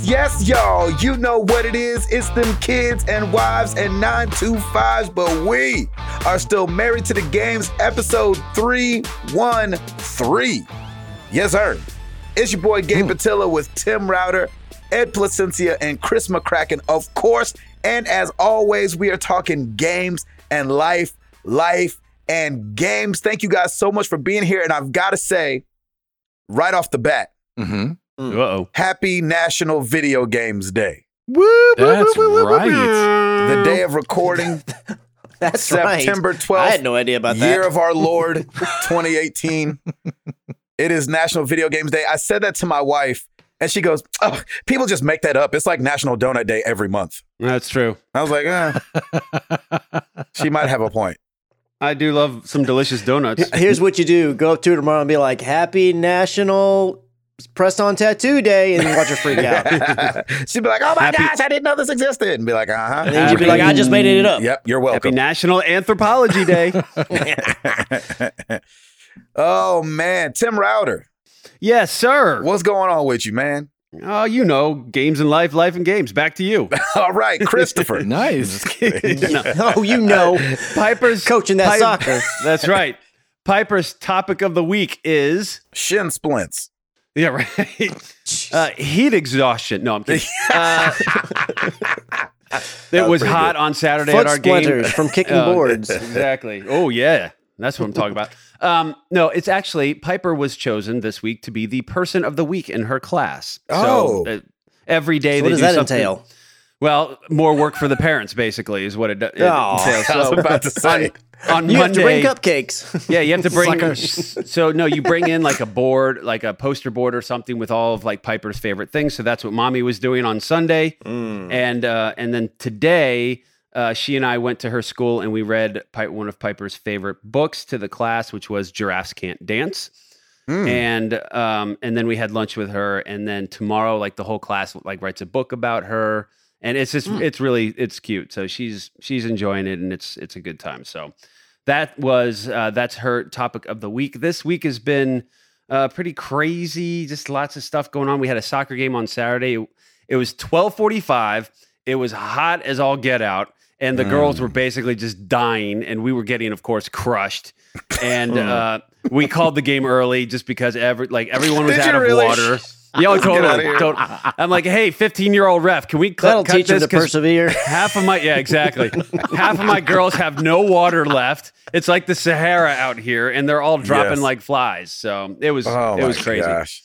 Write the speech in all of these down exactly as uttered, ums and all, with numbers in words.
Yes, yes, y'all. You know what it is. It's them kids and wives and nine to fives, but we are still married to the games, episode three one three. Yes, sir. It's your boy, Gabe mm. Patilla, with Tim Router, Ed Placencia, and Chris McCracken, of course. And as always, we are talking games and life, life and games. Thank you guys so much for being here. And I've got to say, right off the bat, mm-hmm. Mm. Happy National Video Games Day. Woo, that's woo, right. Woo. The day of recording. That's September twelfth. Right. I had no idea about year that. Year of our Lord, twenty eighteen. It is National Video Games Day. I said that to my wife, and she goes, oh, people just make that up. It's like National Donut Day every month. That's true. I was like, eh. She might have a point. I do love some delicious donuts. Here's what you do. Go up to her tomorrow and be like, happy National Press On Tattoo Day, and watch her freak out. She'd be like, oh my Happy. gosh, I didn't know this existed. And be like, uh huh. And then you'd be like, I just made it up. Yep, you're welcome. Happy National Anthropology Day. Oh man, Tim Router. Yes, sir. What's going on with you, man? Oh, you know, games and life, life and games. Back to you. All right, Christopher. Nice. No. Oh, you know, Piper's coaching that Piper. soccer. That's right. Piper's topic of the week is shin splints. Yeah, right. Uh, heat exhaustion. No, I'm kidding. Uh, it was hot good. on Saturday Foot at our game. From kicking oh, boards. Exactly. Oh, yeah. That's what I'm talking about. Um, no, it's actually Piper was chosen this week to be the person of the week in her class. Oh. So, uh, every day so they do something. What does that entail? Well, more work for the parents, basically, is what it does. Oh, so, I was about to say. On, on you Monday, have to bring cupcakes. Yeah, you have to bring. So, no, you bring in like a board, like a poster board or something with all of like Piper's favorite things. So that's what Mommy was doing on Sunday. Mm. And uh, and then today, uh, she and I went to her school and we read Pipe, one of Piper's favorite books to the class, which was Giraffes Can't Dance. Mm. And um, and then we had lunch with her. And then tomorrow, like the whole class like writes a book about her. And it's just, mm. it's really, it's cute. So she's, she's enjoying it and it's, it's a good time. So that was, uh, that's her topic of the week. This week has been uh, pretty crazy. Just lots of stuff going on. We had a soccer game on Saturday. It was twelve forty-five. It was hot as all get out. And the mm. girls were basically just dying. And we were getting, of course, crushed. And uh, we called the game early just because every, like everyone was Did out of really? water. Yo, totally. totally. I'm like, hey, fifteen-year-old ref, can we cl- That'll cut teach this? Him to persevere. Half of my, yeah, exactly. Half of my girls have no water left. It's like the Sahara out here, and they're all dropping yes. like flies. So it was, oh, it was crazy. Gosh.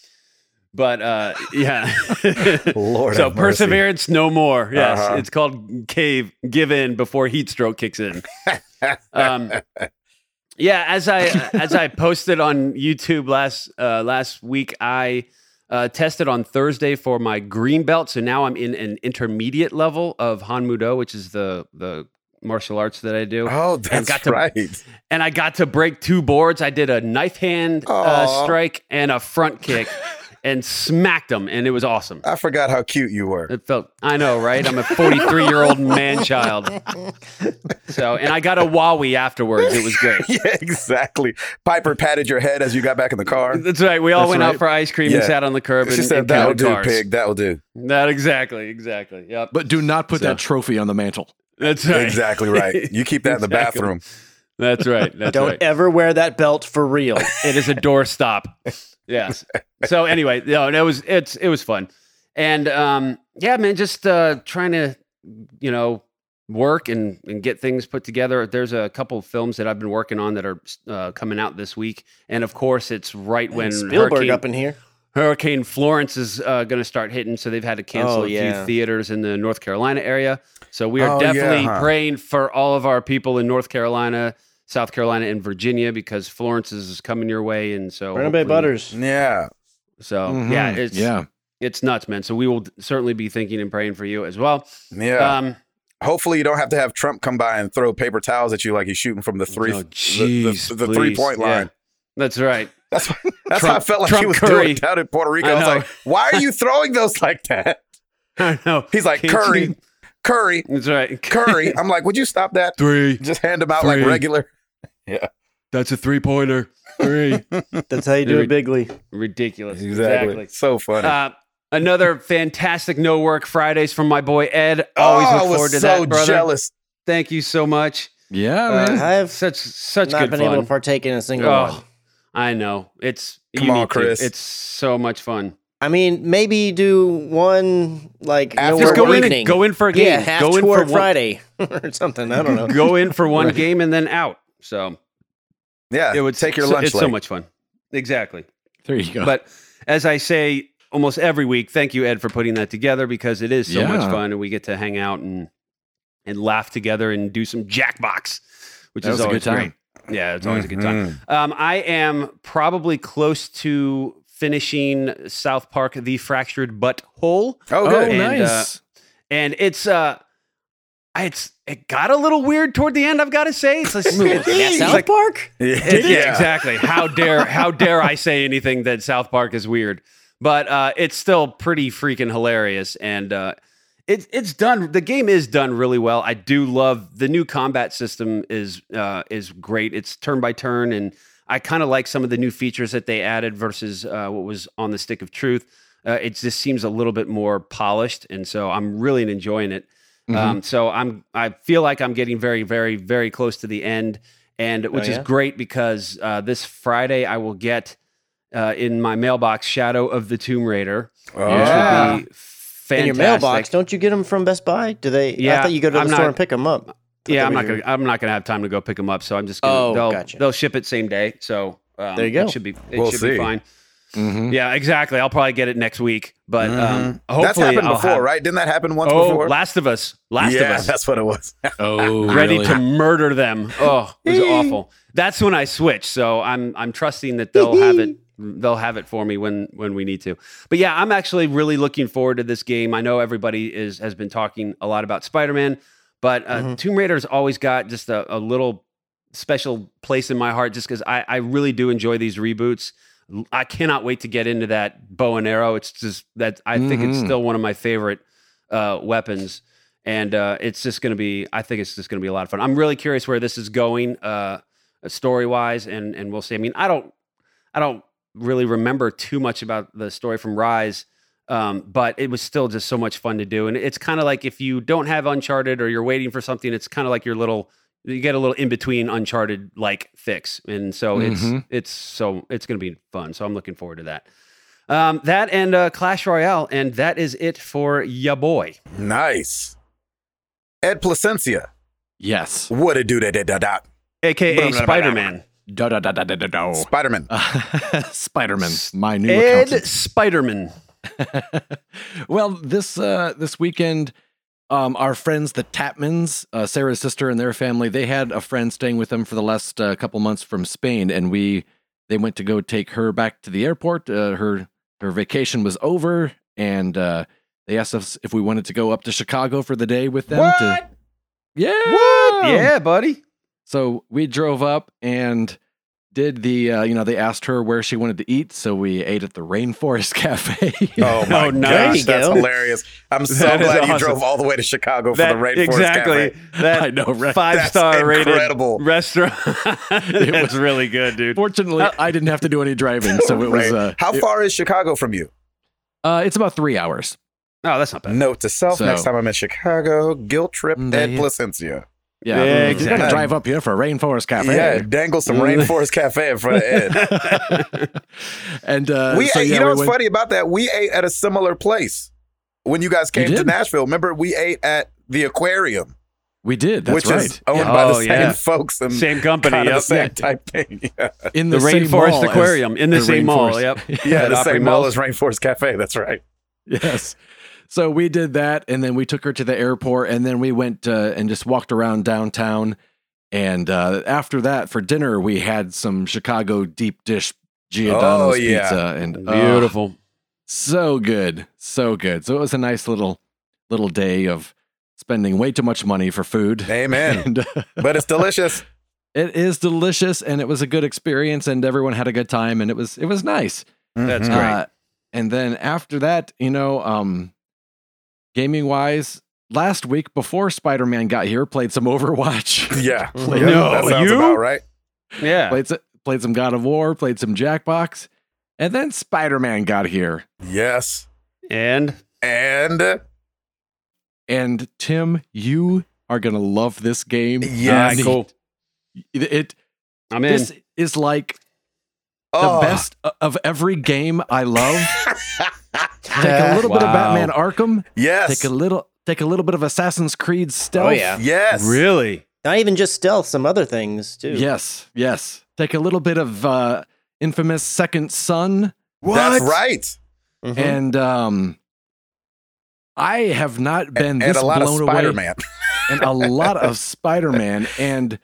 But uh, yeah, Lord so perseverance, mercy. no more. Yes, uh-huh. It's called cave. Give in before heat stroke kicks in. Um, yeah, as I as I posted on YouTube last uh, last week, I. Uh, tested on Thursday for my green belt, so now I'm in an intermediate level of Hanmudo, which is the the martial arts that I do. Oh, that's got to, right. And I got to break two boards. I did a knife hand uh, strike and a front kick and smacked them, and it was awesome. I forgot how cute you were. It felt, I know, right? I'm a forty-three-year-old man-child. So, and I got a wowie afterwards. It was great. Yeah, exactly. Piper patted your head as you got back in the car. That's right. We all That's went right. out for ice cream yeah. and sat on the curb. She and, said, and that'll do, cars. pig. That'll do. That exactly, exactly. Yep. But do not put so. that trophy on the mantle. That's right. Exactly right. You keep that exactly. in the bathroom. That's right. That's Don't right. ever wear that belt for real. It is a doorstop. Yes. So anyway, no, it was it's it was fun, and um, yeah, man, just uh, trying to you know work and, and get things put together. There's a couple of films that I've been working on that are uh, coming out this week, and of course, it's right and when Spielberg Hurricane, up in here. Hurricane Florence is uh, going to start hitting, so they've had to cancel oh, a yeah. few theaters in the North Carolina area. So we are oh, definitely yeah, huh? praying for all of our people in North Carolina, South Carolina, and Virginia, because Florence is coming your way, and so Brandon Bay Butters, yeah. So mm-hmm. yeah, it's yeah. it's nuts, man. So we will certainly be thinking and praying for you as well. Yeah. Um, Hopefully you don't have to have Trump come by and throw paper towels at you like he's shooting from the three oh, geez, the, the, the three point line. Yeah. That's right. That's what, that's Trump, how I felt like Trump he was Curry. doing down in Puerto Rico. I, I was like, why are you throwing those like that? I know. He's like Can't Curry, you? Curry. That's right, Curry. I'm like, would you stop that? Three. Just hand them out three. like regular. Yeah. That's a three pointer. Three. That's how you do it, bigly. Ridiculous. Exactly. exactly. So funny. Uh, Another fantastic No Work Fridays from my boy Ed. Always oh, look forward to so that, brother. Jealous. Thank you so much. Yeah, uh, man. I have such such not good been fun. Able to partake in a single oh, one. I know. It's Come on, Chris. To. It's so much fun. I mean, maybe do one like after just go evening. in and go in for a game. Yeah, go in for one, Friday or something. I don't know. Go in for one right. game and then out. So yeah, it would take your so, lunch. It's late. So much fun. Exactly. There you go. But as I say almost every week, thank you, Ed, for putting that together because it is so yeah. much fun, and we get to hang out and and laugh together and do some Jackbox, which that is always a good time. Great. Yeah, it's always mm-hmm. a good time. Um, I am probably close to finishing South Park the Fractured Butthole. Oh, good. And, nice. Uh, and it's uh, it's it got a little weird toward the end. I've got to say, it's, it's, it's South like, Park. It's, it's, yeah. Exactly. How dare how dare I say anything that South Park is weird? But uh, it's still pretty freaking hilarious, and uh, it's it's done. The game is done really well. I do love the new combat system. is uh, is great. It's turn by turn and. I kind of like some of the new features that they added versus uh, what was on the Stick of Truth. Uh, it just seems a little bit more polished, and so I'm really enjoying it. Mm-hmm. Um, so I'm I feel like I'm getting very, very, very close to the end, and which oh, yeah? is great because uh, this Friday I will get uh, in my mailbox Shadow of the Tomb Raider, oh, which yeah. would be fantastic. In your mailbox, don't you get them from Best Buy? Do they? Yeah, I thought you go to the I'm store not, and pick them up. Yeah, I'm not gonna. I'm not gonna have time to go pick them up, so I'm just. Gonna, oh, they'll, gotcha. They'll ship it same day, so um, there you go. It should be. It we'll should see. be fine. Mm-hmm. Yeah, exactly. I'll probably get it next week, but mm-hmm. um, hopefully that's happened I'll before, have... right? Didn't that happen once oh, before? Last of Us. Last yeah, of Us. That's what it was. oh, ready really? to murder them. Oh, it was awful. That's when I switched. So I'm I'm trusting that they'll have it. They'll have it for me when when we need to. But yeah, I'm actually really looking forward to this game. I know everybody is has been talking a lot about Spider-Man. But uh, mm-hmm. Tomb Raider's always got just a, a little special place in my heart just because I, I really do enjoy these reboots. I cannot wait to get into that bow and arrow. It's just that I mm-hmm. think it's still one of my favorite uh, weapons. And uh, it's just going to be, I think it's just going to be a lot of fun. I'm really curious where this is going uh, story-wise, and, and we'll see. I mean, I don't, I don't really remember too much about the story from Rise, Um, but it was still just so much fun to do. And it's kind of like if you don't have Uncharted or you're waiting for something, it's kind of like your little, you get a little in between Uncharted like fix. And so mm-hmm. it's, it's so it's going to be fun. So I'm looking forward to that. Um, that and uh, Clash Royale. And that is it for ya boy. Nice. Ed Placencia. Yes. What a dude. Da, da, da, da. A K A Spider-Man. Da, da, da, da, da, da. Spider-Man. Uh, Spider-Man. My new Ed accountant. Spider-Man. Well, this uh, this weekend, um, our friends, the Tapmans, uh, Sarah's sister and their family, they had a friend staying with them for the last uh, couple months from Spain, and we they went to go take her back to the airport. Uh, her her vacation was over, and uh, they asked us if we wanted to go up to Chicago for the day with them. What? To, yeah, what? Yeah, buddy. So we drove up and. Did the uh, you know they asked her where she wanted to eat, so we ate at the Rainforest Cafe. Oh my oh, nice. gosh, that's hilarious! I'm so that glad awesome. you drove all the way to Chicago that, for the Rainforest exactly. Cafe. That I know, right? Five star rated restaurant. It was really good, dude. Fortunately, uh, I didn't have to do any driving, so it right. was. Uh, How it, far is Chicago from you? Uh, it's about three hours. Oh, that's not bad. Note to self: so, next time I'm in Chicago, guilt trip Ed Placencia. Yeah, yeah, exactly. You're gonna drive up here for a Rainforest Cafe. Yeah, dangle some Rainforest Cafe in front of Ed. and uh, we, so, ate, yeah, you know we what's went... funny about that? We ate at a similar place when you guys came you to Nashville. Remember, we ate at the aquarium. We did. That's which right. Is owned yeah. by the oh, same yeah. folks and same company. Kind of yep. the same yeah. type thing. Yeah. In the, the Rainforest Aquarium. In the, the same mall. mall. Yep. Yeah, the same mall as Rainforest Cafe. That's right. Yes. So we did that, and then we took her to the airport, and then we went uh, and just walked around downtown. And uh, after that, for dinner, we had some Chicago deep dish Giordano's oh, yeah. pizza, and beautiful, uh, so good, so good. So it was a nice little little day of spending way too much money for food. Amen. And, uh, but it's delicious. It is delicious, and it was a good experience, and everyone had a good time, and it was it was nice. Mm-hmm. That's great. Uh, and then after that, you know. Um, Gaming wise, last week before Spider-Man got here, played some Overwatch. Yeah, played, no, that sounds you? about right. Yeah, played played some God of War, played some Jackbox, and then Spider-Man got here. Yes, And? And? And Tim, you are going to love this game. Yeah, uh, cool. It, it, I'm in. This is like oh. the best of every game I love. Take a little wow. bit of Batman Arkham. Yes. Take a little Take a little bit of Assassin's Creed stealth. Oh, yeah. Yes. Really? Not even just stealth, some other things, too. Yes. Yes. Take a little bit of uh, Infamous Second Son. What? That's right. Mm-hmm. And um, I have not been and, this and blown away. And a lot of Spider-Man. and a lot of Spider-Man. And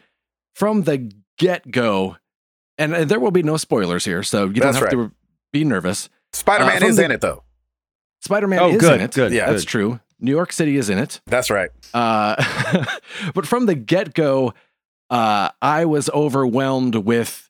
from the get-go, and, and there will be no spoilers here, so you don't that's have right. to be nervous. Spider-Man uh, is the, in it, though. Spider-Man oh, is good, in it. Good, yeah, that's good. True. New York City is in it. That's right. Uh, but from the get-go, uh, I was overwhelmed with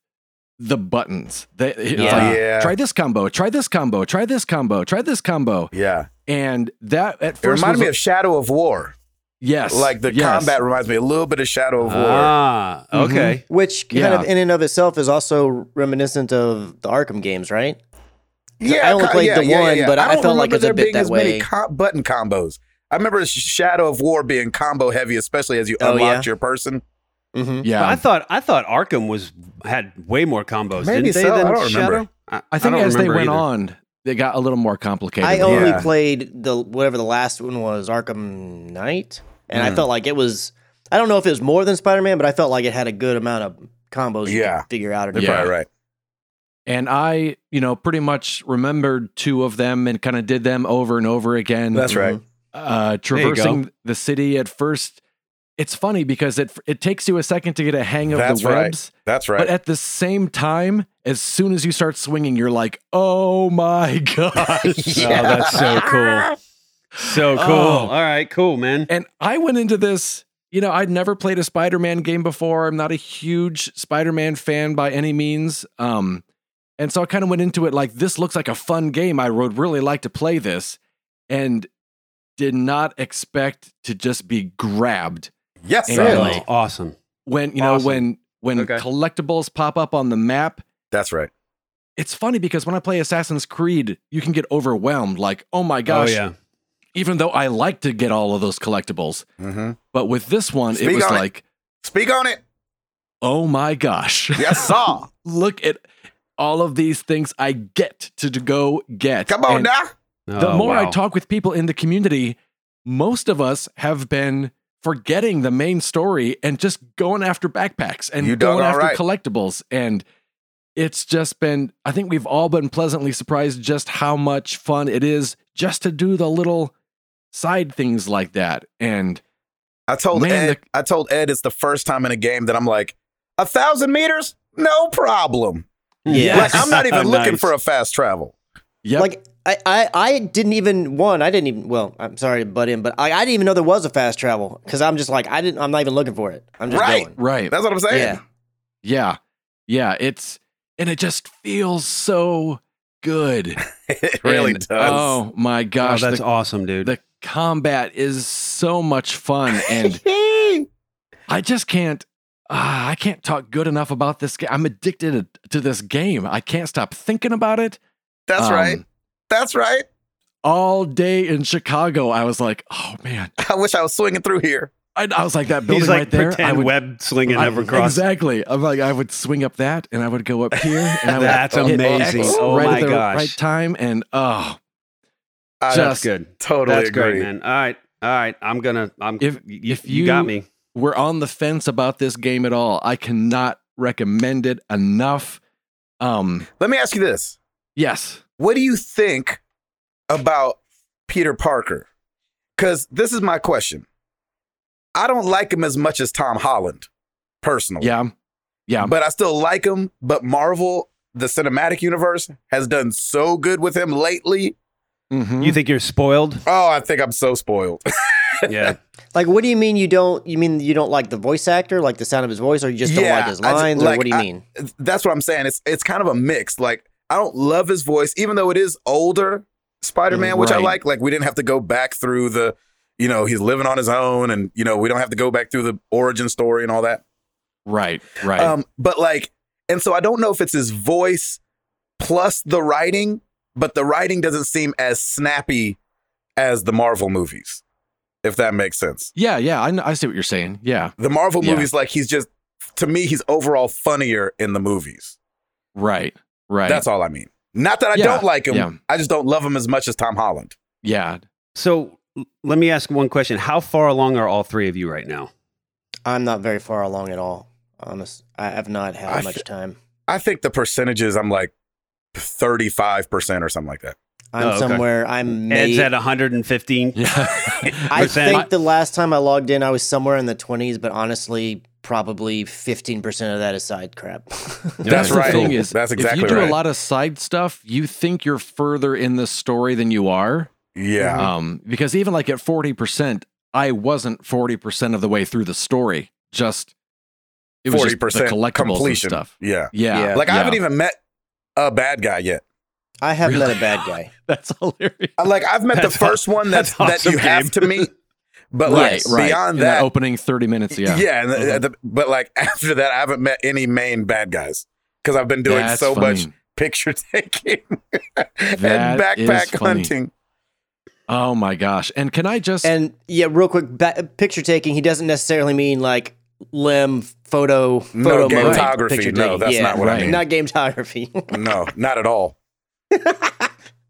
the buttons. They, yeah. Like, yeah. Try this combo, try this combo, try this combo, try this combo. Yeah. And that at first it reminded me like, of Shadow of War. Yes. Like the yes. combat reminds me a little bit of Shadow of War. Ah, okay. Mm-hmm. Which kind yeah. of in and of itself is also reminiscent of the Arkham games, right? Yeah, I only played yeah, the yeah, one, yeah, yeah. but I, I felt like it was a bit that as way. Many com- button combos. I remember Shadow of War being combo heavy, especially as you oh, unlocked yeah. your person. Mm-hmm. Yeah, but I thought I thought Arkham was had way more combos. Maybe didn't so. They, than I don't Shadow? Remember. I, I think I as they went either. On, they got a little more complicated. I only yeah. played the whatever the last one was, Arkham Knight, and mm. I felt like it was. I don't know if it was more than Spider-Man, but I felt like it had a good amount of combos. Yeah. You could figure out or yeah, probably right. And I, you know, pretty much remembered two of them and kind of did them over and over again. That's right. Uh, traversing the city at first. It's funny because it it takes you a second to get a hang of That's the webs. Right. That's right. But at the same time, as soon as you start swinging, you're like, oh my gosh. yeah. Oh, that's so cool. So cool. Oh. All right, cool, man. And I went into this, you know, I'd never played a Spider-Man game before. I'm not a huge Spider-Man fan by any means. Um, And so I kind of went into it like, this looks like a fun game. I would really like to play this, and did not expect to just be grabbed. Yes, and really awesome. When, you know, awesome. when, when okay. collectibles pop up on the map. That's right. It's funny because when I play Assassin's Creed, you can get overwhelmed. Like, oh my gosh. Oh, yeah. Even though I like to get all of those collectibles, mm-hmm. but with this one, Speak it was on like, it. Speak on it. Oh my gosh. Yes, sir. Look at all of these things I get to, to go get. Come on and now. The oh, more wow. I talk with people in the community, most of us have been forgetting the main story and just going after backpacks and you going after right. collectibles. And it's just been, I think we've all been pleasantly surprised just how much fun it is just to do the little side things like that. And I told man, Ed, the, I told Ed, it's the first time in a game that I'm like, a thousand meters, no problem. Yeah, like, I'm not even looking nice. For a fast travel. Yeah, like I, I, I, didn't even one. I didn't even. Well, I'm sorry to butt in, but I, I didn't even know there was a fast travel because I'm just like I didn't. I'm not even looking for it. I'm just right, going. right. That's what I'm saying. Yeah, yeah, yeah. It's and it just feels so good. It really and, does. Oh my gosh, oh, that's the, awesome, dude. The combat is so much fun, and I just can't. Uh, I can't talk good enough about this game. I'm addicted to this game. I can't stop thinking about it. That's um, right. That's right. All day in Chicago, I was like, oh, man. I wish I was swinging through here. I, I was like, that building He's like, right there. Pretend I would, web slinging I, never crossed. Exactly. I'm like, I would swing up that, and I would go up here. And I would that's amazing. X oh, right my at the gosh. Right time, and oh. Uh, just that's good. Totally that's agree. Great, man. All right. All right. I'm going to. I'm. If, if you, you got me. We're on the fence about this game at all. I cannot recommend it enough. Um, Let me ask you this. Yes. What do you think about Peter Parker? Because this is my question. I don't like him as much as Tom Holland, personally. Yeah. Yeah. But I still like him. But Marvel, the cinematic universe, has done so good with him lately. Mm-hmm. You think you're spoiled? Oh, I think I'm so spoiled. Yeah. Like, what do you mean you don't, you mean you don't like the voice actor, like the sound of his voice, or you just yeah, don't like his lines, just, like, or what do you I, mean? That's what I'm saying. It's it's kind of a mix. Like, I don't love his voice, even though it is older Spider-Man, right. which I like. Like, we didn't have to go back through the, you know, he's living on his own and, you know, we don't have to go back through the origin story and all that. Right, right. Um, but like, and so I don't know if it's his voice plus the writing but the writing doesn't seem as snappy as the Marvel movies, if that makes sense. Yeah, yeah, I, I see what you're saying. Yeah. The Marvel yeah. movies, like, he's just, to me, he's overall funnier in the movies. Right, right. That's all I mean. Not that I yeah, don't like him. Yeah. I just don't love him as much as Tom Holland. Yeah. So let me ask one question. How far along are all three of you right now? I'm not very far along at all. Honest, I have not had I much th- time. I think the percentages, I'm like thirty-five percent or something like that. I'm oh, okay. somewhere, I'm Ed's at one hundred fifteen. I think the last time I logged in, I was somewhere in the twenties, but honestly, probably fifteen percent of that is side crap. That's right. The thing is, that's exactly right. If you do right. a lot of side stuff, you think you're further in the story than you are. Yeah. Um, because even like at forty percent, I wasn't forty percent of the way through the story. Just, it was forty percent just the collectibles completion. And stuff. Yeah. Yeah. yeah. Like yeah. I haven't even met a bad guy yet. I have really? met a bad guy. That's hilarious. Like I've met that's the first one that's, that's awesome that you game. have to meet. But right, like right. beyond in that, the opening thirty minutes, yeah, yeah. And okay. the, but like after that, I haven't met any main bad guys because I've been doing That's so funny. much picture taking and backpack hunting. Oh my gosh! And can I just and yeah, real quick, ba- picture taking. He doesn't necessarily mean like limb photo photo no, gameography. No, that's yeah, not what right. I mean. Not gameography. No, not at all.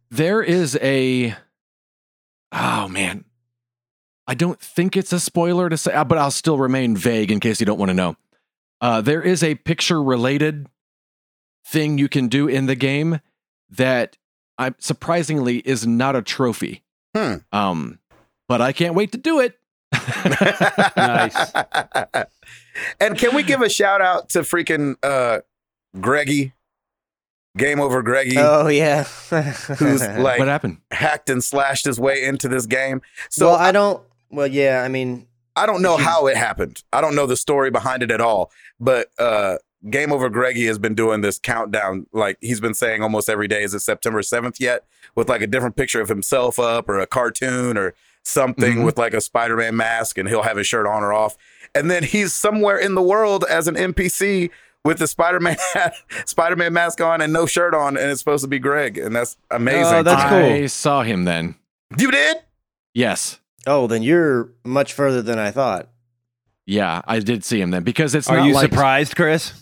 There is a oh man. I don't think it's a spoiler to say, but I'll still remain vague in case you don't want to know. Uh, there is a picture-related thing you can do in the game that I, surprisingly is not a trophy. Hmm. Um, but I can't wait to do it. Nice. And can we give a shout-out to freaking uh, Greggy? Game Over Greggy. Oh, yeah. Who's like what happened? hacked and slashed his way into this game. So well, I don't... Well, yeah, I mean, I don't know how it happened. I don't know the story behind it at all. But uh, Game Over Greggy has been doing this countdown. Like he's been saying almost every day, is it September seventh yet? With like a different picture of himself up or a cartoon or something mm-hmm. with like a Spider-Man mask, and he'll have his shirt on or off. And then he's somewhere in the world as an N P C with the Spider-Man Spider-Man mask on and no shirt on, and it's supposed to be Greg, and that's amazing. Oh, that's cool. I saw him then. You did? Yes. Oh, then you're much further than I thought. Yeah, I did see him then because it's Are not you like, surprised, Chris?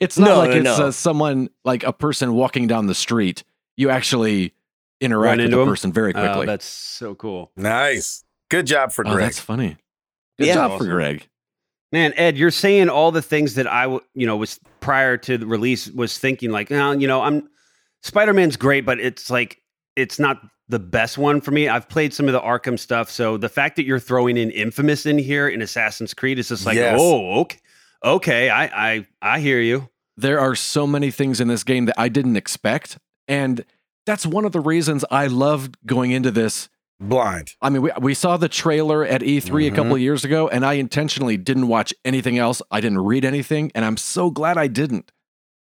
It's not no, like no, it's no. Uh, someone, like a person walking down the street. You actually interact with the him? person very quickly. Oh, that's so cool. Nice. Good job for oh, Greg. That's funny. Good yeah, job awesome. for Greg. Man, Ed, you're saying all the things that I, you know, was prior to the release was thinking like, oh, you know, I'm Spider-Man's great, but it's like it's not the best one for me. I've played some of the Arkham stuff, so the fact that you're throwing in Infamous in here in Assassin's Creed is just like, yes. oh, okay, okay, I, I, I hear you. There are so many things in this game that I didn't expect, and that's one of the reasons I loved going into this. Blind. I mean, we we saw the trailer at E three mm-hmm. a couple of years ago, and I intentionally didn't watch anything else. I didn't read anything, and I'm so glad I didn't,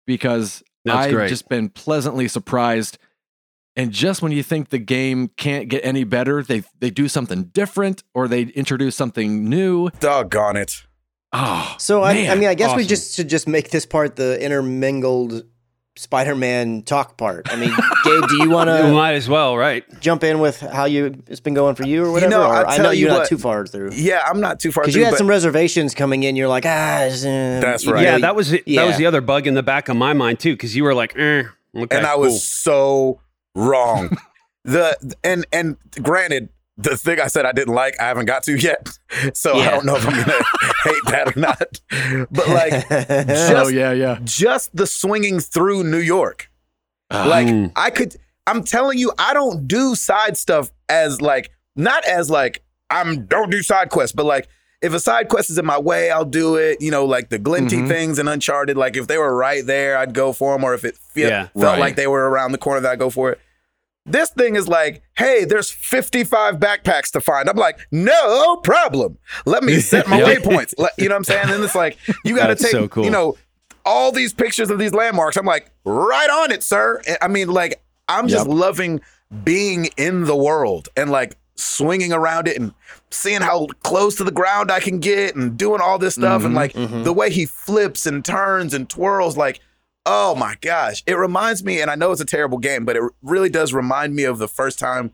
because That's I've great. just been pleasantly surprised. And just when you think the game can't get any better, they they do something different, or they introduce something new. Doggone it! Oh, so man, I, I mean, I guess awesome. we just should just make this part the intermingled Spider-Man talk part. I mean, Gabe, do you want to? You might as well, right? Jump in with how you it's been going for you or whatever. You know, or I know you're you not what, too far through. Yeah, I'm not too far through. Because you had some reservations coming in. You're like, ah, that's right. Yeah, that was yeah. that was the other bug in the back of my mind too. Because you were like, eh, okay, and I was cool. so wrong. the and and granted, the thing I said I didn't like, I haven't got to yet. So yeah. I don't know if I'm gonna hate that or not. But like just, oh, yeah, yeah. just the swinging through New York. Um. Like I could I'm telling you, I don't do side stuff as like not as like I'm don't do side quests, but like if a side quest is in my way, I'll do it. You know, like the glinty mm-hmm. things in Uncharted, like if they were right there, I'd go for them, or if it fe- yeah, felt right. like they were around the corner, that I'd go for it. This thing is like, hey, there's fifty-five backpacks to find. I'm like, no problem. Let me set my waypoints. You know what I'm saying? And it's like, you got to take, so cool. you know, all these pictures of these landmarks. I'm like, right on it, sir. I mean, like, I'm just yep. loving being in the world and like swinging around it and seeing how close to the ground I can get and doing all this stuff. Mm-hmm, and like mm-hmm. the way he flips and turns and twirls, like, Oh my gosh. It reminds me, and I know it's a terrible game, but it really does remind me of the first time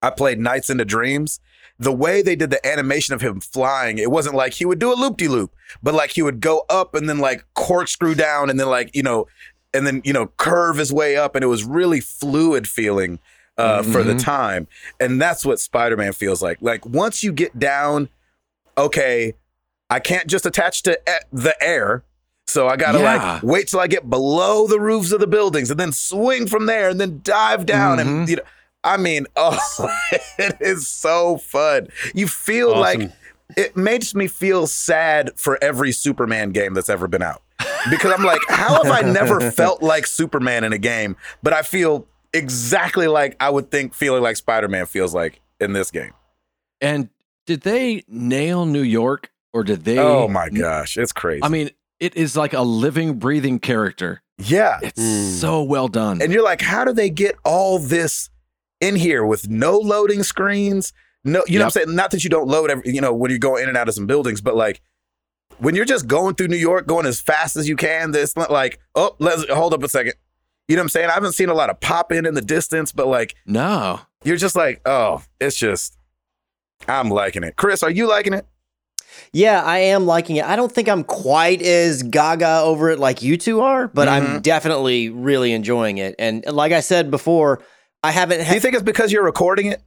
I played Nights into Dreams. The way they did the animation of him flying, it wasn't like he would do a loop-de-loop, but like he would go up and then like corkscrew down and then like, you know, and then, you know, curve his way up. And it was really fluid feeling uh, mm-hmm. for the time. And that's what Spider-Man feels like. Like once you get down, okay, I can't just attach to the air. So I got to yeah. like wait till I get below the roofs of the buildings and then swing from there and then dive down mm-hmm. and, you know. I mean, oh, it is so fun. You feel awesome. Like it makes me feel sad for every Superman game that's ever been out because I'm like, how have I never felt like Superman in a game? But I feel exactly like I would think feeling like Spider-Man feels like in this game. And did they nail New York or did they? Oh, my gosh. It's crazy. I mean, it is like a living, breathing character. Yeah. It's mm. so well done. And you're like, how do they get all this in here with no loading screens, no, you know yep. what I'm saying? Not that you don't load every, you know, when you go in and out of some buildings, but like when you're just going through New York, going as fast as you can, it's not like, oh, let's hold up a second. You know what I'm saying? I haven't seen a lot of pop in in the distance, but like, no, you're just like, oh, it's just, I'm liking it. Chris, are you liking it? Yeah, I am liking it. I don't think I'm quite as gaga over it like you two are, but mm-hmm. I'm definitely really enjoying it. And like I said before, I haven't. Ha- Do you think it's because you're recording it?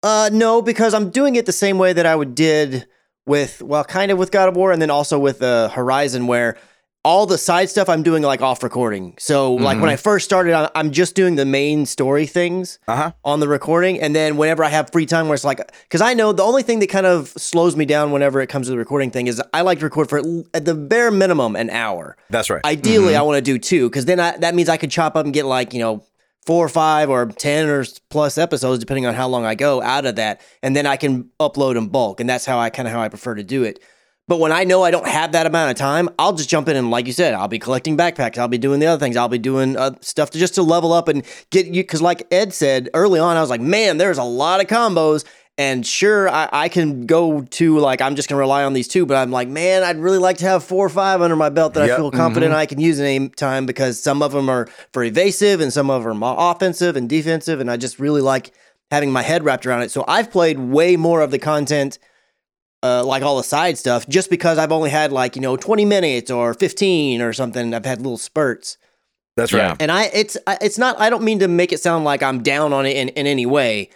Uh, no, because I'm doing it the same way that I would did with, well, kind of with God of War, and then also with uh, Horizon, where all the side stuff I'm doing like off recording. So mm-hmm. like when I first started, I'm just doing the main story things uh-huh. on the recording, and then whenever I have free time, where it's like, because I know the only thing that kind of slows me down whenever it comes to the recording thing is I like to record for at the bare minimum an hour. That's right. Ideally, mm-hmm. I want to do two, because then I, that means I could chop up and get like, you know, four or five or ten or plus episodes, depending on how long I go out of that. And then I can upload in bulk. And that's how I kind of how I prefer to do it. But when I know I don't have that amount of time, I'll just jump in. And like you said, I'll be collecting backpacks. I'll be doing the other things. I'll be doing uh, stuff to just to level up and get you. Because like Ed said early on, I was like, man, there's a lot of combos. And sure, I, I can go to like, I'm just going to rely on these two. But I'm like, man, I'd really like to have four or five under my belt that yep. I feel confident mm-hmm. I can use at any time, because some of them are for evasive and some of them are offensive and defensive. And I just really like having my head wrapped around it. So I've played way more of the content, uh, like all the side stuff, just because I've only had like, you know, twenty minutes or fifteen or something. I've had little spurts. That's right. Yeah. And I, it's, it's not, I don't mean to make it sound like I'm down on it in, in any way.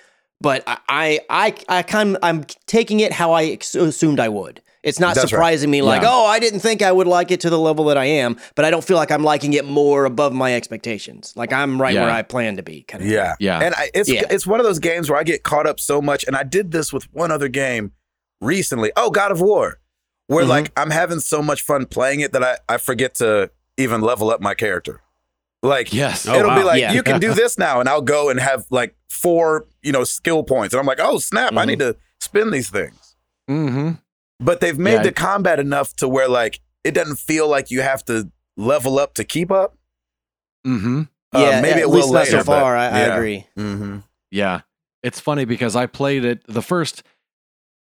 But I, I, I kind of, I'm taking it how I assumed I would. It's not That's surprising right. me like, yeah. oh, I didn't think I would like it to the level that I am, but I don't feel like I'm liking it more above my expectations. Like I'm right yeah. where I plan to be. Kind of yeah. yeah. And I, it's yeah. it's one of those games where I get caught up so much. And I did this with one other game recently. Oh, God of War, where mm-hmm. like I'm having so much fun playing it that I, I forget to even level up my character. Like, yes. it'll oh, wow. be like, yeah. you can do this now. And I'll go and have like four, you know, skill points. And I'm like, oh, snap, mm-hmm. I need to spend these things. Mm-hmm. But they've made yeah, the I... combat enough to where like, it doesn't feel like you have to level up to keep up. Mm-hmm. Uh, yeah, maybe at it will later. So far, but, I, yeah. I agree. Mm-hmm. Yeah. It's funny because I played it the first,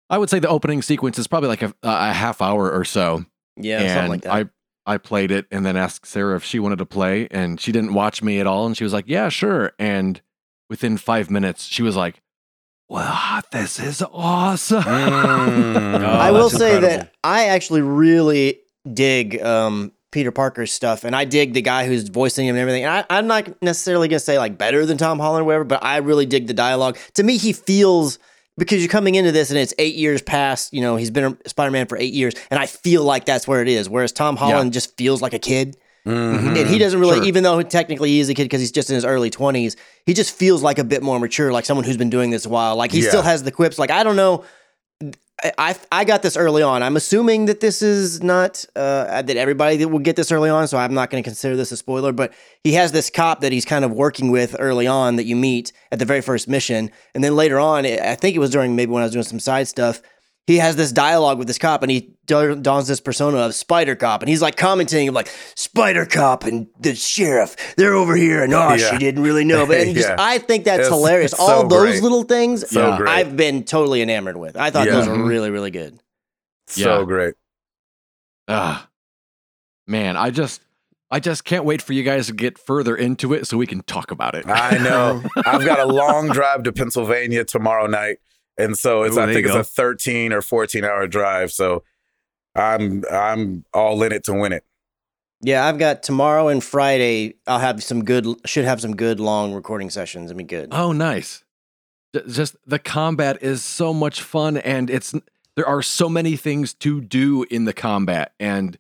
I would say the opening sequence is probably like a, a half hour or so. Yeah, and something like that. I, I played it and then asked Sarah if she wanted to play, and she didn't watch me at all. And she was like, yeah, sure. And within five minutes, she was like, wow, this is awesome. Mm. Oh, I will say incredible. That I actually really dig um, Peter Parker's stuff. And I dig the guy who's voicing him and everything. And I, I'm not necessarily going to say like better than Tom Holland or whatever, but I really dig the dialogue. To me, he feels... Because you're coming into this and it's eight years past, you know, he's been Spider-Man for eight years. And I feel like that's where it is. Whereas Tom Holland yeah. just feels like a kid. Mm-hmm. And he doesn't really, sure. even though technically he is a kid because he's just in his early twenties, he just feels like a bit more mature, like someone who's been doing this a while. Like he yeah. still has the quips. Like, I don't know. I, I, I got this early on. I'm assuming that this is not, uh, that everybody will get this early on. So I'm not going to consider this a spoiler, but he has this cop that he's kind of working with early on that you meet at the very first mission. And then later on, I think it was during maybe when I was doing some side stuff, he has this dialogue with this cop and he dons this persona of Spider Cop. And he's like commenting like Spider Cop and the sheriff, they're over here. And oh, yeah. she didn't really know. But and just, yeah. I think that's it's, hilarious. It's All so those great. Little things so yeah, I've been totally enamored with. I thought yeah. those were really, really good. So yeah. great. Ah, man, I just, I just can't wait for you guys to get further into it so we can talk about it. I know. I've got a long drive to Pennsylvania tomorrow night. And so it's, Ooh, I think it's a thirteen or fourteen hour drive. So I'm I'm all in it to win it. Yeah, I've got tomorrow and Friday. I'll have some good, should have some good long recording sessions. I mean, good. Oh, nice. Just the combat is so much fun. And it's, there are so many things to do in the combat. And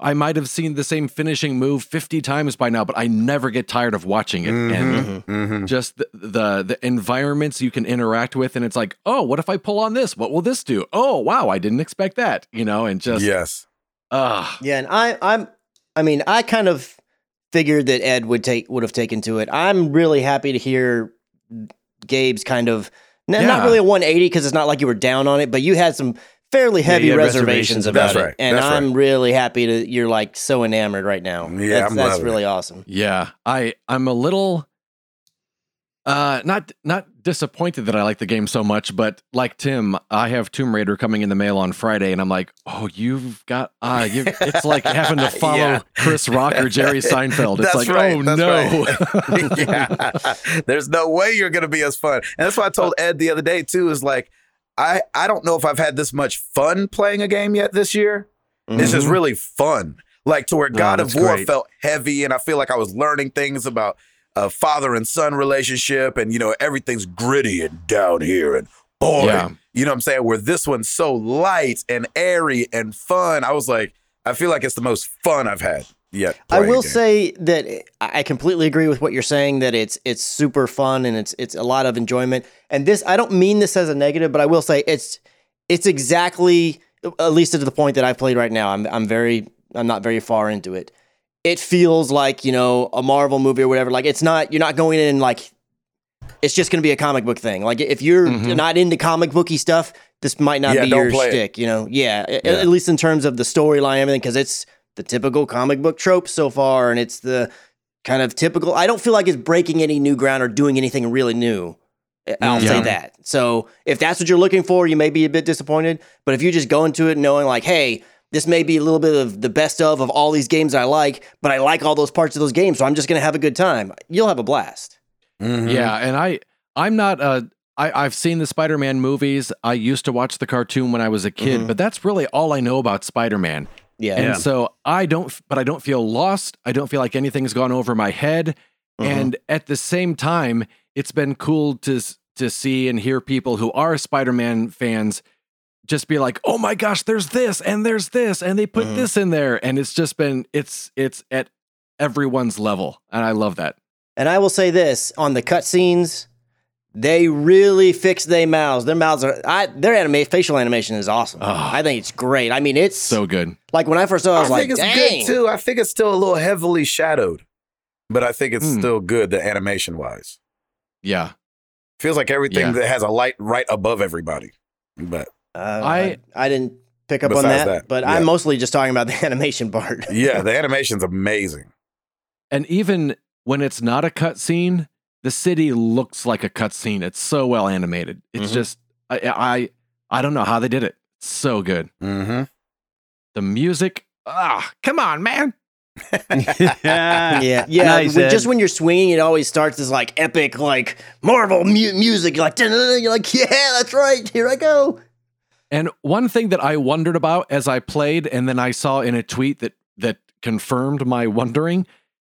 I might have seen the same finishing move fifty times by now, but I never get tired of watching it. Mm-hmm, and mm-hmm. just the, the the environments you can interact with. And it's like, oh, what if I pull on this? What will this do? Oh, wow. I didn't expect that, you know, and just, yes. Uh, yeah. And I, I'm, I mean, I kind of figured that Ed would take would have taken to it. I'm really happy to hear Gabe's kind of n- yeah. not really a one eighty because it's not like you were down on it, but you had some fairly heavy yeah, reservations, reservations about right. it, and that's I'm right. really happy to. You're like so enamored right now. Yeah, that's, I'm that's really it. awesome. Yeah, I I'm a little uh not not disappointed that I like the game so much, but like Tim, I have Tomb Raider coming in the mail on Friday, and I'm like, oh, you've got uh you've, it's like having to follow yeah. Chris Rock or Jerry Seinfeld. It's that's like, right. oh that's no, right. yeah. There's no way you're gonna be as fun, and that's why I told Ed the other day too. Is like, I I don't know if I've had this much fun playing a game yet this year. Mm-hmm. This is really fun, like to where God oh, of War great. felt heavy, and I feel like I was learning things about a father and son relationship, and you know, everything's gritty and down here and boring. Yeah. You know what I'm saying? Where this one's so light and airy and fun. I was like, I feel like it's the most fun I've had yet. I will say that I completely agree with what you're saying, that it's it's super fun and it's it's a lot of enjoyment. And this, I don't mean this as a negative, but I will say it's it's exactly, at least to the point that I've played right now. I'm I'm very I'm not very far into it. It feels like, you know, a Marvel movie or whatever. Like, it's not, you're not going in like, it's just going to be a comic book thing. Like, if you're mm-hmm. not into comic booky stuff, this might not yeah, be your shtick, you know? Yeah, yeah. At, at least in terms of the storyline and everything, because it's the typical comic book trope so far, and it's the kind of typical, I don't feel like it's breaking any new ground or doing anything really new. I'll yeah. say that. So, if that's what you're looking for, you may be a bit disappointed, but if you just go into it knowing like, hey, this may be a little bit of the best of of all these games I like, but I like all those parts of those games, so I'm just going to have a good time. You'll have a blast. Mm-hmm. Yeah, and I, I'm not, a, I, I've seen the Spider-Man movies. I used to watch the cartoon when I was a kid, mm-hmm. but that's really all I know about Spider-Man. Yeah. And yeah. so I don't, but I don't feel lost. I don't feel like anything's gone over my head. Mm-hmm. And at the same time, it's been cool to to see and hear people who are Spider-Man fans just be like, oh my gosh, there's this and there's this and they put mm. this in there. And it's just been, it's, it's at everyone's level. And I love that. And I will say this on the cutscenes, they really fix their mouths. Their mouths are, I, their anima- facial animation is awesome. Oh, I think it's great. I mean, it's so good. Like when I first saw it, I was I like, think it's dang. Good too. I think it's still a little heavily shadowed, but I think it's mm. still good. The animation wise. Yeah. Feels like everything yeah. that has a light right above everybody, but. Uh, I I didn't pick up on that, that but yeah. I'm mostly just talking about the animation part. Yeah, the animation's amazing. And even when it's not a cutscene, the city looks like a cutscene. It's so well animated. It's mm-hmm. just I, I I don't know how they did it. It's so good. Mm-hmm. The music. Ah, come on, man. yeah, yeah, yeah. Nice, just when you're swinging, it always starts this like epic, like Marvel mu- music. You're like, you're like, yeah, that's right. Here I go. And one thing that I wondered about as I played, and then I saw in a tweet that that confirmed my wondering,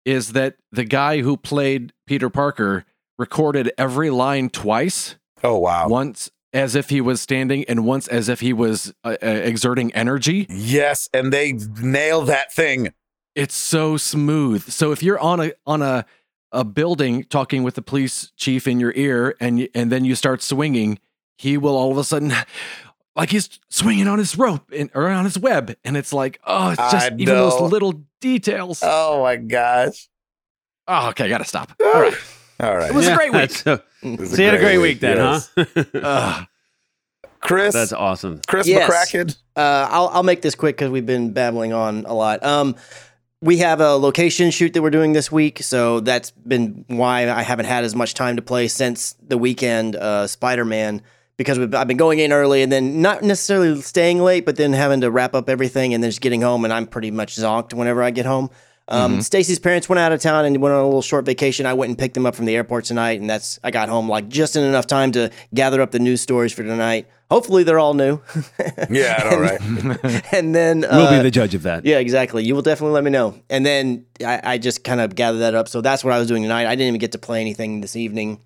is that the guy who played Peter Parker recorded every line twice. Oh, wow. Once as if he was standing and once as if he was uh, uh, exerting energy. Yes, and they nail that thing. It's so smooth. So if you're on a on a, a building talking with the police chief in your ear and and then you start swinging, he will all of a sudden... Like he's swinging on his rope and, or on his web. And it's like, oh, it's just even those little details. Oh, my gosh. Oh, okay. I got to stop. All right. All right. It was yeah, a great week. So you had a great week, week then, yes. huh? uh, Chris. That's awesome. Chris yes. McCracken. Uh, I'll, I'll make this quick because we've been babbling on a lot. Um, we have a location shoot that we're doing this week. So that's been why I haven't had as much time to play since the weekend uh, Spider-Man. Because we've, I've been going in early and then not necessarily staying late, but then having to wrap up everything and then just getting home. And I'm pretty much zonked whenever I get home. Um, mm-hmm. Stacy's parents went out of town and went on a little short vacation. I went and picked them up from the airport tonight, and that's I got home like just in enough time to gather up the news stories for tonight. Hopefully, they're all new. Yeah, all right. And then uh, we'll be the judge of that. Yeah, exactly. You will definitely let me know. And then I, I just kind of gathered that up. So that's what I was doing tonight. I didn't even get to play anything this evening.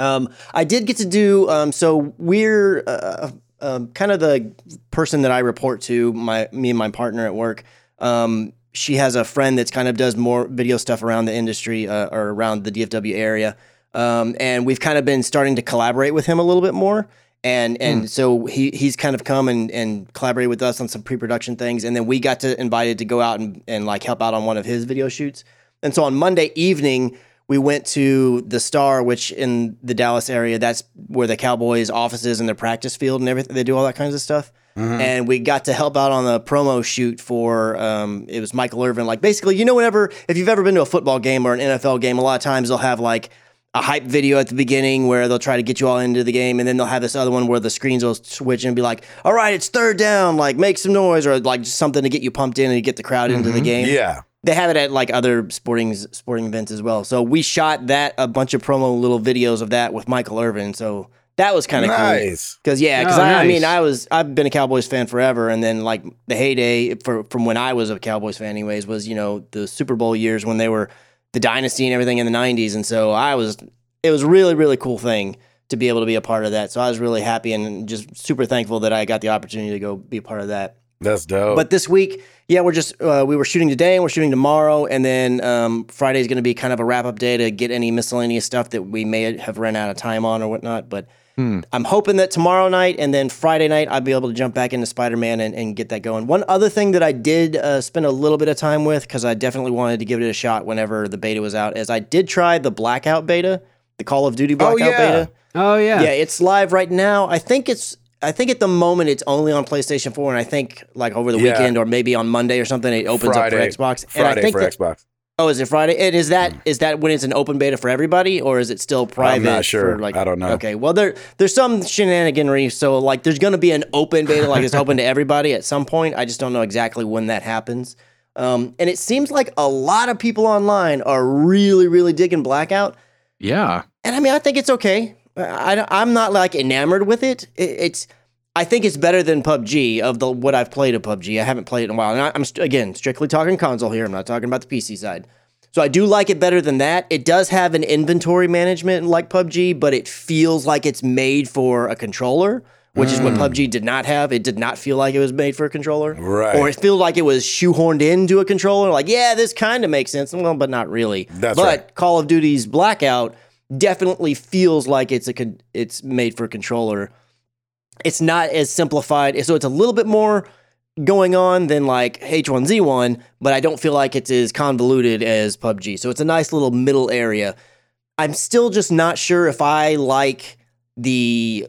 Um, I did get to do um, so we're uh, uh, kind of the person that I report to. My me and my partner at work. Um, She has a friend that's kind of does more video stuff around the industry uh, or around the D F W area. Um, and we've kind of been starting to collaborate with him a little bit more. And and mm. so he he's kind of come and, and collaborated with us on some pre-production things. And then we got to invited to go out and, and like help out on one of his video shoots. And so on Monday evening, we went to the Star, which in the Dallas area, that's where the Cowboys office is and their practice field and everything. They do all that kinds of stuff. Mm-hmm. And we got to help out on the promo shoot for, um, it was Michael Irvin. Like basically, you know, whenever, if you've ever been to a football game or an N F L game, a lot of times they'll have like a hype video at the beginning where they'll try to get you all into the game. And then they'll have this other one where the screens will switch and be like, all right, it's third down, like make some noise or like just something to get you pumped in and to get the crowd mm-hmm. into the game. Yeah. They have it at like other sporting sporting events as well. So we shot that, a bunch of promo little videos of that with Michael Irvin. So that was kind of nice. Cool. Because, yeah, because oh, I, nice. I mean, I was, I've been a Cowboys fan forever. And then, like, the heyday for, from when I was a Cowboys fan anyways was, you know, the Super Bowl years when they were the dynasty and everything in the nineties. And so I was, it was a really, really cool thing to be able to be a part of that. So I was really happy and just super thankful that I got the opportunity to go be a part of that. That's dope. But this week, yeah, we're just, uh, we were shooting today and we're shooting tomorrow. And then um, Friday is going to be kind of a wrap-up day to get any miscellaneous stuff that we may have run out of time on or whatnot. But Hmm. I'm hoping that tomorrow night and then Friday night, I'll be able to jump back into Spider-Man and, and get that going. One other thing that I did uh, spend a little bit of time with, because I definitely wanted to give it a shot whenever the beta was out, is I did try the Blackout beta, the Call of Duty Blackout oh, yeah. beta. Oh, yeah. Yeah, it's live right now. I think it's, I think at the moment it's only on PlayStation four, and I think like over the yeah. weekend or maybe on Monday or something, it opens Friday. up for Xbox. Friday and I think for that, Xbox. Oh, is it Friday? And is that is that when it's an open beta for everybody, or is it still private? I'm not sure. Like, I don't know. Okay, well, there there's some shenaniganry, so like there's going to be an open beta, like it's open to everybody at some point. I just don't know exactly when that happens. Um, and it seems like a lot of people online are really, really digging Blackout. Yeah. And I mean, I think it's okay. I, I'm not like enamored with it. it. It's I think it's better than P U B G of the what I've played of P U B G. I haven't played it in a while. And I, I'm st- again strictly talking console here. I'm not talking about the P C side. So I do like it better than that. It does have an inventory management like P U B G, but it feels like it's made for a controller, which mm. is what P U B G did not have. It did not feel like it was made for a controller. Right. Or it felt like it was shoehorned into a controller. Like, yeah, this kind of makes sense. Well, but not really. That's but right. Call of Duty's Blackout definitely feels like it's a con- it's made for a controller. It's not as simplified. So it's a little bit more going on than like H one Z one, but I don't feel like it's as convoluted as P U B G. So it's a nice little middle area. I'm still just not sure if I like the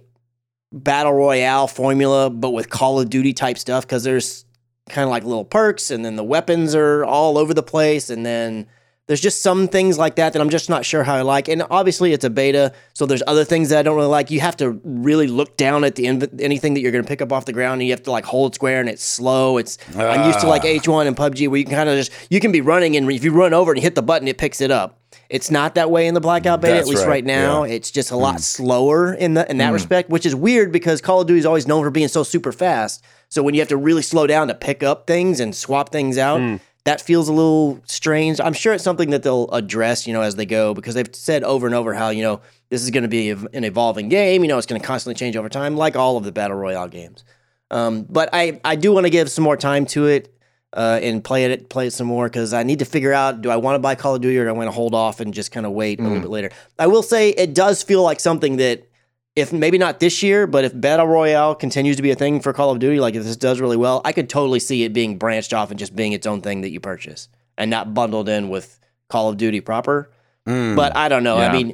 Battle Royale formula, but with Call of Duty type stuff, because there's kind of like little perks and then the weapons are all over the place. And then there's just some things like that that I'm just not sure how I like. And obviously it's a beta, so there's other things that I don't really like. You have to really look down at the inv- anything that you're going to pick up off the ground, and you have to like hold square, and it's slow. It's ah. I'm used to like H one and P U B G where you can kind of just, you can be running, and if you run over and hit the button, it picks it up. It's not that way in the Blackout beta, That's at least right, right now. Yeah. It's just a lot mm. slower in the in that mm. respect, which is weird because Call of Duty is always known for being so super fast. So when you have to really slow down to pick up things and swap things out, mm. that feels a little strange. I'm sure it's something that they'll address, you know, as they go, because they've said over and over how, you know, this is going to be an evolving game. You know, it's going to constantly change over time, like all of the Battle Royale games. Um, but I, I do want to give some more time to it uh, and play it play it some more, because I need to figure out, do I want to buy Call of Duty, or do I want to hold off and just kind of wait mm. a little bit later? I will say it does feel like something that, if maybe not this year, but if Battle Royale continues to be a thing for Call of Duty, like if this does really well, I could totally see it being branched off and just being its own thing that you purchase and not bundled in with Call of Duty proper. Mm, but I don't know. Yeah. I mean,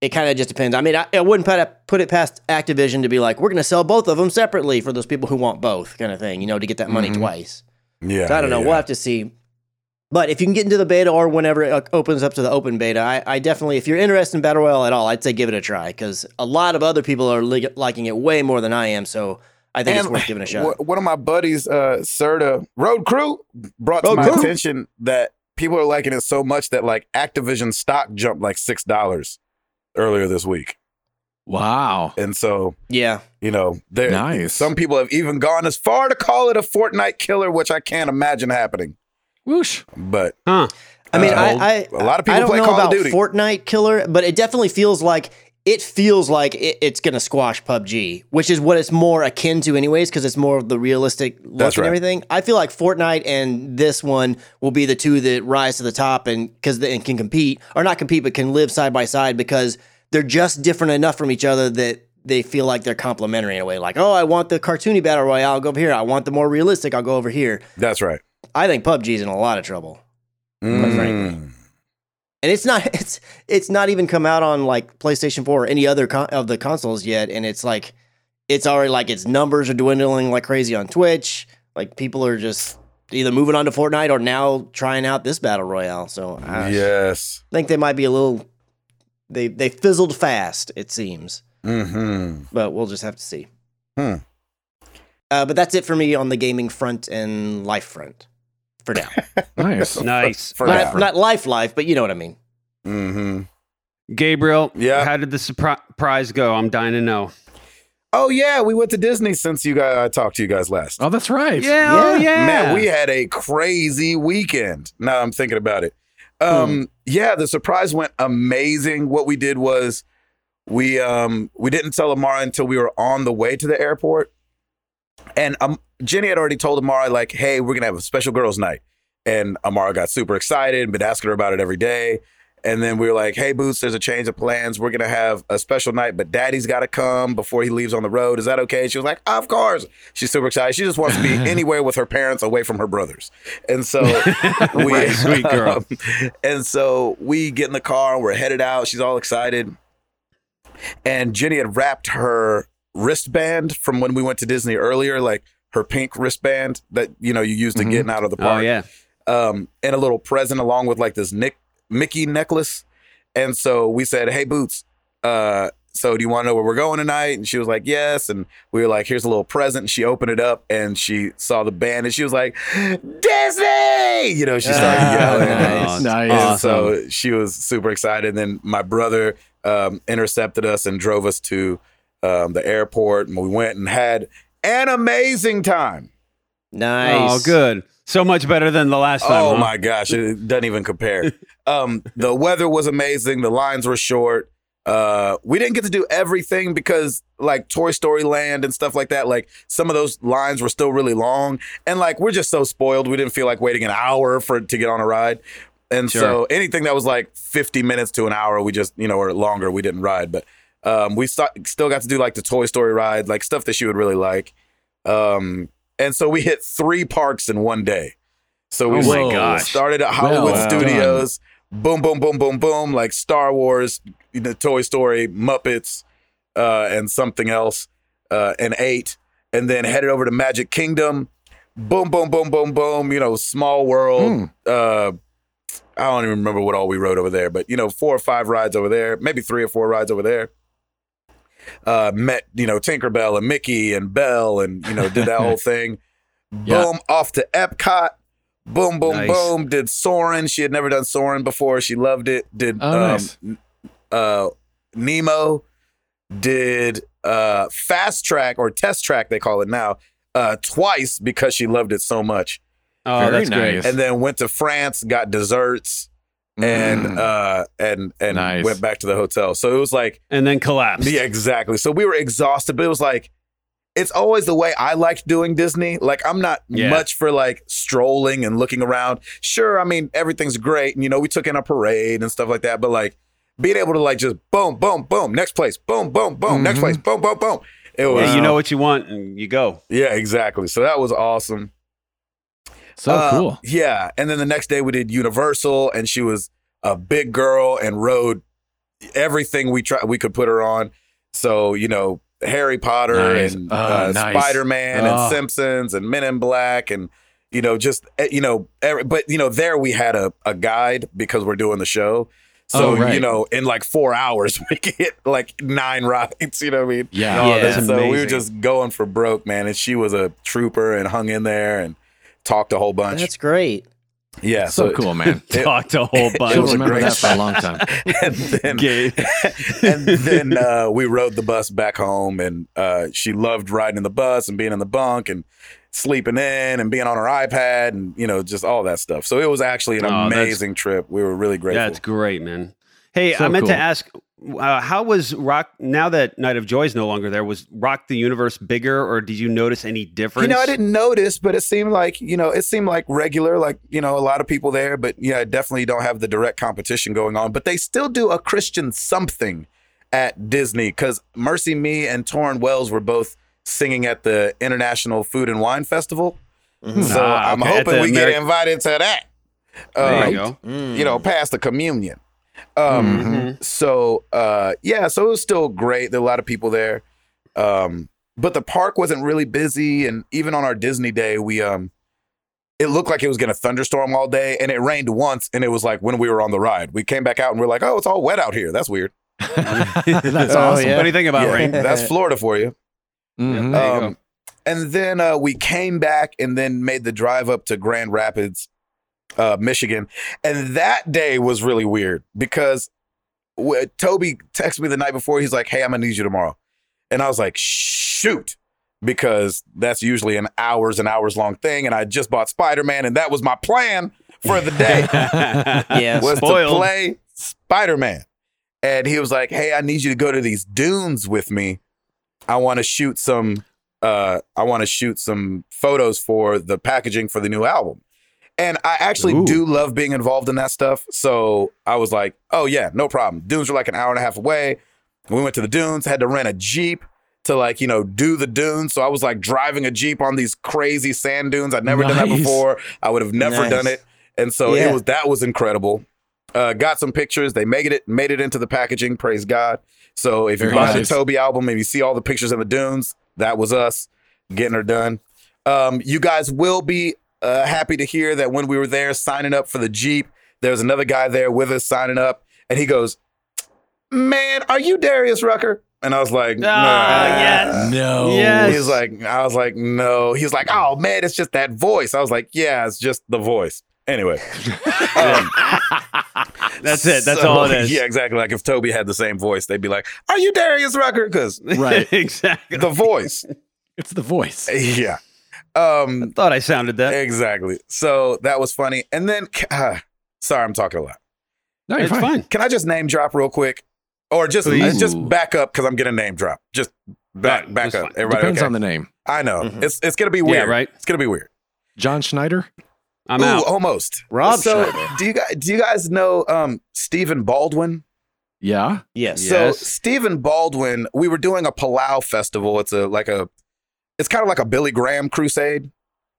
it kind of just depends. I mean, I, I wouldn't put it, put it past Activision to be like, we're going to sell both of them separately for those people who want both kind of thing, you know, to get that money mm-hmm. twice. Yeah. So I don't know. Yeah. We'll have to see. But if you can get into the beta or whenever it opens up to the open beta, I, I definitely, if you're interested in Battle Royale at all, I'd say give it a try, because a lot of other people are li- liking it way more than I am. So I think and it's worth giving it a shot. One of my buddies, uh, Serta Road Crew, brought Road to my crew. attention that people are liking it so much that like Activision stock jumped like six dollars earlier this week. Wow. And so, yeah, you know, there, nice. Some people have even gone as far to call it a Fortnite killer, which I can't imagine happening. Whoosh. But huh. I mean, uh, I, I, a lot of people I don't play know Call about of Duty. Fortnite killer, but it definitely feels like it feels like it, it's going to squash P U B G, which is what it's more akin to anyways, because it's more of the realistic look That's and right. everything. I feel like Fortnite and this one will be the two that rise to the top and because they and can compete or not compete, but can live side by side because they're just different enough from each other that they feel like they're complementary in a way. Like, oh, I want the cartoony battle royale, I'll go over here. I want the more realistic, I'll go over here. That's right. I think P U B G's in a lot of trouble. Mm. Frankly. And it's not it's it's not even come out on like PlayStation four or any other con- of the consoles yet. And it's like it's already like its numbers are dwindling like crazy on Twitch. Like people are just either moving on to Fortnite or now trying out this battle royale. So I yes. think they might be a little. They they fizzled fast, it seems. Mm-hmm. But we'll just have to see. Hmm. Uh, but that's it for me on the gaming front and life front for now. Nice. Nice. For, for not, now. Not life life, but you know what I mean. Mm-hmm. Gabriel, yeah. How did the surprise go? I'm dying to know. Oh, yeah. We went to Disney since you guys, I talked to you guys last. Oh, that's right. Yeah. yeah. Oh, yeah. Man, we had a crazy weekend. Now I'm thinking about it. Um, mm. Yeah, the surprise went amazing. What we did was we um, we didn't tell Amara until we were on the way to the airport. And um, Jenny had already told Amara, like, hey, we're going to have a special girls' night. And Amara got super excited and been asking her about it every day. And then we were like, hey, Boots, there's a change of plans. We're going to have a special night, but Daddy's got to come before he leaves on the road. Is that okay? She was like, of course. She's super excited. She just wants to be anywhere with her parents away from her brothers. And so we, right, sweet girl. Um, and so we get in the car and we're headed out. She's all excited. And Jenny had wrapped her wristband from when we went to Disney earlier, like her pink wristband that, you know, you used mm-hmm. in getting out of the park. Oh, yeah. Um, and a little present along with like this Nick, Mickey necklace. And so we said, hey, Boots, uh, so do you want to know where we're going tonight? And she was like, yes. And we were like, here's a little present. And she opened it up and she saw the band and she was like, Disney! You know, she started yelling. Oh, nice. nice. Awesome. So she was super excited. And then my brother um, intercepted us and drove us to um, the airport. And we went and had an amazing time. Nice. Oh, good. So much better than the last time. Oh, huh? My gosh. It doesn't even compare. um, the weather was amazing. The lines were short. Uh, we didn't get to do everything because, like, Toy Story Land and stuff like that, like, some of those lines were still really long. And, like, we're just so spoiled. We didn't feel like waiting an hour for to get on a ride. And sure. so anything that was, like, fifty minutes to an hour, we just, you know, or longer, we didn't ride. But um, we st- still got to do, like, the Toy Story ride, like, stuff that she would really like. Um And so we hit three parks in one day. So we oh like, started at Hollywood well, Studios, well boom, boom, boom, boom, boom, like Star Wars, you know, Toy Story, Muppets, uh, and something else, uh, and ate, and then headed over to Magic Kingdom, boom, boom, boom, boom, boom, you know, Small World. Hmm. Uh, I don't even remember what all we rode over there, but, you know, four or five rides over there, maybe three or four rides over there. Uh, met, you know, Tinkerbell and Mickey and Belle and, you know, did that whole thing. Boom, yeah. Off to Epcot. Boom, boom, nice. Boom. Did Soarin'. She had never done Soarin' before. She loved it. Did oh, um, nice. uh, Nemo. Did uh, Fast Track or Test Track, they call it now, uh, twice because she loved it so much. Oh, Very that's nice. Great. And then went to France, got desserts. And mm. uh and and nice. Went back to the hotel. So it was like and then collapsed. Yeah, exactly. So we were exhausted, but it was like it's always the way I liked doing Disney. Like I'm not yeah. much for like strolling and looking around. Sure, I mean everything's great, and you know we took in a parade and stuff like that. But like being able to like just boom, boom, boom, next place, boom, boom, boom, mm-hmm. next place, boom, boom, boom. It was yeah, you know what you want and you go. Yeah, exactly. So that was awesome. So uh, cool. Yeah. And then the next day we did Universal and she was a big girl and rode everything we tried, we could put her on. So, you know, Harry Potter nice. and oh, uh, nice. Spider-Man oh. and Simpsons and Men in Black and, you know, just, you know, every, but, you know, there we had a, a guide because we're doing the show. So, oh, right. you know, in like four hours, we hit like nine rides, you know what I mean? Yeah. yeah that's so amazing. We were just going for broke, man. And she was a trooper and hung in there and talked a whole bunch. That's great. Yeah, so, so cool, man. It, Talked a whole bunch. She'll remember that for a long time. And then, and then uh, we rode the bus back home, and uh, she loved riding in the bus and being in the bunk and sleeping in and being on her iPad and, you know, just all that stuff. So it was actually an oh, amazing trip. We were really grateful. That's great, man. Hey, so I meant cool. to ask, uh, how was Rock, now that Night of Joy is no longer there, was Rock the Universe bigger, or did you notice any difference? You know, I didn't notice, but it seemed like, you know, it seemed like regular, like, you know, a lot of people there, but yeah, definitely don't have the direct competition going on. But they still do a Christian something at Disney, because Mercy Me and Torrin Wells were both singing at the International Food and Wine Festival. Mm-hmm. So ah, I'm okay. hoping we Ameri- get invited to that. Um, there you go. Mm. You know, past the communion. Um, mm-hmm. so, uh, yeah, so it was still great. There were a lot of people there. Um, but the park wasn't really busy. And even on our Disney day, we, um, it looked like it was going to thunderstorm all day, and it rained once. And it was like, when we were on the ride, we came back out and we're like, oh, it's all wet out here. That's weird. That's awesome. What do you think about yeah, rain? That's Florida for you. Mm-hmm. Yep, um, you and then, uh, we came back and then made the drive up to Grand Rapids, Uh, Michigan. And that day was really weird because w- Toby texted me the night before. He's like, hey, I'm going to need you tomorrow. And I was like, shoot, because that's usually an hours and hours long thing. And I just bought Spider-Man, and that was my plan for the day. yeah, was spoiled. to play Spider-Man. And he was like, hey, I need you to go to these dunes with me. I want to shoot some, uh, I want to shoot some photos for the packaging for the new album. And I actually Ooh. do love being involved in that stuff. So I was like, oh, yeah, no problem. Dunes are like an hour and a half away. We went to the dunes, had to rent a Jeep to, like, you know, do the dunes. So I was like driving a Jeep on these crazy sand dunes. I'd never nice. done that before. I would have never nice. done it. And so yeah. it was that was incredible. Uh, got some pictures. They made it made it into the packaging. Praise God. So if you buy nice. the Toby album and you see all the pictures in the dunes, that was us getting her done. Um, you guys will be Uh, happy to hear that when we were there signing up for the Jeep, there was another guy there with us signing up, and he goes, man, are you Darius Rucker? And I was like, no, nah. yes. no. Yes. He's like, I was like, no. He's like, oh man, it's just that voice. I was like, yeah, it's just the voice. Anyway, um, that's it. That's so, all it is. Yeah, exactly. Like if Toby had the same voice, they'd be like, are you Darius Rucker? Because right, exactly. The voice. It's the voice. Yeah. Um, I thought I sounded that. Exactly. So that was funny. And then, uh, sorry, I'm talking a lot. No, you're it's fine. fine. Can I just name drop real quick? Or just Please. just back up, because I'm going to name drop. Just back back just up. Everybody, Depends okay? on the name. I know. Mm-hmm. It's it's going to be weird. Yeah, right? It's going to be weird. John Schneider? I'm Ooh, out. almost. Rob so, Schneider. Do you, guys, do you guys know um, Stephen Baldwin? Yeah. Yes. So yes. Stephen Baldwin, we were doing a Palau festival. It's a like a It's kind of like a Billy Graham crusade,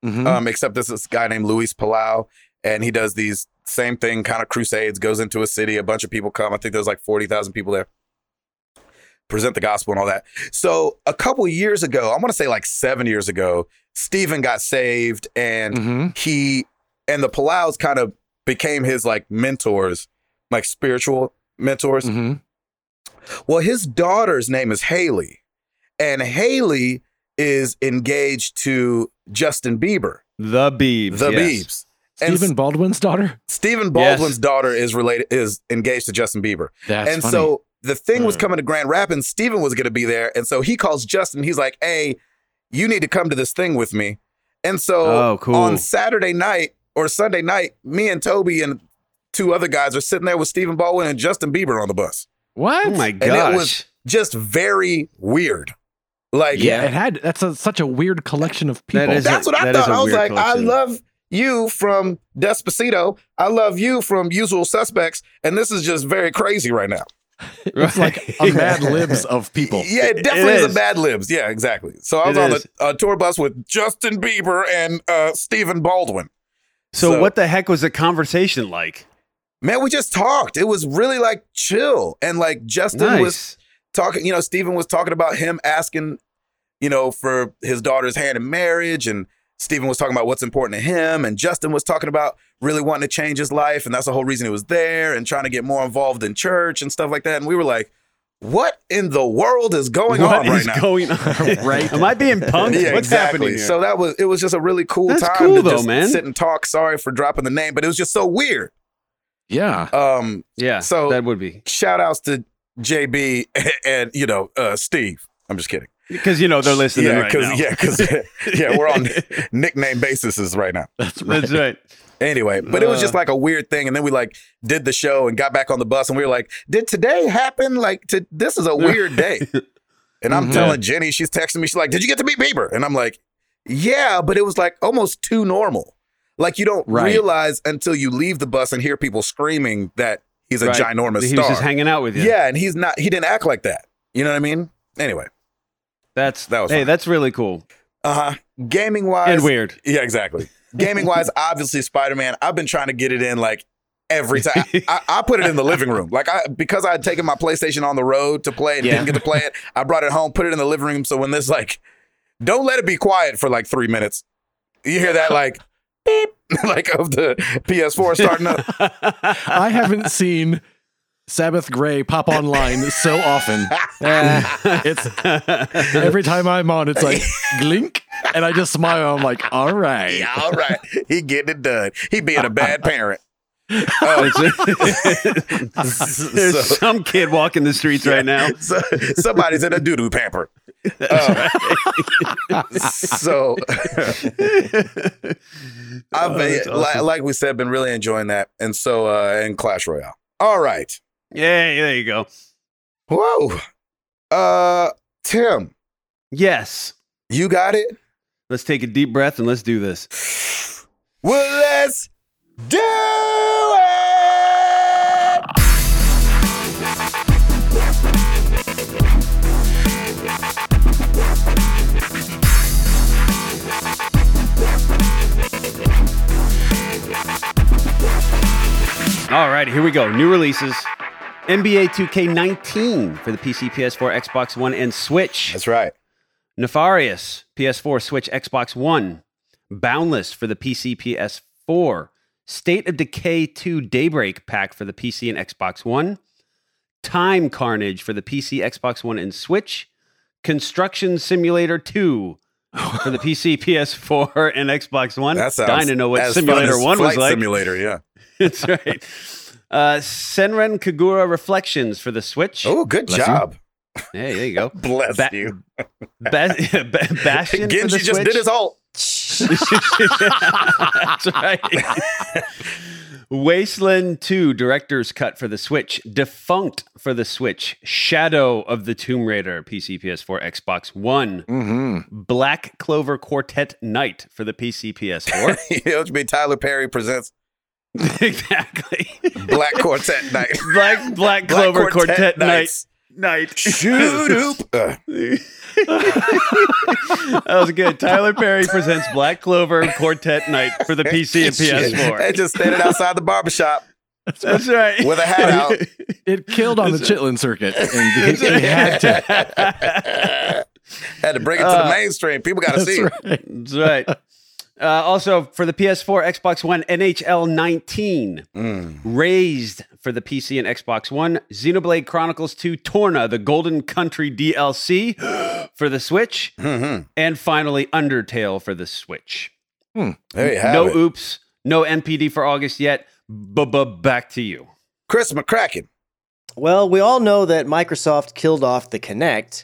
mm-hmm. um, except there's this guy named Luis Palau, and he does these same thing, kind of crusades, goes into a city, a bunch of people come. I think there's like forty thousand people there, present the gospel and all that. So a couple years ago, I want to say like seven years ago, Stephen got saved, and mm-hmm. he and the Palau's kind of became his like mentors, like spiritual mentors. Mm-hmm. Well, his daughter's name is Haley, and Haley is engaged to Justin Bieber. The Biebs. The yes. Biebs. And Stephen Baldwin's daughter? Stephen Baldwin's yes. daughter is related is engaged to Justin Bieber. That's and funny. So the thing mm. was coming to Grand Rapids. Stephen was going to be there. And so he calls Justin. He's like, hey, you need to come to this thing with me. And so oh, cool. on Saturday night or Sunday night, me and Toby and two other guys are sitting there with Stephen Baldwin and Justin Bieber on the bus. What? Oh my gosh. And it was just very weird. Like, yeah, it had that's a, such a weird collection of people. That that's a, what I that thought. I was like, collection. I love you from Despacito. I love you from Usual Suspects. And this is just very crazy right now. It's like a Mad Libs of people. Yeah, it definitely it is. is a Mad Libs. Yeah, exactly. So I was it on the uh, tour bus with Justin Bieber and uh, Stephen Baldwin. So, so what the heck was the conversation like? Man, we just talked. It was really like chill. And like Justin nice. was talking, you know, Stephen was talking about him asking, you know, for his daughter's hand in marriage. And Stephen was talking about what's important to him. And Justin was talking about really wanting to change his life. And that's the whole reason he was there and trying to get more involved in church and stuff like that. And we were like, what in the world is going what on right is now? Going on right? Am I being punked? Yeah, What's exactly. happening here? So that was it was just a really cool That's time cool, to though, just man. sit and talk. Sorry for dropping the name, but it was just so weird. Yeah. Um, yeah. So that would be shout outs to J B and, and you know uh, Steve. I'm just kidding. Because, you know, they're listening yeah, right now. Yeah, because yeah, we're on nickname basis right now. That's right. That's right. Anyway, but uh, it was just like a weird thing. And then we like did the show and got back on the bus and we were like, did today happen? Like, to, this is a weird day. And I'm mm-hmm. telling Jenny, she's texting me. She's like, did you get to meet Bieber? And I'm like, yeah, but it was like almost too normal. Like, you don't right. realize until you leave the bus and hear people screaming that he's a right. ginormous he star. He was just hanging out with you. Yeah, and he's not, he didn't act like that. You know what I mean? Anyway. That's that was hey, fun. That's really cool. Uh-huh. Gaming wise and weird. Yeah, exactly. Gaming wise, obviously Spider-Man. I've been trying to get it in like every time. I, I put it in the living room. Like I because I had taken my PlayStation on the road to play it, yeah. didn't get to play it. I brought it home, put it in the living room. So when this like don't let it be quiet for like three minutes. You hear that like beep like of the P S four starting up. I haven't seen Sabbath Gray pop online so often. Uh, it's every time I'm on, it's like glink, and I just smile. I'm like, all right, yeah, all right. He getting it done. He being a bad parent. Oh. There's so, some kid walking the streets yeah, right now. So, somebody's in a doo doo pamper. Uh, right. So I've been, oh, like, awesome. like we said, been really enjoying that, and so uh, and Clash Royale. All right. Yeah, there you go. Whoa. Uh, Tim. Yes. You got it? Let's take a deep breath and let's do this. Well, let's do it! All right, here we go. New releases. N B A two K nineteen for the P C, P S four, Xbox One, and Switch. That's right. Nefarious, P S four, Switch, Xbox One. Boundless for the P C, P S four. State of Decay two Daybreak Pack for the P C and Xbox One. Time Carnage for the P C, Xbox One, and Switch. Construction Simulator two for the P C, P S four, and Xbox One. That sounds dying to know what Simulator one was like. Simulator, yeah. That's right. Uh, Senran Kagura Reflections for the Switch. Oh, good Bless job. You. Hey, there you go. Bless ba- you. ba- ba- Bastion Genji for the just Switch. Did his ult. That's right. Wasteland two Director's Cut for the Switch. Defunct for the Switch. Shadow of the Tomb Raider, P C, P S four, Xbox One. Mm-hmm. Black Clover Quartet Night for the P C, P S four. It would be Tyler Perry Presents. Exactly. Black Quartet Night. Black Black Clover Black Quartet, Quartet Night. Night. Shoot oop. That was good. Tyler Perry Presents Black Clover Quartet Night for the P C and P S four. They just standing outside the barbershop. That's right. That's right. With a hat out. It killed on That's the right. Chitlin circuit. And it had to. Had to bring it to uh, the mainstream. People got to see right. it. That's right. Uh, also, for the P S four, Xbox One, N H L nineteen. Mm. Raised for the P C and Xbox One. Xenoblade Chronicles two Torna, the Golden Country D L C for the Switch. Mm-hmm. And finally, Undertale for the Switch. Hmm. There you have no it. Oops. No N P D for August yet. Bubba, back to you. Chris McCracken. Well, we all know that Microsoft killed off the Kinect,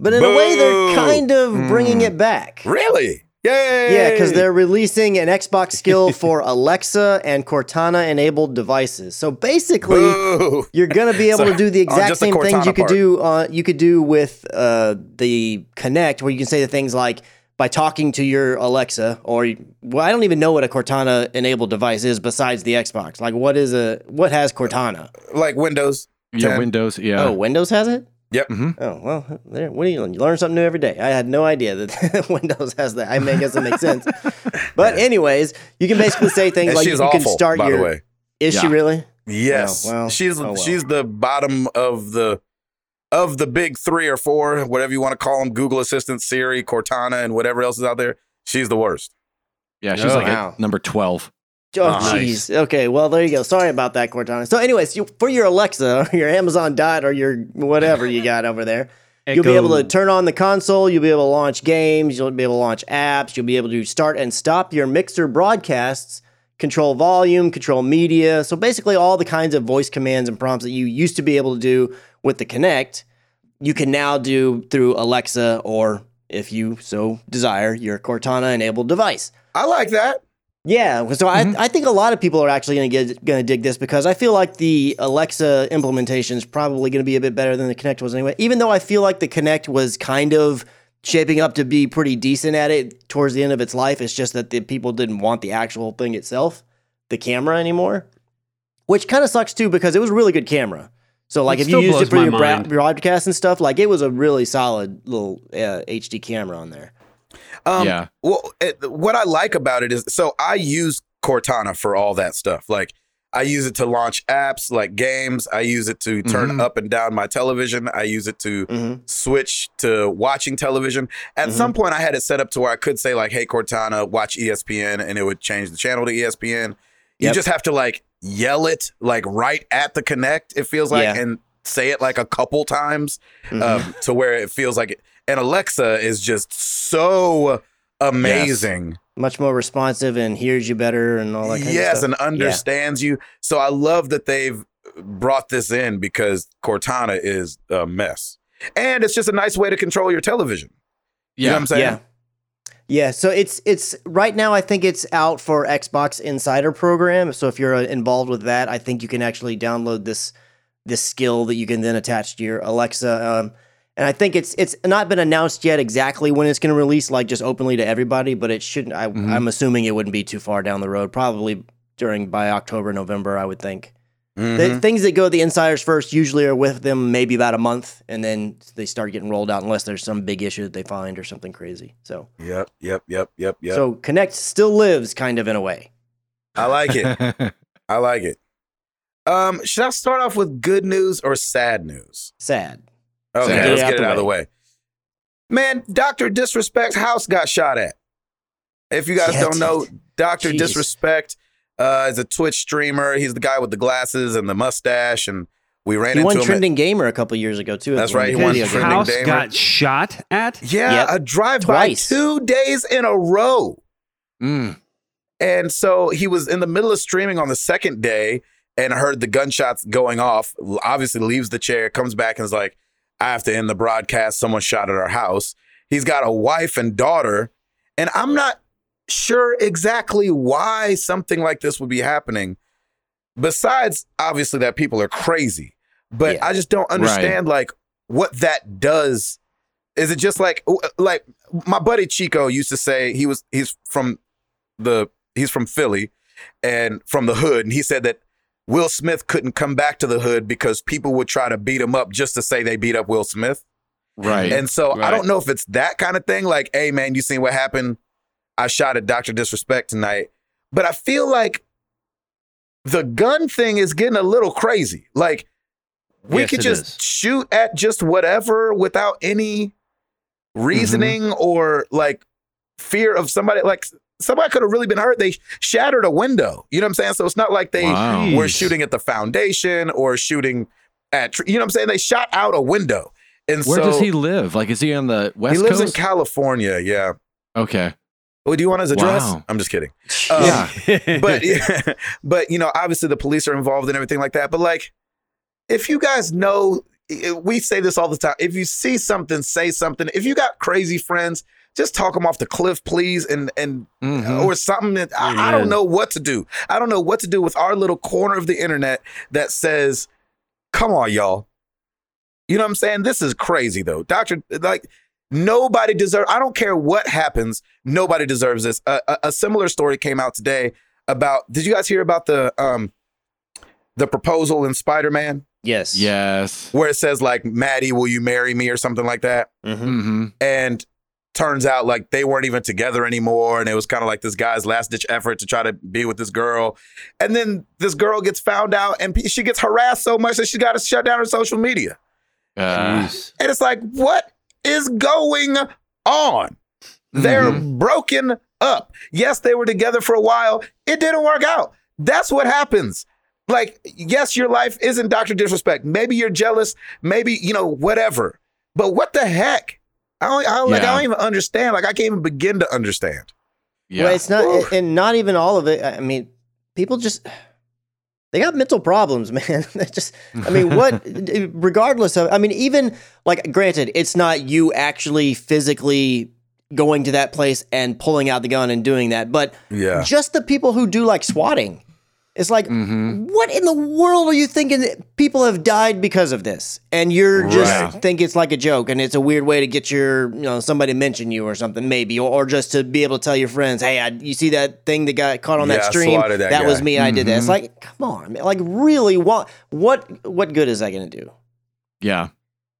but in Boo. a way, they're kind of mm. bringing it back. Really? Yay! Yeah, because they're releasing an Xbox skill for Alexa and Cortana-enabled devices. So basically, Boo! You're going to be able so, to do the exact same the things you could part. do. Uh, you could do with uh, the Kinect, where you can say the things like by talking to your Alexa, or well, I don't even know what a Cortana-enabled device is besides the Xbox. Like, what is a what has Cortana? Like Windows. Yeah, ten. Windows. Yeah. Oh, Windows has it? Yep. Mm-hmm. Oh, well, there, what do you learn? You learn something new every day. I had no idea that Windows has that. I mean, I guess it makes sense. But anyways, you can basically say things and like she's you awful, can start by your... the way. Is yeah. she really? Yes. Oh, well. She's oh, well. she's the bottom of the of the big three or four, whatever you want to call them, Google Assistant, Siri, Cortana, and whatever else is out there. She's the worst. Yeah, she's oh, like wow. number twelve. Oh, jeez. Nice. Okay, well, there you go. Sorry about that, Cortana. So anyways, you, for your Alexa or your Amazon Dot or your whatever you got over there, you'll be able to turn on the console, you'll be able to launch games, you'll be able to launch apps, you'll be able to start and stop your Mixer broadcasts, control volume, control media. So basically all the kinds of voice commands and prompts that you used to be able to do with the Kinect, you can now do through Alexa or, if you so desire, your Cortana-enabled device. I like that. Yeah, so mm-hmm. I, I think a lot of people are actually going to get going to dig this because I feel like the Alexa implementation is probably going to be a bit better than the Kinect was anyway. Even though I feel like the Kinect was kind of shaping up to be pretty decent at it towards the end of its life, it's just that the people didn't want the actual thing itself, the camera anymore, which kind of sucks too because it was a really good camera. So like it if you used it for your bra- broadcast and stuff, like it was a really solid little uh, H D camera on there. Um, yeah. Well, it, what I like about it is, so I use Cortana for all that stuff. Like I use it to launch apps like games. I use it to turn mm-hmm. up and down my television. I use it to mm-hmm. switch to watching television. At mm-hmm. some point I had it set up to where I could say like, hey, Cortana, watch E S P N, and it would change the channel to E S P N. Yep. You just have to like yell it like right at the Kinect, it feels like, yeah. and say it like a couple times mm-hmm. um, to where it feels like it. And Alexa is just so amazing. Yes. Much more responsive and hears you better and all that kind yes, of stuff. Yes, and understands yeah. you. So I love that they've brought this in because Cortana is a mess. And it's just a nice way to control your television. Yeah. You know what I'm saying? Yeah. Yeah, so it's it's right now I think it's out for Xbox Insider program. So if you're involved with that, I think you can actually download this this skill that you can then attach to your Alexa. Um, and I think it's it's not been announced yet exactly when it's going to release, like just openly to everybody, but it shouldn't. I, mm-hmm. I'm assuming it wouldn't be too far down the road, probably during by October, November, I would think. Mm-hmm. The things that go to the insiders first usually are with them maybe about a month, and then they start getting rolled out unless there's some big issue that they find or something crazy. So yep, yep, yep, yep, yep. So Kinect still lives kind of in a way. I like it. I like it. Um, should I start off with good news or sad news? Sad. Okay, sad. Let's get it out of the way. Man, Doctor Disrespect's house got shot at. If you guys yes. don't know, Doctor Jeez. Disrespect Uh, he's a Twitch streamer. He's the guy with the glasses and the mustache, and we ran he into him. He won Trending at, Gamer a couple years ago, too. That's right. He won Trending Gamer. His house got shot at? Yeah, yep. a drive-by Twice. two days in a row. Mm. And so he was in the middle of streaming on the second day and heard the gunshots going off, obviously leaves the chair, comes back and is like, I have to end the broadcast. Someone shot at our house. He's got a wife and daughter, and I'm not sure exactly why something like this would be happening, besides obviously that people are crazy, but yeah. I just don't understand right. like what that does. Is it just like like my buddy Chico used to say, he was he's from the he's from Philly and from the hood, and he said that Will Smith couldn't come back to the hood because people would try to beat him up just to say they beat up Will Smith, right? And so right. I don't know if it's that kind of thing, like, hey man, you seen what happened, I shot at Doctor Disrespect tonight. But I feel like the gun thing is getting a little crazy. Like, we yes, could just is. shoot at just whatever without any reasoning mm-hmm. or, like, fear of somebody. Like, somebody could have really been hurt. They shattered a window. You know what I'm saying? So it's not like they wow. were shooting at the foundation or shooting at, you know what I'm saying? They shot out a window. And Where so, does he live? Like, is he on the West Coast? He lives Coast? in California, yeah. Okay. Oh, do you want his address? Wow. I'm just kidding. Um, yeah. but, yeah, but, you know, obviously the police are involved and everything like that. But, like, if you guys know, we say this all the time. If you see something, say something. If you got crazy friends, just talk them off the cliff, please, and and mm-hmm. or something. That, I, I don't know what to do. I don't know what to do with our little corner of the internet that says, come on, y'all. You know what I'm saying? This is crazy, though. Doctor, like... Nobody deserves, I don't care what happens, nobody deserves this. A, a, a similar story came out today about, did you guys hear about the um, the proposal in Spider-Man? Yes. Yes. Where it says like, Maddie, will you marry me or something like that? Mm-hmm. Mm-hmm. And turns out like they weren't even together anymore. And it was kind of like this guy's last ditch effort to try to be with this girl. And then this girl gets found out and she gets harassed so much that she got to shut down her social media. Uh. And it's like, what is going on? They're mm-hmm. broken up. Yes, they were together for a while. It didn't work out. That's what happens. Like, yes, your life isn't Doctor Disrespect. Maybe you're jealous. Maybe, you know, whatever. But what the heck? I don't, I don't, yeah. like, I don't even understand. Like, I can't even begin to understand. Yeah, well, it's not, Oof. and not even all of it. I mean, people just, they got mental problems, man. They just, I mean, what, regardless of, I mean, even like, granted, it's not you actually physically going to that place and pulling out the gun and doing that, but yeah. just the people who do like swatting. It's like, mm-hmm. what in the world are you thinking that people have died because of this? And you're just right. think it's like a joke, and it's a weird way to get your, you know, somebody to mention you or something, maybe, or, or just to be able to tell your friends, hey, I, you see that thing that got caught on yeah, that stream? That, that was me, mm-hmm. I did that. It's like, come on, man. Like, really, what what, what good is that going to do? Yeah.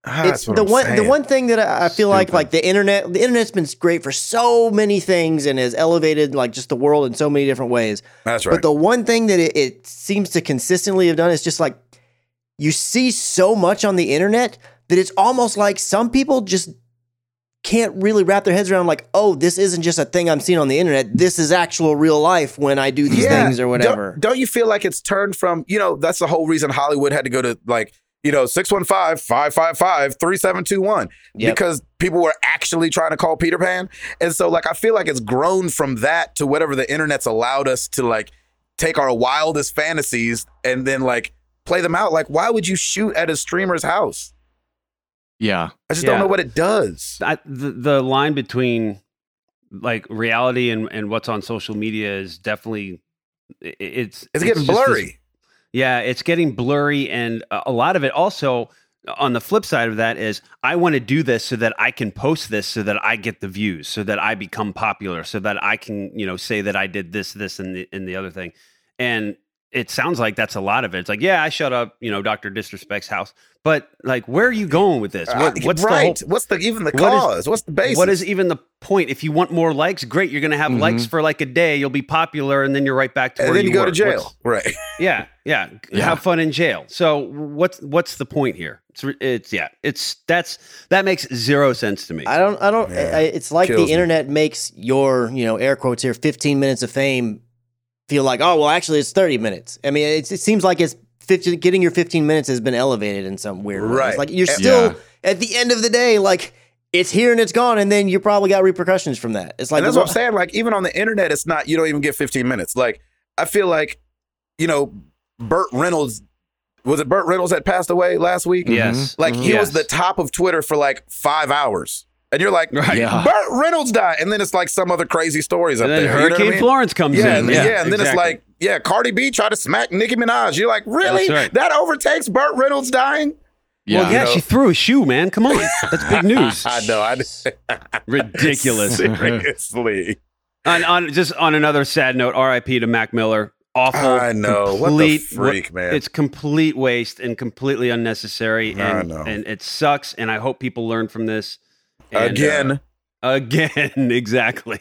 Ah, it's the I'm one saying. the one thing that I, I feel Stupid. like like the internet the internet's been great for so many things and has elevated like just the world in so many different ways. That's right. But the one thing that it, it seems to consistently have done is just like you see so much on the internet that it's almost like some people just can't really wrap their heads around like, oh, this isn't just a thing I'm seeing on the internet. This is actual real life when I do these yeah. things or whatever. Don't, don't you feel like it's turned from, you know, that's the whole reason Hollywood had to go to like you know, six one five, five five five, three seven two one yep. because people were actually trying to call Peter Pan. And so, like, I feel like it's grown from that to whatever the internet's allowed us to, like, take our wildest fantasies and then, like, play them out. Like, why would you shoot at a streamer's house? Yeah. I just yeah. don't know what it does. I, the, the line between, like, reality and, and what's on social media is definitely, it, it's, it's... It's getting blurry. This, Yeah, it's getting blurry, and a lot of it also, on the flip side of that is, I want to do this so that I can post this, so that I get the views, so that I become popular, so that I can, you know, say that I did this, this, and the, and the other thing. And it sounds like that's a lot of it. It's like, yeah, I shut up, you know, Doctor Disrespect's house. But, like, where are you going with this? What, what's right. the whole, what's the even the cause? What is, what's the basis? What is even the point? If you want more likes, great. You're going to have mm-hmm. likes for, like, a day. You'll be popular, and then you're right back to and where you were. And then you, you go work. to jail. What's, right. Yeah, yeah, yeah. Have fun in jail. So what's what's the point here? It's, it's yeah. It's that's that makes zero sense to me. I don't. I don't. Yeah. I, it's like Kills the internet me. makes your, you know, air quotes here, fifteen minutes of fame feel like, oh, well, actually, it's thirty minutes. I mean, it, it seems like it's fifty, getting your fifteen minutes has been elevated in some weird right. way. It's like you're still, yeah. at the end of the day, like, it's here and it's gone, and then you probably got repercussions from that. It's like, and that's what I'm saying. Like, even on the internet, it's not, you don't even get fifteen minutes. Like, I feel like, you know, Burt Reynolds, was it Burt Reynolds that passed away last week? Yes. Mm-hmm. Like, mm-hmm. he yes. was the top of Twitter for like five hours. And you're like, right, yeah. Burt Reynolds died. And then it's like some other crazy stories up and then there. Hurricane you know I mean? Florence comes yeah, in. Yeah, yeah and then exactly. it's like, yeah, Cardi B tried to smack Nicki Minaj. You're like, really? Right. That overtakes Burt Reynolds dying? Yeah. Well, yeah, you know? She threw a shoe, man. Come on. That's big news. I know. I Ridiculous. Seriously. on, on, just on another sad note, R I P to Mac Miller. Awful. I know. Complete, what the freak, man. It's complete waste and completely unnecessary. And, I know. And it sucks. And I hope people learn from this. And, again, uh, again, exactly.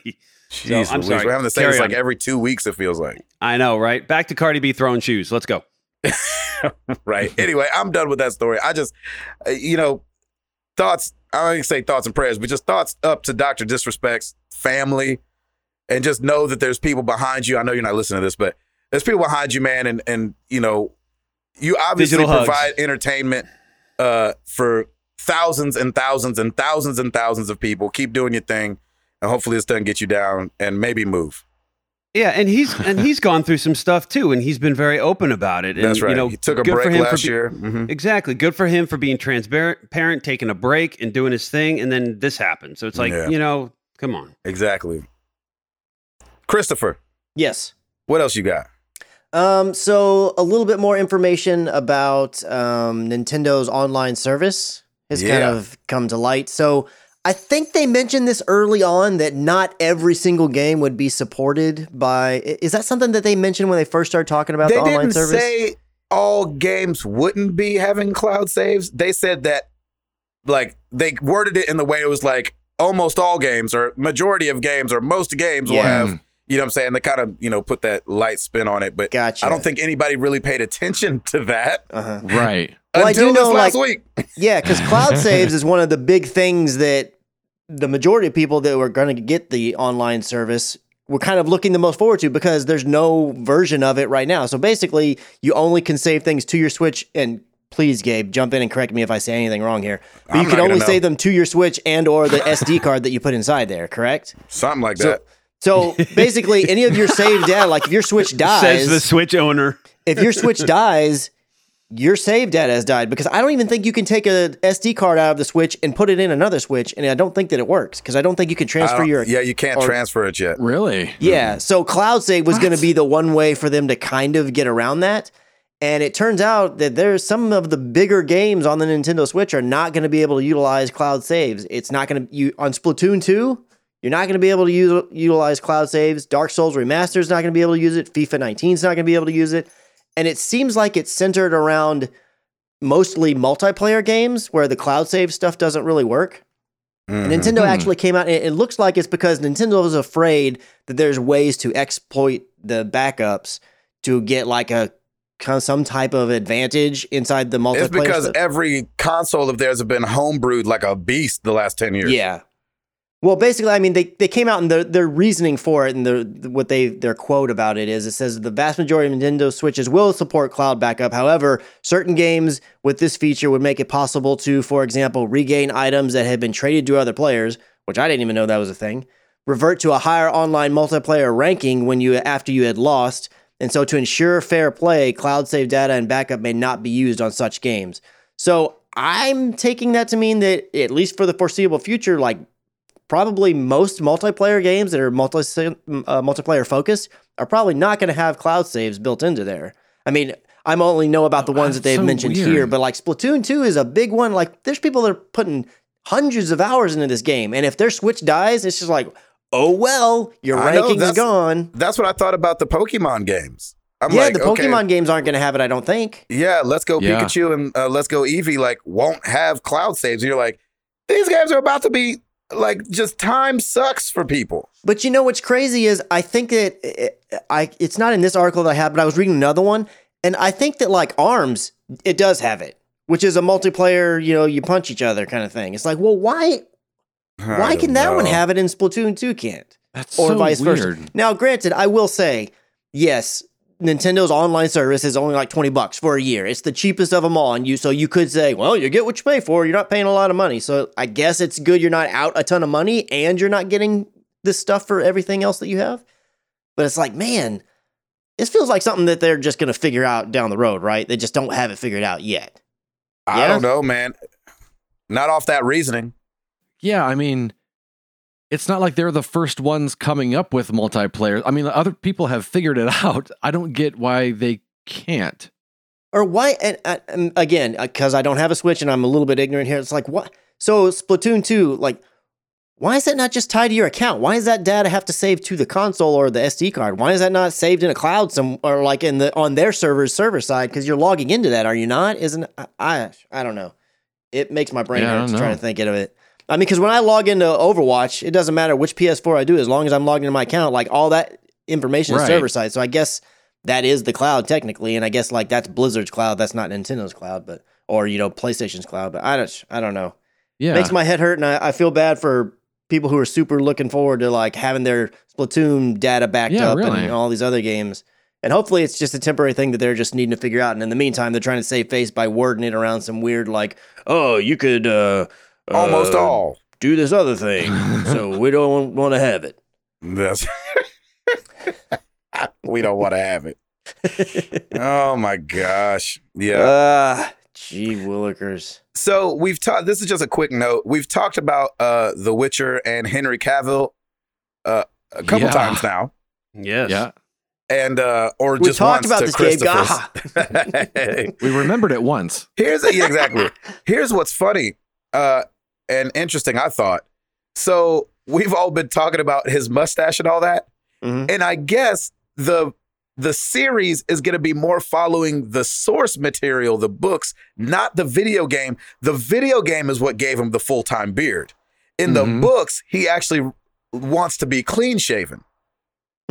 Jeez, so, I'm sorry. We're having the same like every two weeks. It feels like. I know, right? Back to Cardi B throwing shoes. Let's go. Right. Anyway, I'm done with that story. I just, uh, you know, thoughts. I don't even say thoughts and prayers, but just thoughts up to Doctor Disrespect's family, and just know that there's people behind you. I know you're not listening to this, but there's people behind you, man, and and you know, you obviously provide entertainment uh, for. Thousands and thousands and thousands and thousands of people. Keep doing your thing, and hopefully this doesn't get you down, and maybe move. Yeah, and he's and he's gone through some stuff too, and he's been very open about it. And, that's right. You know, he took a break last be- year. Mm-hmm. Exactly. Good for him for being transparent, taking a break, and doing his thing, and then this happened. So it's like, yeah. you know, come on. Exactly. Christopher. Yes. What else you got? Um, so a little bit more information about um, Nintendo's online service. Has yeah. kind of come to light. So I think they mentioned this early on that not every single game would be supported by. Is that something that they mentioned when they first started talking about they the online service? They didn't say all games wouldn't be having cloud saves. They said that, like, they worded it in the way it was like almost all games or majority of games or most games yeah. will have. You know what I'm saying? They kind of, you know, put that light spin on it, but gotcha. I don't think anybody really paid attention to that. Uh-huh. Right. Well, Until I do this know, last like, week. Yeah, because cloud saves is one of the big things that the majority of people that were going to get the online service we're kind of looking the most forward to, because there's no version of it right now. So basically, you only can save things to your Switch, and please, Gabe, jump in and correct me if I say anything wrong here. But I'm you can only know. save them to your Switch and or the S D card that you put inside there, correct? Something like so, that. So basically, any of your saved data, like if your Switch dies... Says the Switch owner. If your Switch dies... Your save data has died, because I don't even think you can take a S D card out of the Switch and put it in another Switch, and I don't think that it works, because I don't think you can transfer your... Yeah, you can't or, transfer it yet. Really? Yeah, so cloud save was going to be the one way for them to kind of get around that, and it turns out that there's some of the bigger games on the Nintendo Switch are not going to be able to utilize cloud saves. It's not going to... you on Splatoon two, you're not going to be able to use, utilize cloud saves. Dark Souls Remastered is not going to be able to use it. FIFA nineteen is not going to be able to use it. And it seems like it's centered around mostly multiplayer games where the cloud save stuff doesn't really work. Mm-hmm. And Nintendo actually came out, and it looks like it's because Nintendo is afraid that there's ways to exploit the backups to get like a some type of advantage inside the multiplayer. It's because stuff. Every console of theirs have been homebrewed like a beast the last ten years. Yeah. Well, basically, I mean, they, they came out and their, their reasoning for it and their, what they their quote about it is, it says the vast majority of Nintendo Switches will support cloud backup. However, certain games with this feature would make it possible to, for example, regain items that had been traded to other players, which I didn't even know that was a thing, revert to a higher online multiplayer ranking when you after you had lost. And so to ensure fair play, cloud save data and backup may not be used on such games. So I'm taking that to mean that, at least for the foreseeable future, like, probably most multiplayer games that are multi uh, multiplayer focused are probably not going to have cloud saves built into there. I mean, I only know about the ones oh, that they've so mentioned weird. here, but like Splatoon two is a big one. Like, there's people that are putting hundreds of hours into this game, and if their Switch dies, it's just like, oh well, your I ranking's know, gone. That's what I thought about the Pokemon games. I'm yeah, like, the Pokemon okay, games aren't going to have it, I don't think. Yeah, Let's Go yeah. Pikachu and uh, Let's Go Eevee like won't have cloud saves. And you're like, these games are about to be. Like, just time sucks for people. But you know what's crazy is I think that it, I it's not in this article that I have, but I was reading another one, and I think that like ARMS, it does have it, which is a multiplayer, you know, you punch each other kind of thing. It's like, well, why I why can that know. one have it and Splatoon two can't? That's or so vice weird. Versa. Now, granted, I will say, yes, Nintendo's online service is only like twenty bucks for a year. It's the cheapest of them all. And you, so you could say, well, you get what you pay for. You're not paying a lot of money. So I guess it's good you're not out a ton of money and you're not getting this stuff for everything else that you have. But it's like, man, this feels like something that they're just going to figure out down the road, right? They just don't have it figured out yet. Yeah? I don't know, man. Not off that reasoning. Yeah, I mean, it's not like they're the first ones coming up with multiplayer. I mean, other people have figured it out. I don't get why they can't. Or why, and, and again, because I don't have a Switch and I'm a little bit ignorant here. It's like, what? So Splatoon two, like, why is that not just tied to your account? Why does that data have to save to the console or the S D card? Why is that not saved in a cloud some or like in the on their server's server side? Because you're logging into that, are you not? Isn't I? I don't know. It makes my brain yeah, hurt to try to think of it. I mean, because when I log into Overwatch, it doesn't matter which P S four I do, as long as I'm logged into my account, like all that information right. is server side. So I guess that is the cloud technically, and I guess like that's Blizzard's cloud, that's not Nintendo's cloud, but or you know PlayStation's cloud. But I don't, I don't know. Yeah, it makes my head hurt, and I, I feel bad for people who are super looking forward to like having their Splatoon data backed yeah, up really. and all these other games. And hopefully it's just a temporary thing that they're just needing to figure out. And in the meantime, they're trying to save face by wording it around some weird like, oh, you could. uh Almost uh, all. Do this other thing, so we don't want to have it. That's we don't want to have it. Oh, my gosh. Yeah. Uh, gee willikers. So we've talked, this is just a quick note. We've talked about uh, The Witcher and Henry Cavill uh, a couple yeah. times now. Yes. Yeah. And uh, or we just talked once about to this game. We remembered it once. Here's a, yeah, exactly. Here's what's funny. Uh, and interesting, I thought. So we've all been talking about his mustache and all that. Mm-hmm. And I guess the the series is going to be more following the source material, the books, not the video game. The video game is what gave him the full-time beard. In mm-hmm. the books, he actually wants to be clean-shaven.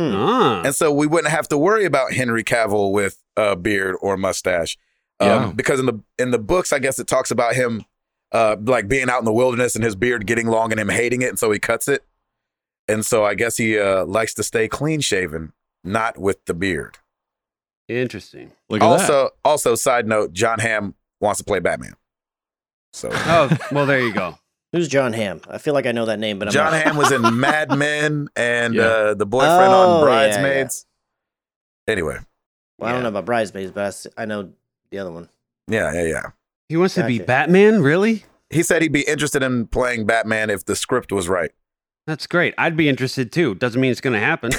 Mm-hmm. And so we wouldn't have to worry about Henry Cavill with a beard or mustache. Um, yeah. Because in the in the books, I guess it talks about him Uh, like being out in the wilderness and his beard getting long and him hating it, and so he cuts it. And so I guess he uh, likes to stay clean shaven, not with the beard. Interesting. Look at also, that. Also, side note, John Hamm wants to play Batman. So, oh, well, there you go. Who's John Hamm? I feel like I know that name, but I'm John not. Hamm was in Mad Men and yeah. uh, the boyfriend oh, on Bridesmaids. Yeah, yeah. Anyway. Well, yeah. I don't know about Bridesmaids, but I, I know the other one. Yeah, yeah, yeah. He wants gotcha. to be Batman? Really? He said he'd be interested in playing Batman if the script was right. That's great. I'd be interested too. Doesn't mean it's going to happen.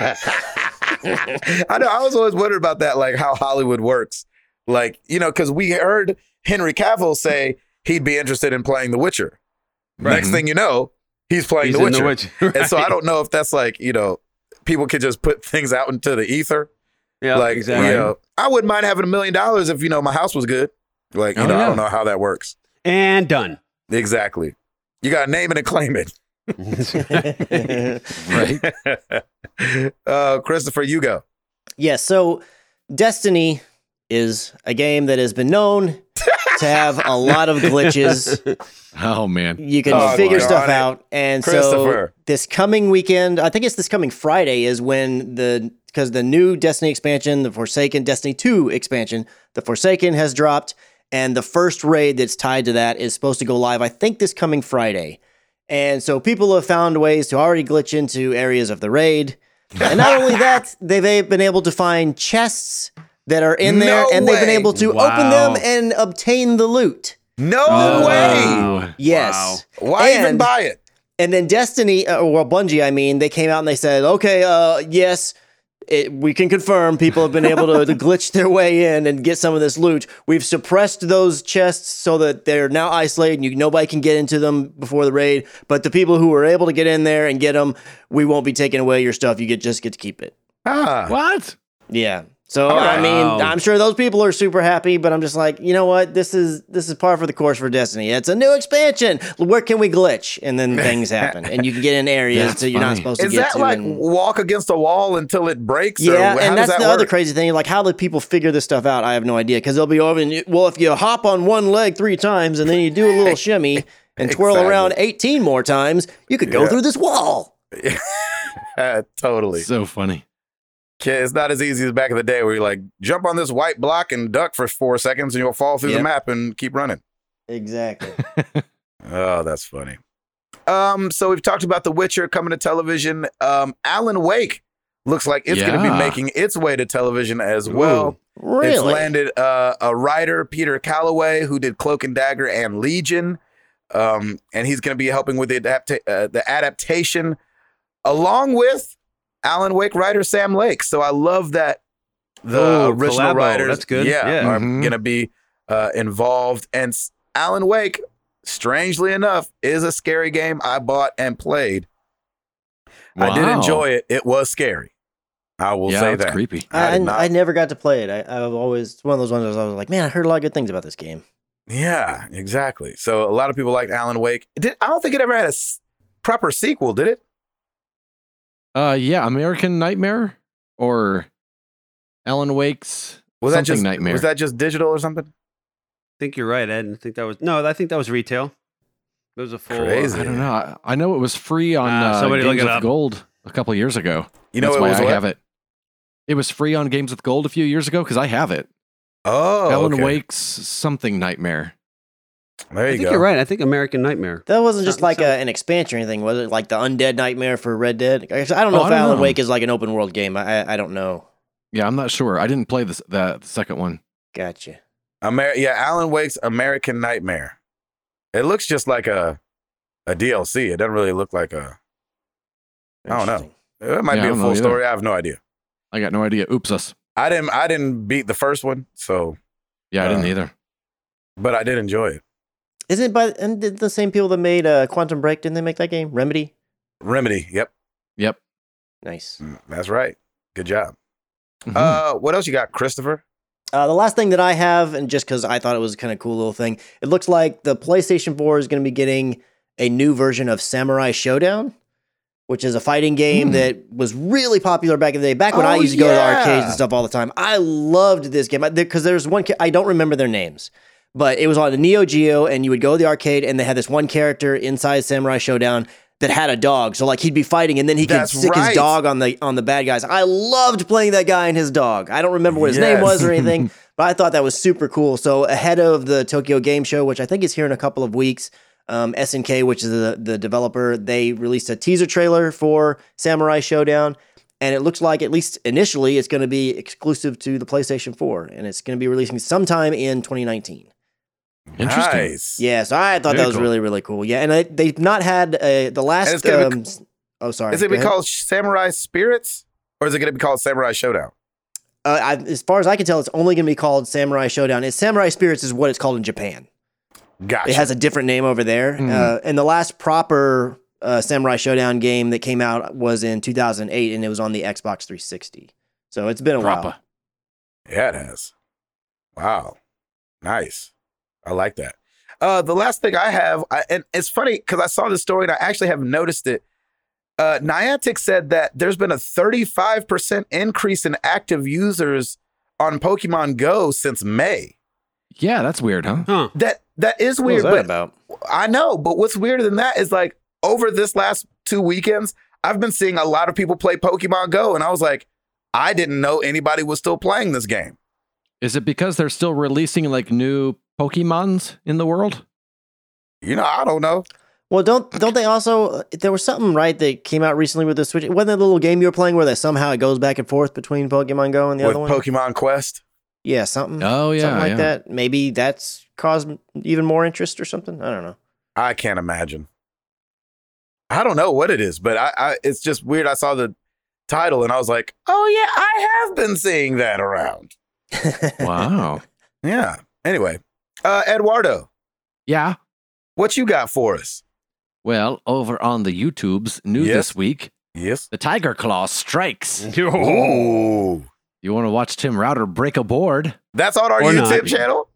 I know. I was always wondering about that, like how Hollywood works. Like, you know, because we heard Henry Cavill say he'd be interested in playing The Witcher. Right. Next thing you know, he's playing he's The Witcher. The Witcher. Right. And so I don't know if that's like, you know, people could just put things out into the ether. Yeah, like, exactly. You know, I wouldn't mind having a million dollars if, you know, my house was good. Like, you oh, know, yeah. I don't know how that works. And done. Exactly. You got to name it and claim it. Right. uh, Christopher, you go. Yeah, so Destiny is a game that has been known to have a lot of glitches. Oh, man. You can oh, figure God. stuff out. And so this coming weekend, I think it's this coming Friday is when the, because the new Destiny expansion, the Forsaken, Destiny two expansion, the Forsaken has dropped. And the first raid that's tied to that is supposed to go live, I think, this coming Friday. And so people have found ways to already glitch into areas of the raid. And not only that, they've been able to find chests that are in there, no and they've way. been able to wow. open them and obtain the loot. No oh, way! Wow. Yes. Wow. Why and, even buy it? And then Destiny, or uh, well, Bungie, I mean, they came out and they said, okay, uh, yes, it, we can confirm people have been able to, to glitch their way in and get some of this loot. We've suppressed those chests so that they're now isolated and you, nobody can get into them before the raid. But the people who were able to get in there and get them, we won't be taking away your stuff. You get, just get to keep it. Ah, what? Yeah. So, right. I mean, oh. I'm sure those people are super happy, but I'm just like, you know what? This is this is par for the course for Destiny. It's a new expansion. Where can we glitch? And then things happen. And you can get in areas that you're not supposed is to get to. Is that like and... walk against a wall until it breaks? Yeah, or and that's that the work? Other crazy thing. Like, how do people figure this stuff out? I have no idea. Because they'll be over and, you, well, if you hop on one leg three times and then you do a little shimmy and exactly. twirl around eighteen more times, you could go yeah. through this wall. Totally. So funny. It's not as easy as back in the day where you like jump on this white block and duck for four seconds and you'll fall through yep. the map and keep running. Exactly. Oh, that's funny. Um, so we've talked about The Witcher coming to television. Um, Alan Wake looks like it's yeah. going to be making its way to television as well. Ooh, really? It's landed uh, a writer, Peter Calloway, who did Cloak and Dagger and Legion. Um, and he's going to be helping with the, adapta- uh, the adaptation along with Alan Wake writer Sam Lake. So I love that the oh, original collabo. writers That's good. Yeah, yeah. are mm-hmm. going to be uh, involved. And Alan Wake, strangely enough, is a scary game I bought and played. Wow. I did enjoy it. It was scary. I will yeah, say that. creepy. I, I, I never got to play it. I, I've always, one of those ones I was always like, man, I heard a lot of good things about this game. Yeah, exactly. So a lot of people liked Alan Wake. It did, I don't think it ever had a s- proper sequel, did it? Uh yeah, American Nightmare or Alan Wake's was something that just, Nightmare. Was that just digital or something? I think you're right, Ed. I think that was no. I think that was retail. It was a full. Crazy. I don't know. I, I know it was free on uh, uh, Games with up. Gold a couple of years ago. You know, that's why I what? have it. It was free on Games with Gold a few years ago because I have it. Oh, Alan okay. Wake's something Nightmare. There you I think go. You're right. I think American Nightmare. That wasn't just like a, an expansion or anything, was it? Like the Undead Nightmare for Red Dead? I don't know oh, if don't Alan know. Wake is like an open world game. I I don't know. Yeah, I'm not sure. I didn't play this the, the second one. Gotcha. Amer- yeah, Alan Wake's American Nightmare. It looks just like a a D L C. It doesn't really look like a. I don't know. It might yeah, be a full story. I have no idea. I got no idea. Oops us. I didn't. I didn't beat the first one, so. Yeah, I uh, didn't either. But I did enjoy it. Isn't it by and the same people that made uh, Quantum Break? Didn't they make that game? Remedy? Remedy, yep. Yep. Nice. Mm, that's right. Good job. Mm-hmm. Uh, what else you got, Christopher? Uh, the last thing that I have, and just because I thought it was kind of cool little thing, it looks like the PlayStation four is going to be getting a new version of Samurai Showdown, which is a fighting game mm. that was really popular back in the day. Back when oh, I used to yeah. go to the arcades and stuff all the time. I loved this game because there, there's one, I don't remember their names. But it was on the Neo Geo, and you would go to the arcade, and they had this one character inside Samurai Showdown that had a dog. So like he'd be fighting and then he That's could stick right. his dog on the on the bad guys. I loved playing that guy and his dog. I don't remember what his yes. name was or anything, but I thought that was super cool. So ahead of the Tokyo Game Show, which I think is here in a couple of weeks, um, S N K, which is the, the developer, they released a teaser trailer for Samurai Showdown. And it looks like, at least initially, it's going to be exclusive to the PlayStation four. And it's going to be releasing sometime in twenty nineteen. Interesting. Nice. Yeah, so I thought Very that was cool. really, really cool. Yeah, and I, they've not had a, the last... Um, be, oh, sorry. Is it going to be called Samurai Spirits? Or is it going to be called Samurai Showdown? Uh, I, as far as I can tell, it's only going to be called Samurai Showdown. It's Samurai Spirits is what it's called in Japan. Gotcha. It has a different name over there. Mm. Uh, and the last proper... Uh, Samurai Showdown game that came out was in two thousand eight, and it was on the Xbox three sixty. So it's been a Proper. while. Yeah, it has. Wow. Nice. I like that. Uh, the last thing I have, I, and it's funny because I saw this story and I actually haven't noticed it. Uh, Niantic said that there's been a thirty-five percent increase in active users on Pokemon Go since May. Yeah, that's weird, huh? huh. That That is weird. What was that about? I know, but what's weirder than that is like, over this last two weekends, I've been seeing a lot of people play Pokemon Go, and I was like, I didn't know anybody was still playing this game. Is it because they're still releasing like new Pokemons in the world? You know, I don't know. Well, don't don't they also, there was something, right, that came out recently with the Switch. Wasn't that little game you were playing where that somehow it goes back and forth between Pokemon Go and the with other one? Pokemon Quest? Yeah, something. Oh, yeah. Something like yeah. that. Maybe that's caused even more interest or something. I don't know. I can't imagine. I don't know what it is, but I, I it's just weird. I saw the title and I was like, oh, yeah, I have been seeing that around. Wow. Yeah. Anyway, uh, Eduardo. Yeah. What you got for us? Well, over on the YouTubes, new yes. this week. Yes. The Tiger Claw strikes. Oh. You want to watch Tim Router break a board? That's on our or YouTube not. channel?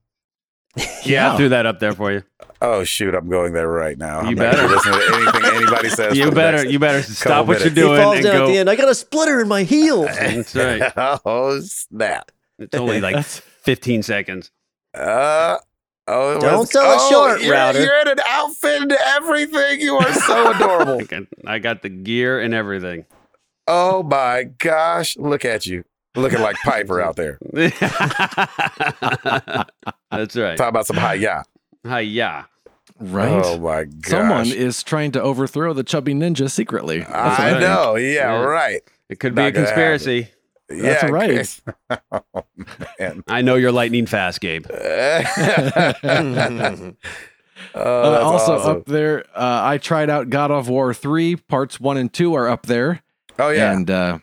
Yeah, I threw that up there for you. Oh shoot, I'm going there right now. You I'm better not listen to anything anybody says. You better, you better stop what minutes. you're doing. He falls and down go. At the end. I got a splitter in my heel. That's right. Oh snap! It's only like fifteen seconds. Uh oh! It Don't was, sell it oh, short, you're, Router. You're in an outfit and everything. You are so adorable. I, got, I got the gear and everything. Oh my gosh! Look at you. Looking like Piper out there. That's right. Talk about some hi-ya. Hi-ya. Right. Oh, my gosh. Someone is trying to overthrow the chubby ninja secretly. That's I right. know. Yeah, yeah, right. It could Not be a conspiracy. Yeah, That's right. Okay. Oh, man. I know you're lightning fast, Gabe. oh, uh, also awesome. Up there, uh, I tried out God of War three. Parts one and two are up there. Oh, yeah. And... Uh,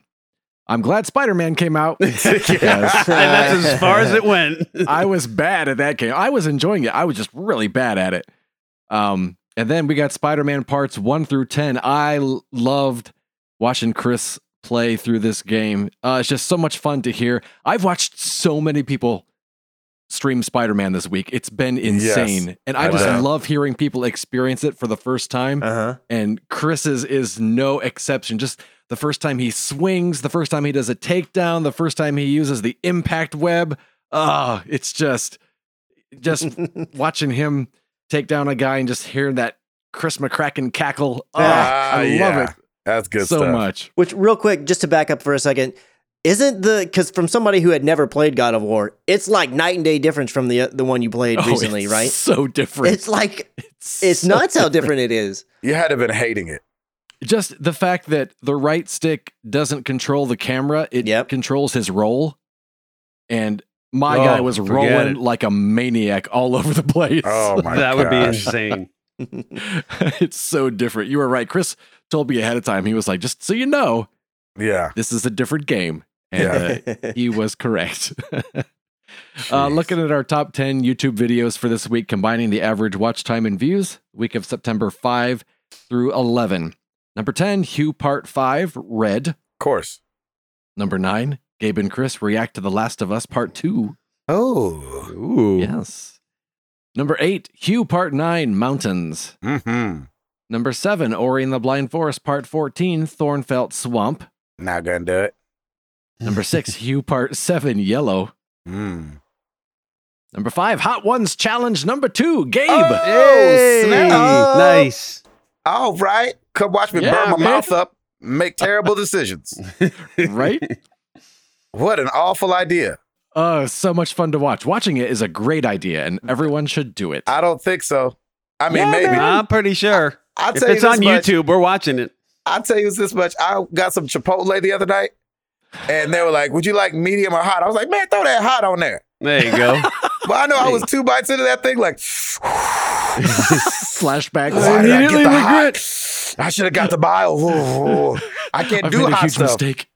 I'm glad Spider-Man came out. yes. And that's as far as it went. I was bad at that game. I was enjoying it. I was just really bad at it. Um, and then we got Spider-Man parts one through ten. I l- loved watching Chris play through this game. Uh, it's just so much fun to hear. I've watched so many people stream Spider-Man this week. It's been insane. Yes. And I just wow. love hearing people experience it for the first time. Uh-huh. And Chris's is no exception. Just... The first time he swings, the first time he does a takedown, the first time he uses the impact web. Oh, it's just, just watching him take down a guy and just hearing that Chris McCracken cackle. Oh, uh, I yeah. love it. That's good so stuff. So much. Which, real quick, just to back up for a second, isn't the, because from somebody who had never played God of War, it's like night and day difference from the the one you played oh, recently, it's right? so different. It's like, it's, it's so nuts different. how different it is. You had to have been hating it. Just the fact that the right stick doesn't control the camera, it yep. controls his roll. And my oh, guy was rolling it. like a maniac all over the place. Oh my That gosh. would be insane. It's so different. You were right. Chris told me ahead of time. He was like, just so you know, yeah, this is a different game. And yeah. uh, he was correct. uh, looking at our top ten YouTube videos for this week, combining the average watch time and views, week of September fifth through eleven. Number ten, Hugh Part five, Red. Of course. Number nine, Gabe and Chris react to The Last of Us Part two. Oh. Ooh. Yes. Number eight, Hugh Part nine, Mountains. Mm-hmm. Number seven, Ori and the Blind Forest Part fourteen, Thornfelt Swamp. Not gonna do it. Number six, Hugh Part seven, Yellow. Mm. Number five, Hot Ones Challenge Number two, Gabe. Oh, hey. Nice. All right. Come watch me yeah, burn my man. mouth up, make terrible decisions. Right? What an awful idea. Oh, so much fun to watch. Watching it is a great idea, and everyone should do it. I don't think so. I mean, yeah, maybe. Man. I'm pretty sure. I, if it's on much, YouTube, we're watching it. I'll tell you this much. I got some Chipotle the other night, and they were like, would you like medium or hot? I was like, man, throw that hot on there. There you go. But I know I was two bites into that thing, like... Flashbacks. Why did I get the hot? I should have got the bile. Ooh, ooh. I can't I've do hot stuff. Mistake.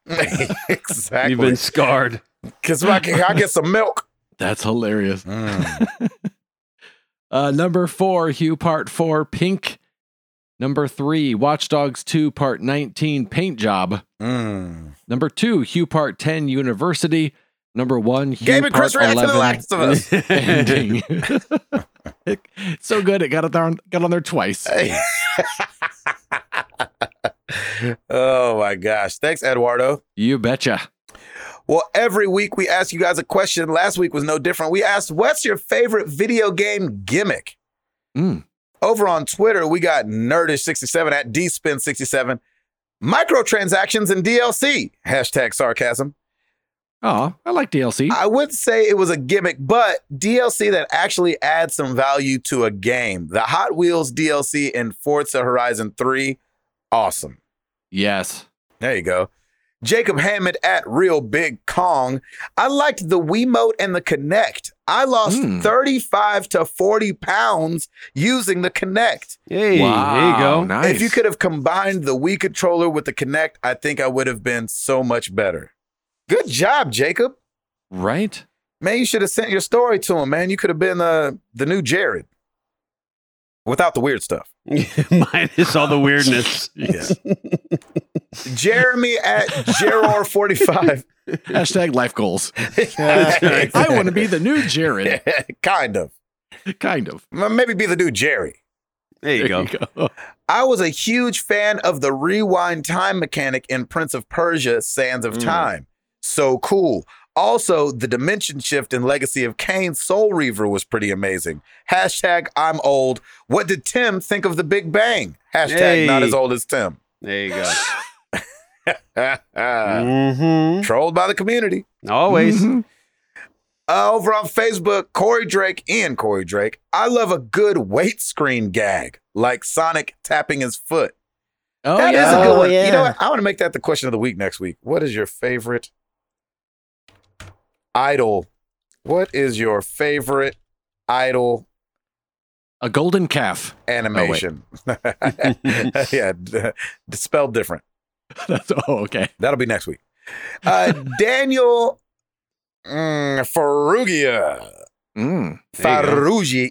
Exactly. You've been scarred. Because I can I get some milk. That's hilarious. Mm. uh, number four, Hue Part four, Pink. Number three, Watch Dogs two Part nineteen, Paint Job. Mm. Number two, Hue Part ten, University. Number one, Hue Game Part Chris eleven. To the last of us. Ending. So good, it got it on, got on there twice. Oh my gosh. Thanks, Eduardo. You betcha. Well, every week we ask you guys a question. Last week was no different. We asked, what's your favorite video game gimmick? Mm. Over on Twitter, we got Nerdish sixty-seven at D Spin sixty-seven. Microtransactions and D L C. Hashtag sarcasm. Oh, I like D L C. I would say it was a gimmick, but D L C that actually adds some value to a game. The Hot Wheels D L C in Forza Horizon three. Awesome. Yes. There you go. Jacob Hammond at Real Big Kong. I liked the Wiimote and the Kinect. I lost mm. thirty-five to forty pounds using the Kinect. Hey, wow. There you go. Nice. If you could have combined the Wii controller with the Kinect, I think I would have been so much better. Good job, Jacob. Right? Man, you should have sent your story to him, man. You could have been uh, the new Jared. Without the weird stuff. Minus all the weirdness. Jeremy at Geror forty-five. Hashtag life goals. Right. I want to be the new Jared. kind of. Kind of. Maybe be the new Jerry. There you, there go. you go. I was a huge fan of the rewind time mechanic in Prince of Persia, Sands of mm. Time. So cool. Also, the dimension shift in Legacy of Kain Soul Reaver was pretty amazing. Hashtag I'm old. What did Tim think of the Big Bang? Hashtag hey. Not as old as Tim. There you go. mm-hmm. Trolled by the community. Always. Mm-hmm. Uh, over on Facebook, Corey Drake and Corey Drake. I love a good weight screen gag, like Sonic tapping his foot. Oh, that yeah. is a good one. Oh, yeah. You know what? I want to make that the question of the week next week. What is your favorite idol? What is your favorite idol? A golden calf. Animation. Oh, yeah, spelled different. That's, oh, okay. That'll be next week. Uh, Daniel mm, Farugia. Mm, Farugia.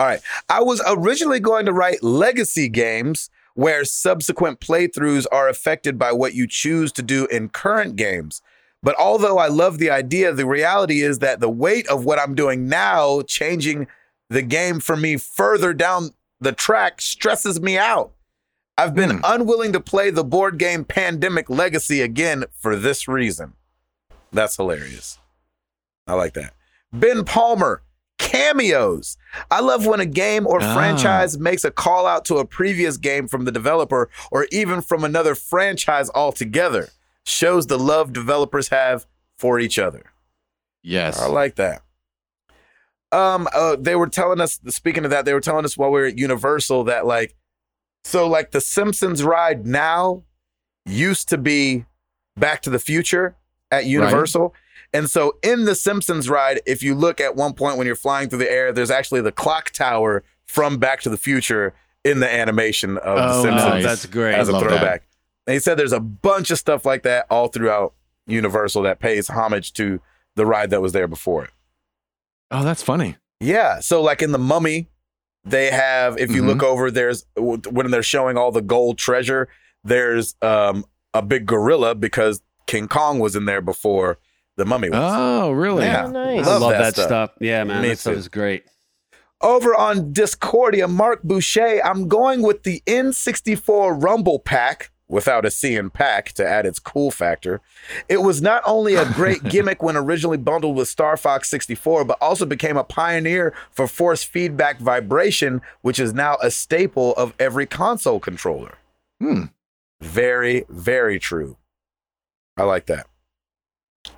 All right. I was originally going to write legacy games where subsequent playthroughs are affected by what you choose to do in current games. But although I love the idea, the reality is that the weight of what I'm doing now, changing the game for me further down the track, stresses me out. I've been mm. unwilling to play the board game Pandemic Legacy again for this reason. That's hilarious. I like that. Ben Palmer, cameos. I love when a game or ah. franchise makes a call out to a previous game from the developer or even from another franchise altogether. Shows the love developers have for each other. Yes. I like that. Um, uh, they were telling us, speaking of that, they were telling us while we were at Universal that like, so like the Simpsons ride now used to be Back to the Future at Universal. Right. And so in the Simpsons ride, if you look at one point when you're flying through the air, there's actually the clock tower from Back to the Future in the animation of oh, the Simpsons. Nice. That's great. As I a throwback. That. And he said there's a bunch of stuff like that all throughout Universal that pays homage to the ride that was there before it. Oh, that's funny. Yeah. So like in The Mummy, they have, if you mm-hmm. look over, there's when they're showing all the gold treasure, there's um, a big gorilla because King Kong was in there before The Mummy was. Oh, really? Yeah. Oh, nice. I love, I love that, that stuff. stuff. Yeah, man. Me that too. Stuff is great. Over on Discordia, Mark Boucher, I'm going with the N sixty-four Rumble Pack without a C in pack to add its cool factor. It was not only a great gimmick when originally bundled with Star Fox sixty-four, but also became a pioneer for force feedback vibration, which is now a staple of every console controller. Hmm. Very, very true. I like that.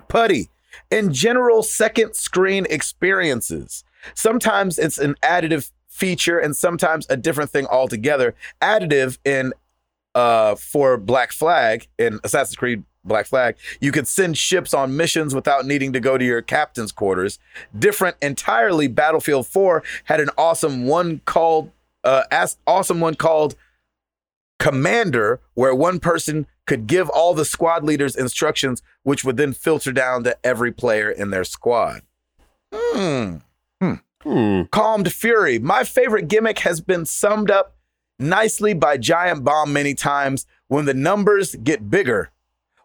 Putty. In general, second screen experiences. Sometimes it's an additive feature and sometimes a different thing altogether. Additive in Uh, for Black Flag, in Assassin's Creed Black Flag, you could send ships on missions without needing to go to your captain's quarters. Different entirely, Battlefield four had an awesome one called uh, as, awesome one called Commander, where one person could give all the squad leaders instructions, which would then filter down to every player in their squad. Hmm. Hmm. Hmm. Calmed Fury. My favorite gimmick has been summed up nicely by Giant Bomb many times. When the numbers get bigger,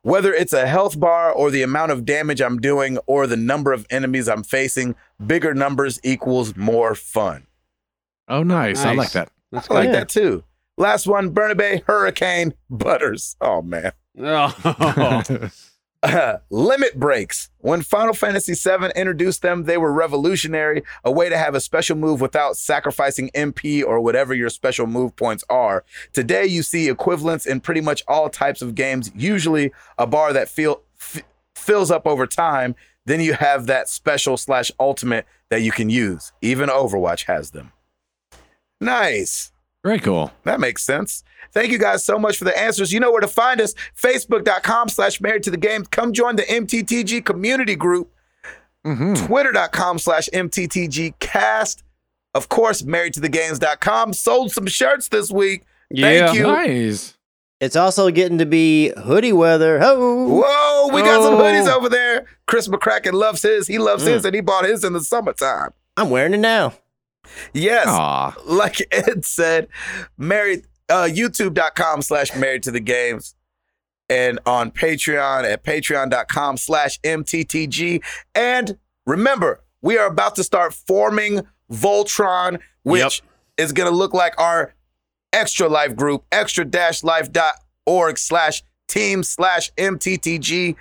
whether it's a health bar or the amount of damage I'm doing or the number of enemies I'm facing, bigger numbers equals more fun. Oh, nice. nice. I like that. That's I like good. that too. Last one, Burnaby, Hurricane, Butters. Oh, man. Oh. Uh, limit breaks. When Final Fantasy seven introduced them, they were revolutionary, a way to have a special move without sacrificing M P or whatever your special move points are. Today, you see equivalents in pretty much all types of games, usually a bar that feel, f- fills up over time. Then you have that special slash ultimate that you can use. Even Overwatch has them. Nice. Very cool. That makes sense. Thank you guys so much for the answers. You know where to find us. Facebook.com slash married to the game. Come join the M T T G community group. Mm-hmm. Twitter.com slash MTTG cast. Of course, married to the games dot com. Sold some shirts this week. Yeah, thank you. Nice. It's also getting to be hoodie weather. Ho! Whoa, we got oh. some hoodies over there. Chris McCracken loves his. He loves mm. his, and he bought his in the summertime. I'm wearing it now. Yes. Aww. Like Ed said, married uh, youtube.com slash married to the games and on Patreon at patreon.com slash MTTG. And remember, we are about to start forming Voltron, which yep. is going to look like our Extra Life group, extra-life.org slash team slash MTTG.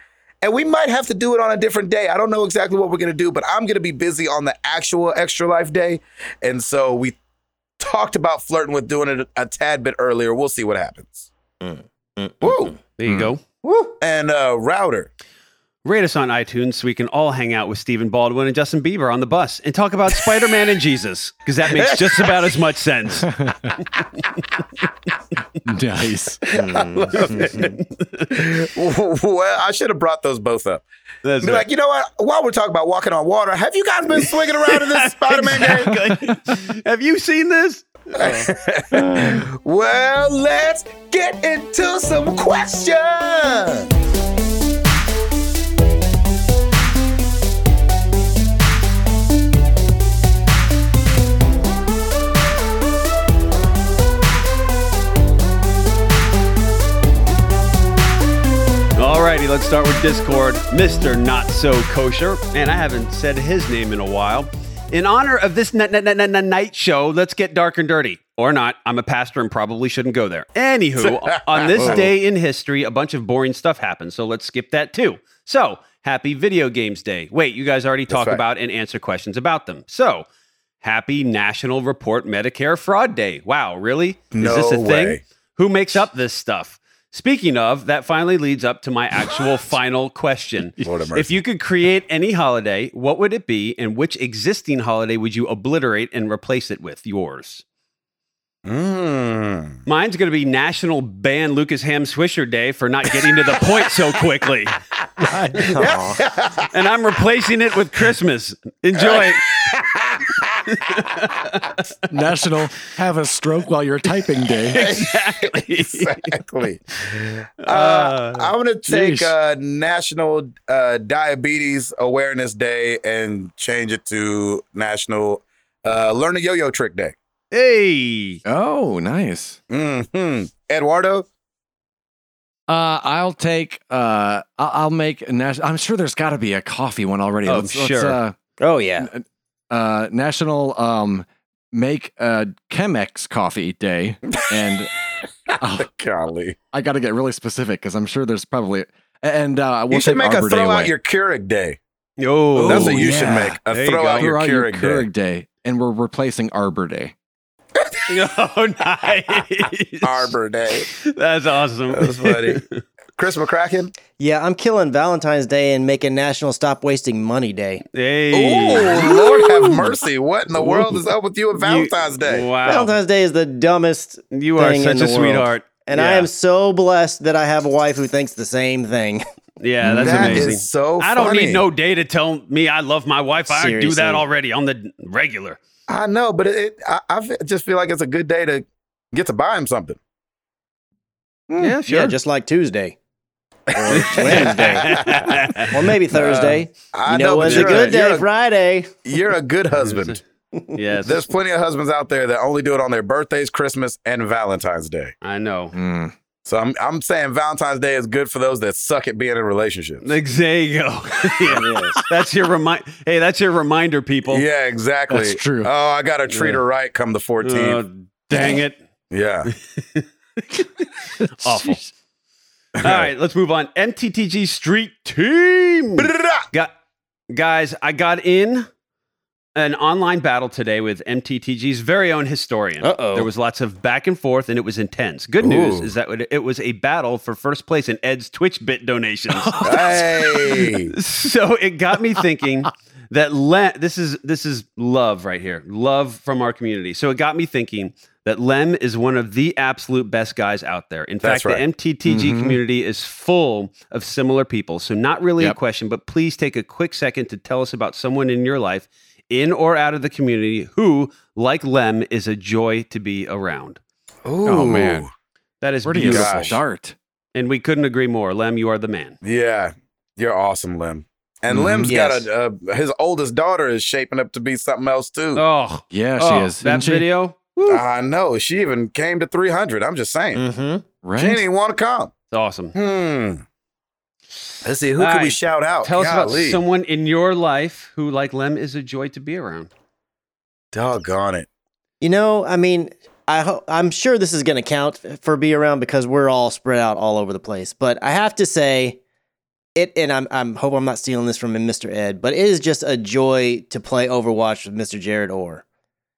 And we might have to do it on a different day. I don't know exactly what we're going to do, but I'm going to be busy on the actual Extra Life day. And so we talked about flirting with doing it a tad bit earlier. We'll see what happens. Mm, mm, Woo! There you mm. go. Woo! And uh, Router. Rate us on iTunes so we can all hang out with Stephen Baldwin and Justin Bieber on the bus and talk about Spider-Man and Jesus, because that makes just about as much sense. Nice. I love it. Well, I should have brought those both up. That's Be right. Like, you know what? While we're talking about walking on water, have you guys been swinging around in this Spider-Man game? Have you seen this? Uh, well, let's get into some questions. Alrighty, let's start with Discord. Mister Not So Kosher, and I haven't said his name in a while. In honor of this n- n- n- n- night show, let's get dark and dirty. Or not. I'm a pastor and probably shouldn't go there. Anywho, on this day in history, a bunch of boring stuff happened, so let's skip that too. So, happy Video Games Day. Wait, you guys already talked right. about and answer questions about them. So, happy National Report Medicare Fraud Day. Wow, really? Is no this a way. thing? Who makes up this stuff? Speaking of, that finally leads up to my actual final question. If you could create any holiday, what would it be, and which existing holiday would you obliterate and replace it with? Yours. Mm. Mine's going to be National Ban Lucas Ham Swisher Day for not getting to the point so quickly. And I'm replacing it with Christmas. Enjoy it. National Have a Stroke While You're Typing Day. Exactly. Exactly. Uh, uh, I'm going to take uh, National uh, Diabetes Awareness Day and change it to National uh, Learn a Yo-Yo Trick Day. Hey. Oh, nice. Mm-hmm. Eduardo? Uh, I'll take, uh, I'll make, national. I'm sure there's got to be a coffee one already. Oh, let's, sure. Let's, uh, oh, yeah. N- Uh, National um, Make a Chemex Coffee Day and Oh, golly. I got to get really specific because I'm sure there's probably. And uh, I will you should make Arbor a throw out your Keurig day. Oh, that's what you yeah. should make. A there throw you out your, Keurig, out your Keurig, day. Keurig day. And we're replacing Arbor Day. Oh, nice. Arbor Day. That's awesome. That was funny. Chris McCracken? Yeah, I'm killing Valentine's Day and making National Stop Wasting Money Day. Hey. Ooh, Lord have mercy. What in the Ooh. world is up with you on Valentine's you, Day? Wow. Valentine's Day is the dumbest You are thing such in the a world. Sweetheart. And yeah. I am so blessed that I have a wife who thinks the same thing. Yeah, that's that amazing. Is so funny. I don't need no day to tell me I love my wife. Seriously. I do that already on the regular. I know, but it, it I, I just feel like it's a good day to get to buy him something. Mm, yeah, sure. Yeah, just like Tuesday. Or Wednesday. Or maybe Thursday. Uh, I you know, know when's a good a, day? You're a, Friday. You're a good husband. Yes. There's plenty of husbands out there that only do it on their birthdays, Christmas, and Valentine's Day. I know. Mm. So I'm I'm saying Valentine's Day is good for those that suck at being in relationships. There you go. Yeah, that's your remind. Hey, that's your reminder, people. Yeah, exactly. That's true. Oh, I gotta treat yeah. her right. Come the fourteenth. Uh, dang it. Yeah. Awful. All right, let's move on. M T T G Street Team. Got, guys, I got in an online battle today with M T T G's very own historian. Uh-oh. There was lots of back and forth, and it was intense. Good Ooh. news is that it was a battle for first place in Ed's Twitch bit donations. Hey. So it got me thinking that Lem, this is this is love right here, love from our community. So it got me thinking that Lem is one of the absolute best guys out there. In That's fact, right. the M T T G mm-hmm. community is full of similar people. So not really yep. a question, but please take a quick second to tell us about someone in your life, in or out of the community, who, like Lem, is a joy to be around. Ooh. Oh, man. That is Where beautiful. Gosh. Start. And we couldn't agree more. Lem, you are the man. Yeah. You're awesome, Lem. And mm, Lem's yes. got a, a, his oldest daughter is shaping up to be something else, too. Oh, yeah, she oh, is. That she? video? Woo. I know. She even came to three hundred. I'm just saying. Mm-hmm. Right. She didn't even want to come. It's awesome. Hmm. Let's see. Who All can right. we shout out? Tell Golly. us about someone in your life who, like Lem, is a joy to be around. Doggone it. You know, I mean, I ho- I'm sure this is going to count for be around because we're all spread out all over the place. But I have to say it, and I'm I'm hope I'm not stealing this from Mister Ed, but it is just a joy to play Overwatch with Mister Jared Orr.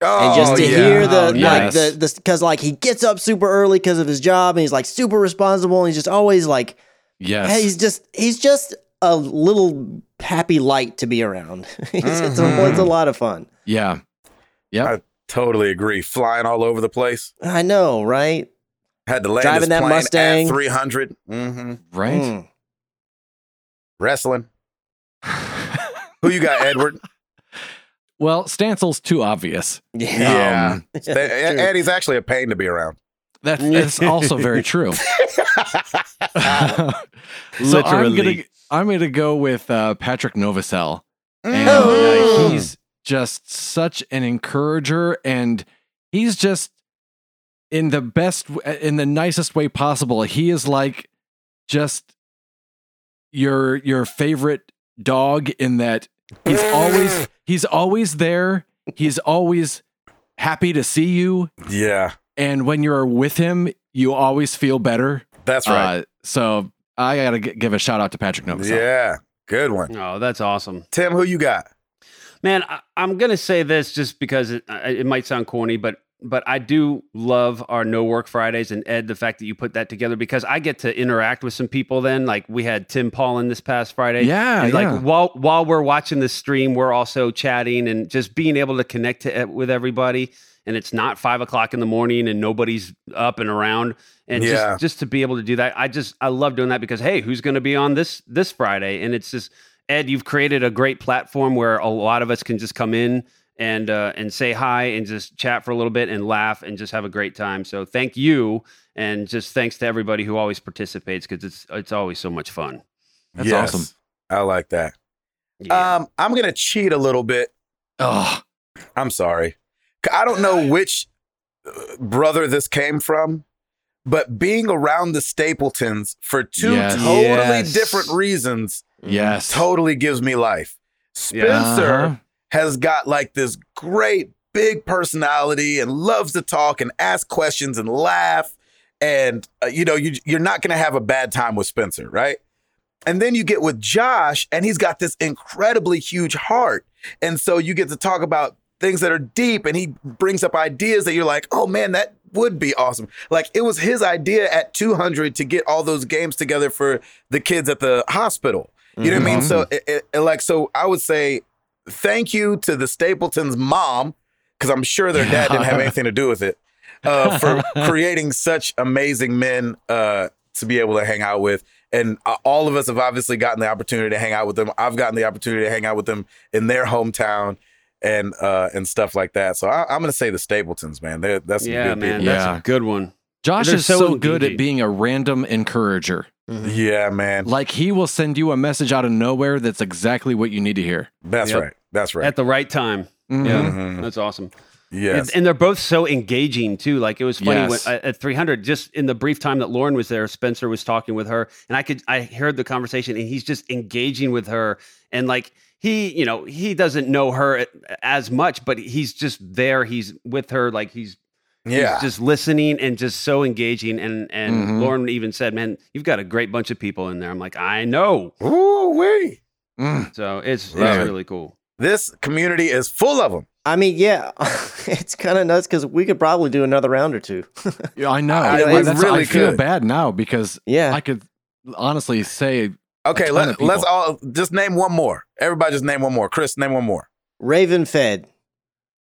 Oh, and just to yeah. hear the, oh, like, yes. the, because, like, he gets up super early because of his job, and he's, like, super responsible, and he's just always, like, yes. he's just, he's just a little happy light to be around. it's, mm-hmm. it's, a, it's a lot of fun. Yeah. Yeah. I totally agree. Flying all over the place. I know, right? Had to land Driving his that plane Mustang. At three hundred. Mm-hmm. Right? Mm. Wrestling. Who you got, Edward? Well, Stansel's too obvious. Yeah. Um, yeah and he's actually a pain to be around. That's, that's also very true. uh, so Literally. I'm going to go with uh, Patrick Novosel. And uh, he's just such an encourager. And he's just in the best, in the nicest way possible. He is like just your your favorite dog in that he's always... He's always there. He's always happy to see you. Yeah. And when you're with him, you always feel better. That's right. Uh, so I got to g- give a shout out to Patrick Novosel. Yeah. Good one. Oh, that's awesome. Tim, who you got? Man, I, I'm going to say this just because it, it might sound corny, but but I do love our No Work Fridays, and Ed, the fact that you put that together, because I get to interact with some people then. Like we had Tim Paulin this past Friday. Yeah. And like yeah. while while we're watching the stream, we're also chatting and just being able to connect to, with everybody. And it's not five o'clock in the morning and nobody's up and around. And yeah. just, just to be able to do that, I just I love doing that because, hey, who's going to be on this this Friday? And it's just, Ed, you've created a great platform where a lot of us can just come in and uh, and say hi and just chat for a little bit and laugh and just have a great time. So thank you, and just thanks to everybody who always participates because it's it's always so much fun. That's yes, awesome. I like that. Yeah. Um, I'm gonna cheat a little bit. Oh, I'm sorry. I don't know which brother this came from, but being around the Stapletons for two yes. totally yes. different reasons, yes, totally gives me life. Spencer. Uh-huh. has got like this great big personality and loves to talk and ask questions and laugh And, uh, you know, you, you're not going to have a bad time with Spencer, right? And then you get with Josh, and he's got this incredibly huge heart. And so you get to talk about things that are deep, and he brings up ideas that you're like, oh, man, that would be awesome. Like, it was his idea at two hundred to get all those games together for the kids at the hospital. You know what mm-hmm. I mean? So, it, it, like, so I would say thank you to the Stapletons' mom, because I'm sure their dad didn't have anything to do with it, uh, for creating such amazing men uh, to be able to hang out with. And uh, all of us have obviously gotten the opportunity to hang out with them. I've gotten the opportunity to hang out with them in their hometown and uh, and stuff like that. So I, I'm going to say the Stapletons, man. They're, that's yeah, good man. That's yeah, a good one. Josh They're is so, so good at being a random encourager. Mm-hmm. Yeah, man. Like, he will send you a message out of nowhere that's exactly what you need to hear. That's yep. right. That's right. At the right time. Mm-hmm. Yeah, mm-hmm. That's awesome. Yes. And, and they're both so engaging, too. Like, it was funny yes. when, at three hundred, just in the brief time that Lauren was there, Spencer was talking with her, and I could, I heard the conversation, and he's just engaging with her. And, like, he, you know, he doesn't know her as much, but he's just there. He's with her. Like, he's yeah. He's just listening and just so engaging. And and mm-hmm. Lauren even said, man, you've got a great bunch of people in there. I'm like, I know. Ooh-wee. Mm. So it's, it's really cool. This community is full of them. I mean, yeah, it's kind of nuts because we could probably do another round or two. yeah, I know. I, I, that's, really I feel could. bad now because yeah. I could honestly say. Okay, let, let's all just name one more. Everybody just name one more. Chris, name one more. Ravenfed.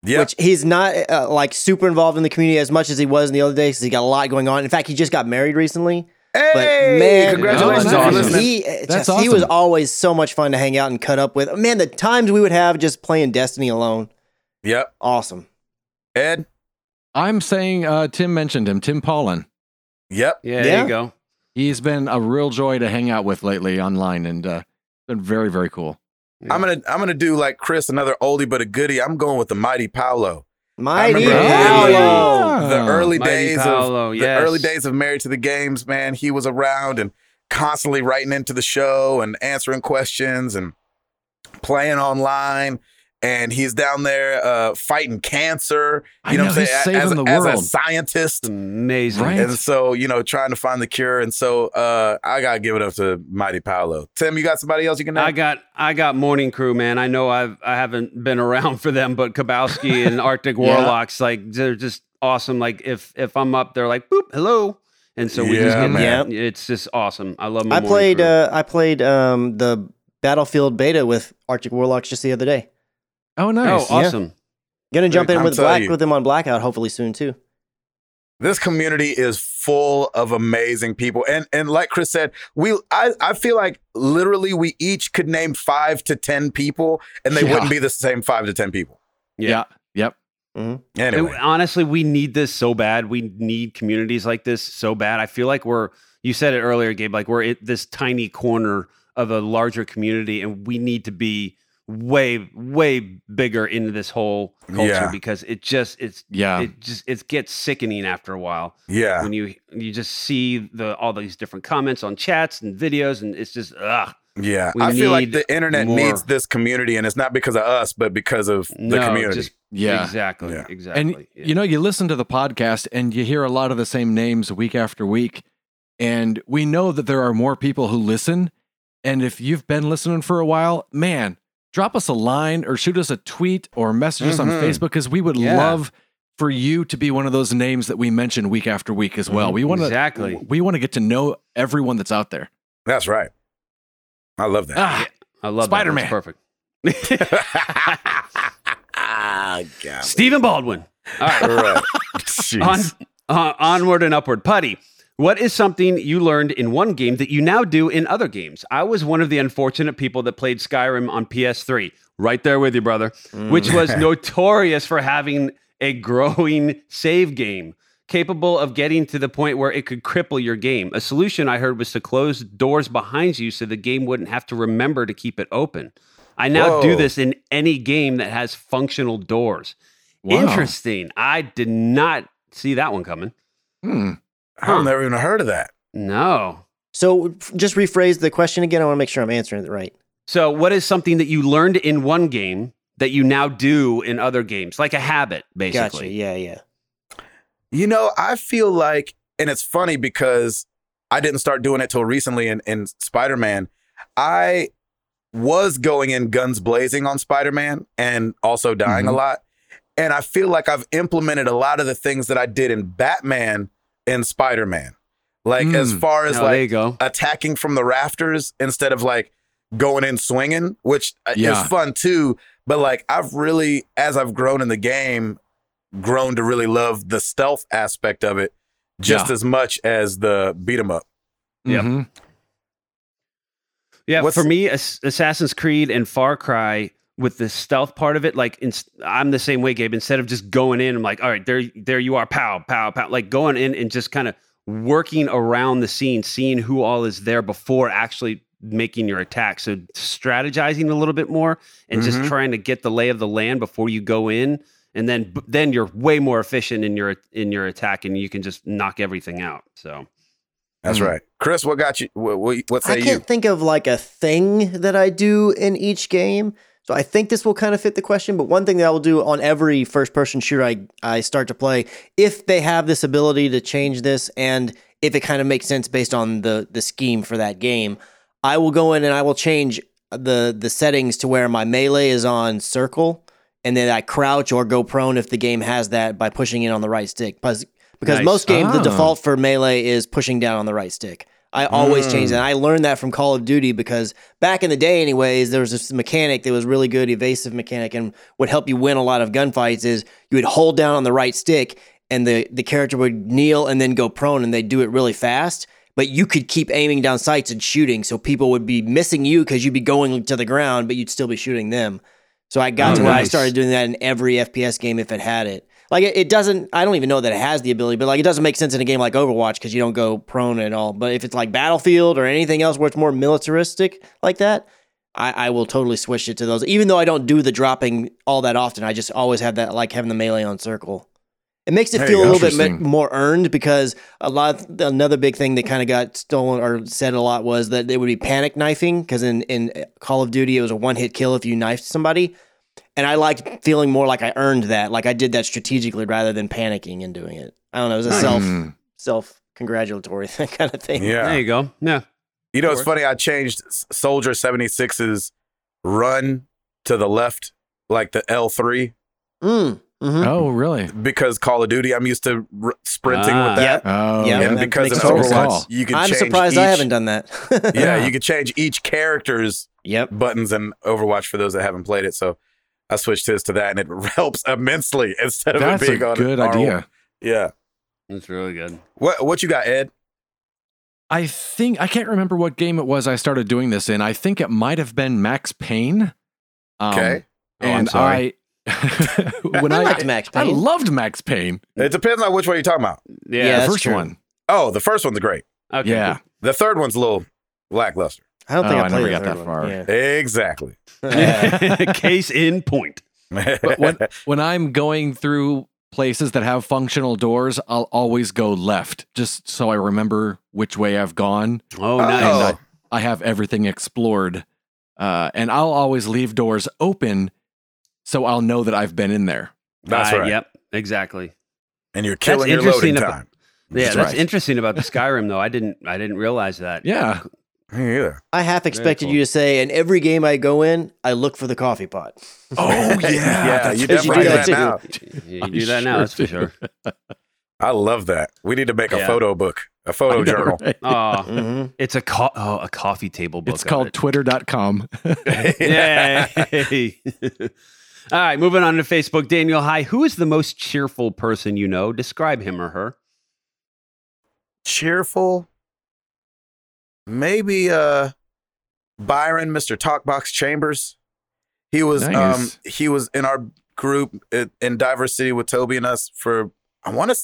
Yep. Which he's not uh, like super involved in the community as much as he was in the other days because he got a lot going on. In fact, he just got married recently. Hey, but man, congratulations! Oh, that's he, awesome. Just, awesome. He was always so much fun to hang out and cut up with. Man, the times we would have just playing Destiny alone. Yep. Awesome. Ed? I'm saying uh, Tim mentioned him, Tim Paulin. Yep. Yeah, there yeah. you go. He's been a real joy to hang out with lately online, and uh, been very, very cool. Yeah. I'm gonna I'm gonna do like Chris, another oldie but a goodie. I'm going with the Mighty Paolo. Mighty Paolo. Yeah. The early Mighty days Paolo, of yes. the early days of Married to the Games, man. He was around and constantly writing into the show and answering questions and playing online. And he's down there uh, fighting cancer. You I know, know what I'm saying? As, the as, world. as a scientist. Amazing. Right? And so, you know, trying to find the cure. And so uh, I got to give it up to Mighty Paolo. Tim, you got somebody else you can name? I got I got Morning Crew, man. I know I've, I haven't been around for them, but Kabowski and Arctic yeah. Warlocks, like, they're just awesome. Like, if if I'm up, they're like, boop, hello. And so we yeah, just get that. Yeah. It's just awesome. I love my I played, Morning Crew. Uh, I played um, the Battlefield beta with Arctic Warlocks just the other day. Oh, nice. Oh, awesome. Yeah. Gonna jump in with Black, with them on Blackout hopefully soon, too. This community is full of amazing people. And and like Chris said, we I, I feel like literally we each could name five to ten people, and they yeah. wouldn't be the same five to ten people. Yeah. yeah. Yep. Mm-hmm. Anyway. It, honestly, we need this so bad. We need communities like this so bad. I feel like we're, you said it earlier, Gabe, like we're at this tiny corner of a larger community, and we need to be way way bigger into this whole culture yeah. because it just it's yeah it just it gets sickening after a while yeah when you you just see the all these different comments on chats and videos, and it's just ugh. yeah we I feel like the internet more. needs this community, and it's not because of us but because of no, the community just, yeah exactly yeah. exactly and yeah. you know, you listen to the podcast and you hear a lot of the same names week after week, and we know that there are more people who listen, and if you've been listening for a while, man, drop us a line or shoot us a tweet or message us mm-hmm. on Facebook, because we would yeah. love for you to be one of those names that we mention week after week as well. We want to exactly. we want to get to know everyone that's out there. That's right. I love that. Ah, yeah. I love Spider-Man. That. That's perfect. oh, God. Stephen Baldwin. All right. All right. on, uh, onward and upward. Putty. What is something you learned in one game that you now do in other games? I was one of the unfortunate people that played Skyrim on P S three. Right there with you, brother. Mm. Which was notorious for having a growing save game, capable of getting to the point where it could cripple your game. A solution I heard was to close doors behind you so the game wouldn't have to remember to keep it open. I now Whoa. do this in any game that has functional doors. Wow. Interesting. I did not see that one coming. Hmm. Huh. I've never even heard of that. No. So just rephrase the question again. I want to make sure I'm answering it right. So what is something that you learned in one game that you now do in other games? Like a habit, basically. Gotcha. Yeah, yeah. You know, I feel like and it's funny because I didn't start doing it till recently in, in Spider-Man. I was going in guns blazing on Spider-Man and also dying mm-hmm. a lot. And I feel like I've implemented a lot of the things that I did in Batman and Spider-Man. Like mm. as far as oh, like there you go. attacking from the rafters instead of like going in swinging, which yeah. is fun too. But like I've really, as I've grown in the game, grown to really love the stealth aspect of it just yeah. as much as the beat 'em up. Yeah. Mm-hmm. Yeah. What's, for me, Assassin's Creed and Far Cry with the stealth part of it, like in, I'm the same way, Gabe. Instead of just going in, I'm like, all right, there, there you are, pow, pow, pow. Like going in and just kind of working around the scene, seeing who all is there before actually making your attack. So strategizing a little bit more and mm-hmm. just trying to get the lay of the land before you go in. And then, then you're way more efficient in your, in your attack and you can just knock everything out. So. That's mm-hmm. right. Chris, what got you? What, what say you? I can't you? think of like a thing that I do in each game. So I think this will kind of fit the question, but one thing that I will do on every first-person shooter I, I start to play, if they have this ability to change this and if it kind of makes sense based on the the scheme for that game, I will go in and I will change the the settings to where my melee is on circle, and then I crouch or go prone if the game has that by pushing in on the right stick. Because nice. most games, oh. the default for melee is pushing down on the right stick. I always mm. change that. I learned that from Call of Duty because back in the day anyways, there was this mechanic that was really good, evasive mechanic, and would help you win a lot of gunfights is you would hold down on the right stick and the, the character would kneel and then go prone and they'd do it really fast. But you could keep aiming down sights and shooting, so people would be missing you because you'd be going to the ground, but you'd still be shooting them. So I got oh, to where nice. I started doing that in every F P S game if it had it. Like, it doesn't, I don't even know that it has the ability, but, like, it doesn't make sense in a game like Overwatch because you don't go prone at all. But if it's, like, Battlefield or anything else where it's more militaristic like that, I, I will totally switch it to those. Even though I don't do the dropping all that often, I just always have that, like, having the melee on circle. It makes it hey, feel a little bit more earned because a lot, of, another big thing that kind of got stolen or said a lot was that it would be panic knifing because in, in Call of Duty, it was a one-hit kill if you knifed somebody. And I liked feeling more like I earned that, like I did that strategically rather than panicking and doing it. I don't know, it was a nice. self, self-congratulatory kind of thing. Yeah. There you go. Yeah. You know, it's funny, I changed Soldier seventy-six's run to the left, like the L three. Mm. Mm-hmm. Oh, really? Because Call of Duty, I'm used to r- sprinting ah, with that. Yep. Oh, yeah. And because in Overwatch, you can I'm change I'm surprised each, I haven't done that. yeah, you could change each character's yep. buttons in Overwatch for those that haven't played it, so. I switched his to that, and it helps immensely instead of That's it being a on good R one. Idea. Yeah. That's really good. What what you got, Ed? I think, I can't remember what game it was I started doing this in. I think it might have been Max Payne. Um, okay. Oh, and I'm sorry. I, when I, I liked Max Payne. I loved Max Payne. It depends on which one you're talking about. Yeah, yeah the first true. one. Oh, the first one's great. Okay. Yeah. The third one's a little lackluster. I don't think oh, I, I never got that one. far. Yeah. Exactly. Case in point. But when, when I'm going through places that have functional doors, I'll always go left, just so I remember which way I've gone. Oh, nice. And I, I have everything explored. Uh, and I'll always leave doors open, so I'll know that I've been in there. That's uh, right. Yep, exactly. And you're killing that's your loading about, time. Yeah, that's, that's right. interesting about the Skyrim, though. I didn't, I didn't realize that. Yeah. Yeah. I half expected cool. you to say, in every game I go in, I I look for the coffee pot. Oh, yeah. yeah you definitely do that, that now. You do that now, that's for sure. I love that. We need to make a yeah. photo book, a photo know, journal. Right? Oh, mm-hmm. It's a, co- oh, a coffee table book. It's called it. twitter dot com. Yay. All right, moving on to Facebook. Daniel, hi. Who is the most cheerful person you know? Describe him or her. Cheerful? Maybe uh, Byron, Mister Talkbox Chambers. He was nice. um, he was in our group in, in Diver City with Toby and us for I want to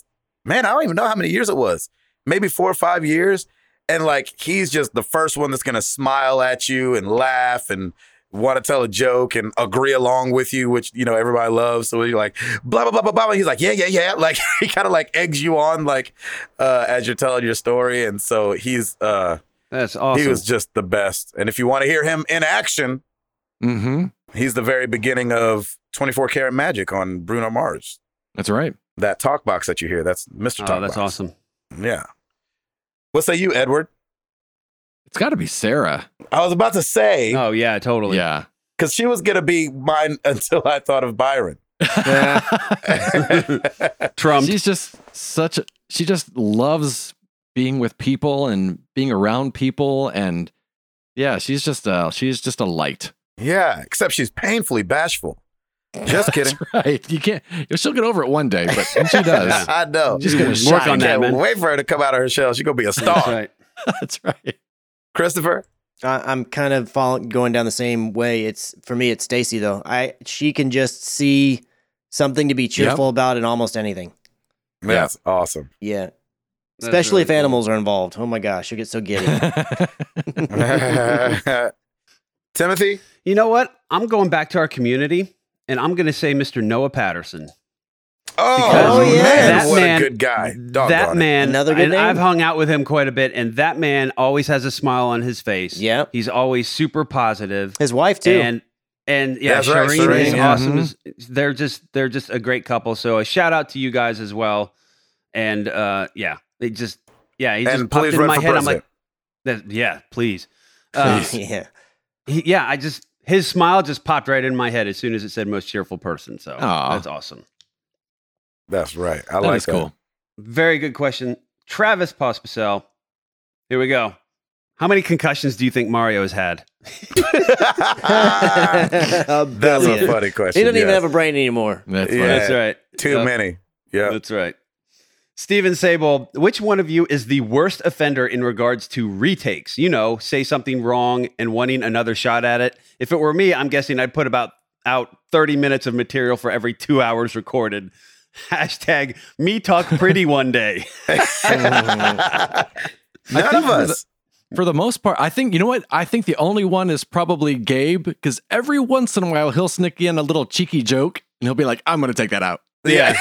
man I don't even know how many years it was, maybe four or five years. And like he's just the first one that's gonna smile at you and laugh and want to tell a joke and agree along with you, which you know everybody loves. So you're like blah blah blah blah blah. He's like yeah yeah yeah. Like he kind of like eggs you on like uh, as you're telling your story, and so he's. Uh, That's awesome. He was just the best. And if you want to hear him in action, mm-hmm. he's the very beginning of twenty-four karat Magic on Bruno Mars. That's right. That talk box that you hear, that's Mister Oh, Talkbox. That's awesome. Yeah. What say you, Edward? It's got to be Sarah. I was about to say. Oh, yeah, totally. Yeah. Because she was going to be mine until I thought of Byron. Yeah. Trump. She's just such a, she just loves being with people and being around people. And yeah, she's just a, she's just a light. Yeah. Except she's painfully bashful. Just kidding. That's right. You can't, she'll get over it one day, but she does. I know. She's going to work on that, man. Wait for her to come out of her shell. She's going to be a star. That's right. That's right. Christopher? Uh, I'm kind of following, going down the same way. It's for me, it's Stacy, though. I She can just see something to be cheerful yep. about in almost anything. That's yeah. awesome. Yeah. That's Especially really if animals cool. are involved. Oh, my gosh. She'll get so giddy. Timothy? You know what? I'm going back to our community, and I'm going to say Mister Noah Patterson. Oh, oh yeah. Man, what man, a good guy. Dog that man, another good and name? I've hung out with him quite a bit, and that man always has a smile on his face. Yeah. He's always super positive. His wife, too. And, and yeah, That's Shireen right, is yeah. awesome. Mm-hmm. They're just they're just a great couple, so a shout-out to you guys as well. And, uh, yeah, they just, yeah, he just and popped in my head. I'm like, yeah, please. Uh, yeah. He, yeah, I just, his smile just popped right in my head as soon as it said most cheerful person, so Aww. That's awesome. That's right. I that like that. Cool. Very good question. Travis Pospisil. Here we go. How many concussions do you think Mario has had? That's a funny question. He doesn't yes. even have a brain anymore. That's, yeah. that's right. Too so, many. Yeah. That's right. Steven Sable, which one of you is the worst offender in regards to retakes? You know, say something wrong and wanting another shot at it. If it were me, I'm guessing I'd put about out thirty minutes of material for every two hours recorded. Hashtag me talk pretty one day. None of us. For the, for the most part, I think, you know what? I think the only one is probably Gabe, because every once in a while he'll sneak in a little cheeky joke and he'll be like, I'm going to take that out. Yeah. yeah.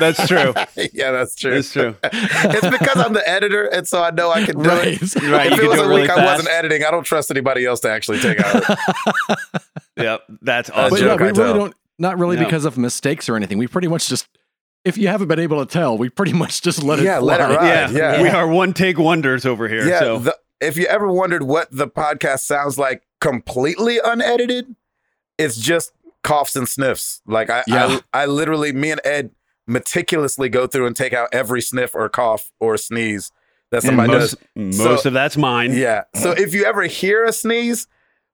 That's true. yeah, that's true. That's true. It's because I'm the editor, and so I know I can do right. it. Right. If you it was a really week fast. I wasn't editing, I don't trust anybody else to actually take out it. Yep. That's awesome. Joke no, we I really don't, not really no. because of mistakes or anything. We pretty much just... If you haven't been able to tell, we pretty much just let it yeah, fly. Let it ride. Yeah. yeah, we are one take wonders over here. Yeah, so. the, if you ever wondered what the podcast sounds like completely unedited, it's just coughs and sniffs. Like I, yeah. I, I literally, me and Ed meticulously go through and take out every sniff or cough or sneeze that somebody and most, does. Most so, of that's mine. Yeah. So if you ever hear a sneeze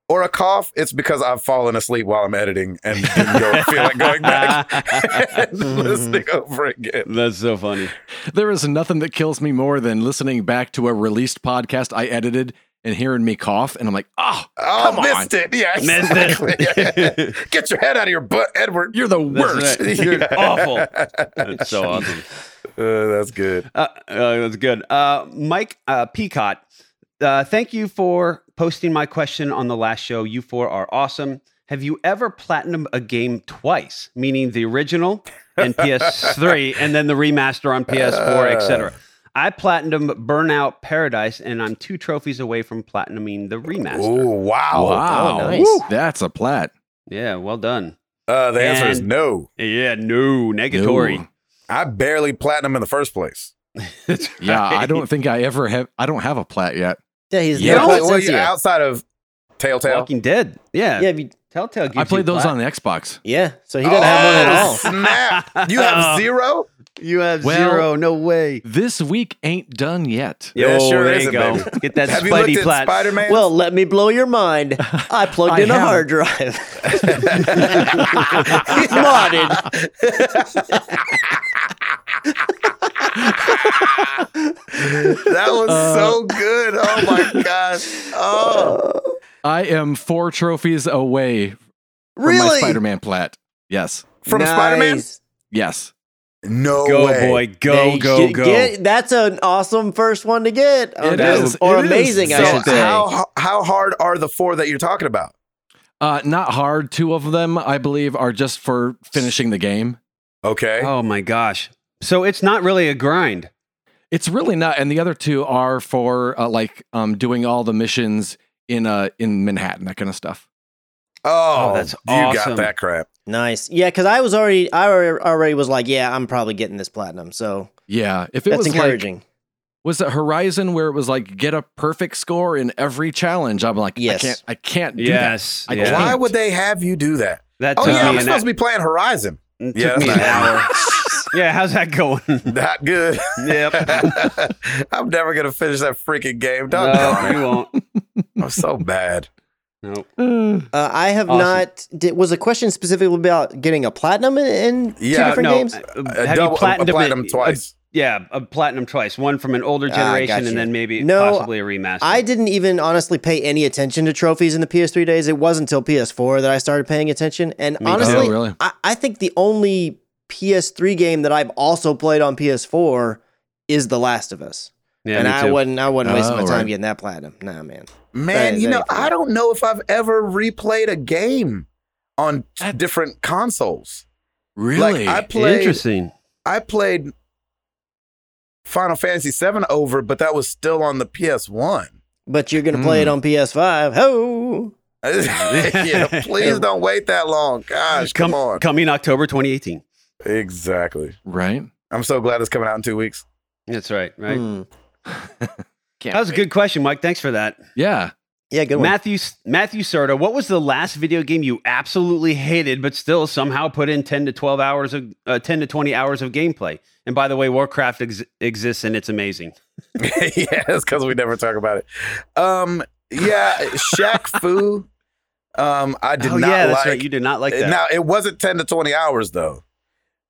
or a cough, it's because I've fallen asleep while I'm editing and didn't go, feel like going back and listening over again. That's so funny. There is nothing that kills me more than listening back to a released podcast I edited and hearing me cough, and I'm like, oh, oh come missed on. It. Yeah, exactly. Missed it. Yeah. Get your head out of your butt, Edward. You're the worst. Right. You're awful. That's so awesome. Uh, that's good. Uh, uh, that's good. Uh, Mike uh, Peacock, uh, thank you for... posting my question on the last show. You four are awesome. Have you ever platinum a game twice, meaning the original and P S three and then the remaster on P S four, et cetera? I platinum Burnout Paradise, and I'm two trophies away from platinuming the remaster. Oh, wow. Wow. Oh, nice. Woo. That's a plat. Yeah, well done. Uh, the and, answer is no. Yeah, no. Negatory. No. I barely platinum in the first place. Right. Yeah, I don't think I ever have. I don't have a plat yet. Yeah, he's yeah, well, well, yeah, outside of Telltale. Walking Dead. Yeah. Yeah, Telltale. I played those flat. On the Xbox. Yeah, so he doesn't oh, have one at all. Snap. You have zero? You have well, zero. No way. This week ain't done yet. Yeah, oh, sure there isn't, you go. Baby. Get that have Spidey you plat. Spider-Man? Well, let me blow your mind. I plugged I in haven't. A hard drive. Modded. That was uh, so good. Oh my gosh. Oh. I am four trophies away from really? my Spider-Man plat. Yes. From nice. Spider-Man? Yes. No go, way. Go, boy. Go, go, get, go. Get, that's an awesome first one to get. It okay. is. Or it amazing, is. I so should say. How, how hard are the four that you're talking about? Uh, not hard. Two of them, I believe, are just for finishing the game. Okay. Oh my gosh. So it's not really a grind. It's really not, and the other two are for uh, like um, doing all the missions in uh in Manhattan, that kind of stuff. Oh, oh that's awesome. You got that crap. Nice, yeah. Because I was already, I already was like, yeah, I'm probably getting this platinum. So yeah, if it that's was encouraging. Like, was that Horizon where it was like, get a perfect score in every challenge? I'm like, yes. I can't, I can't do yes. that. I yes. can't. Why would they have you do that? That oh, yeah, I'm supposed that, to be playing Horizon. It yeah, took me an hour. Yeah, how's that going? Not good. Yep. I'm never going to finish that freaking game. Don't no, you won't. I'm so bad. Nope. Uh, I have awesome. not. Did, was a question specifically about getting a platinum in yeah, two different no, games? A, a have double, you platinumed a platinum it, twice? A, yeah, a platinum twice. One from an older generation, uh, and then maybe no, possibly a remaster. I didn't even honestly pay any attention to trophies in the P S three days. It wasn't until P S four that I started paying attention. And Me honestly, too, really. I, I think the only P S three game that I've also played on P S four is The Last of Us. Yeah, and I wouldn't, I wouldn't waste oh, my time right. getting that platinum. Nah, man. Man, that, you that know, I don't know if I've ever replayed a game on t- different consoles. Really? Like, I played, Interesting. I played Final Fantasy seven over, but that was still on the P S one. But you're going to mm. play it on P S five. Ho! Yeah, please don't wait that long. Gosh, come, come on. Coming October twenty eighteen. Exactly. Right? I'm so glad it's coming out in two weeks. That's right, right? Mm. That was wait. a good question, Mike. Thanks for that. Yeah. Yeah, good one. Matthew, Matthew Serta, what was the last video game you absolutely hated, but still somehow put in ten to twelve hours of uh, ten to twenty hours of gameplay? And by the way, Warcraft ex- exists and it's amazing. Yeah, that's because we never talk about it. Um, yeah, Shaq Fu. Um, I did oh, not yeah, that's like. Right. You did not like that. Now, it wasn't ten to twenty hours, though.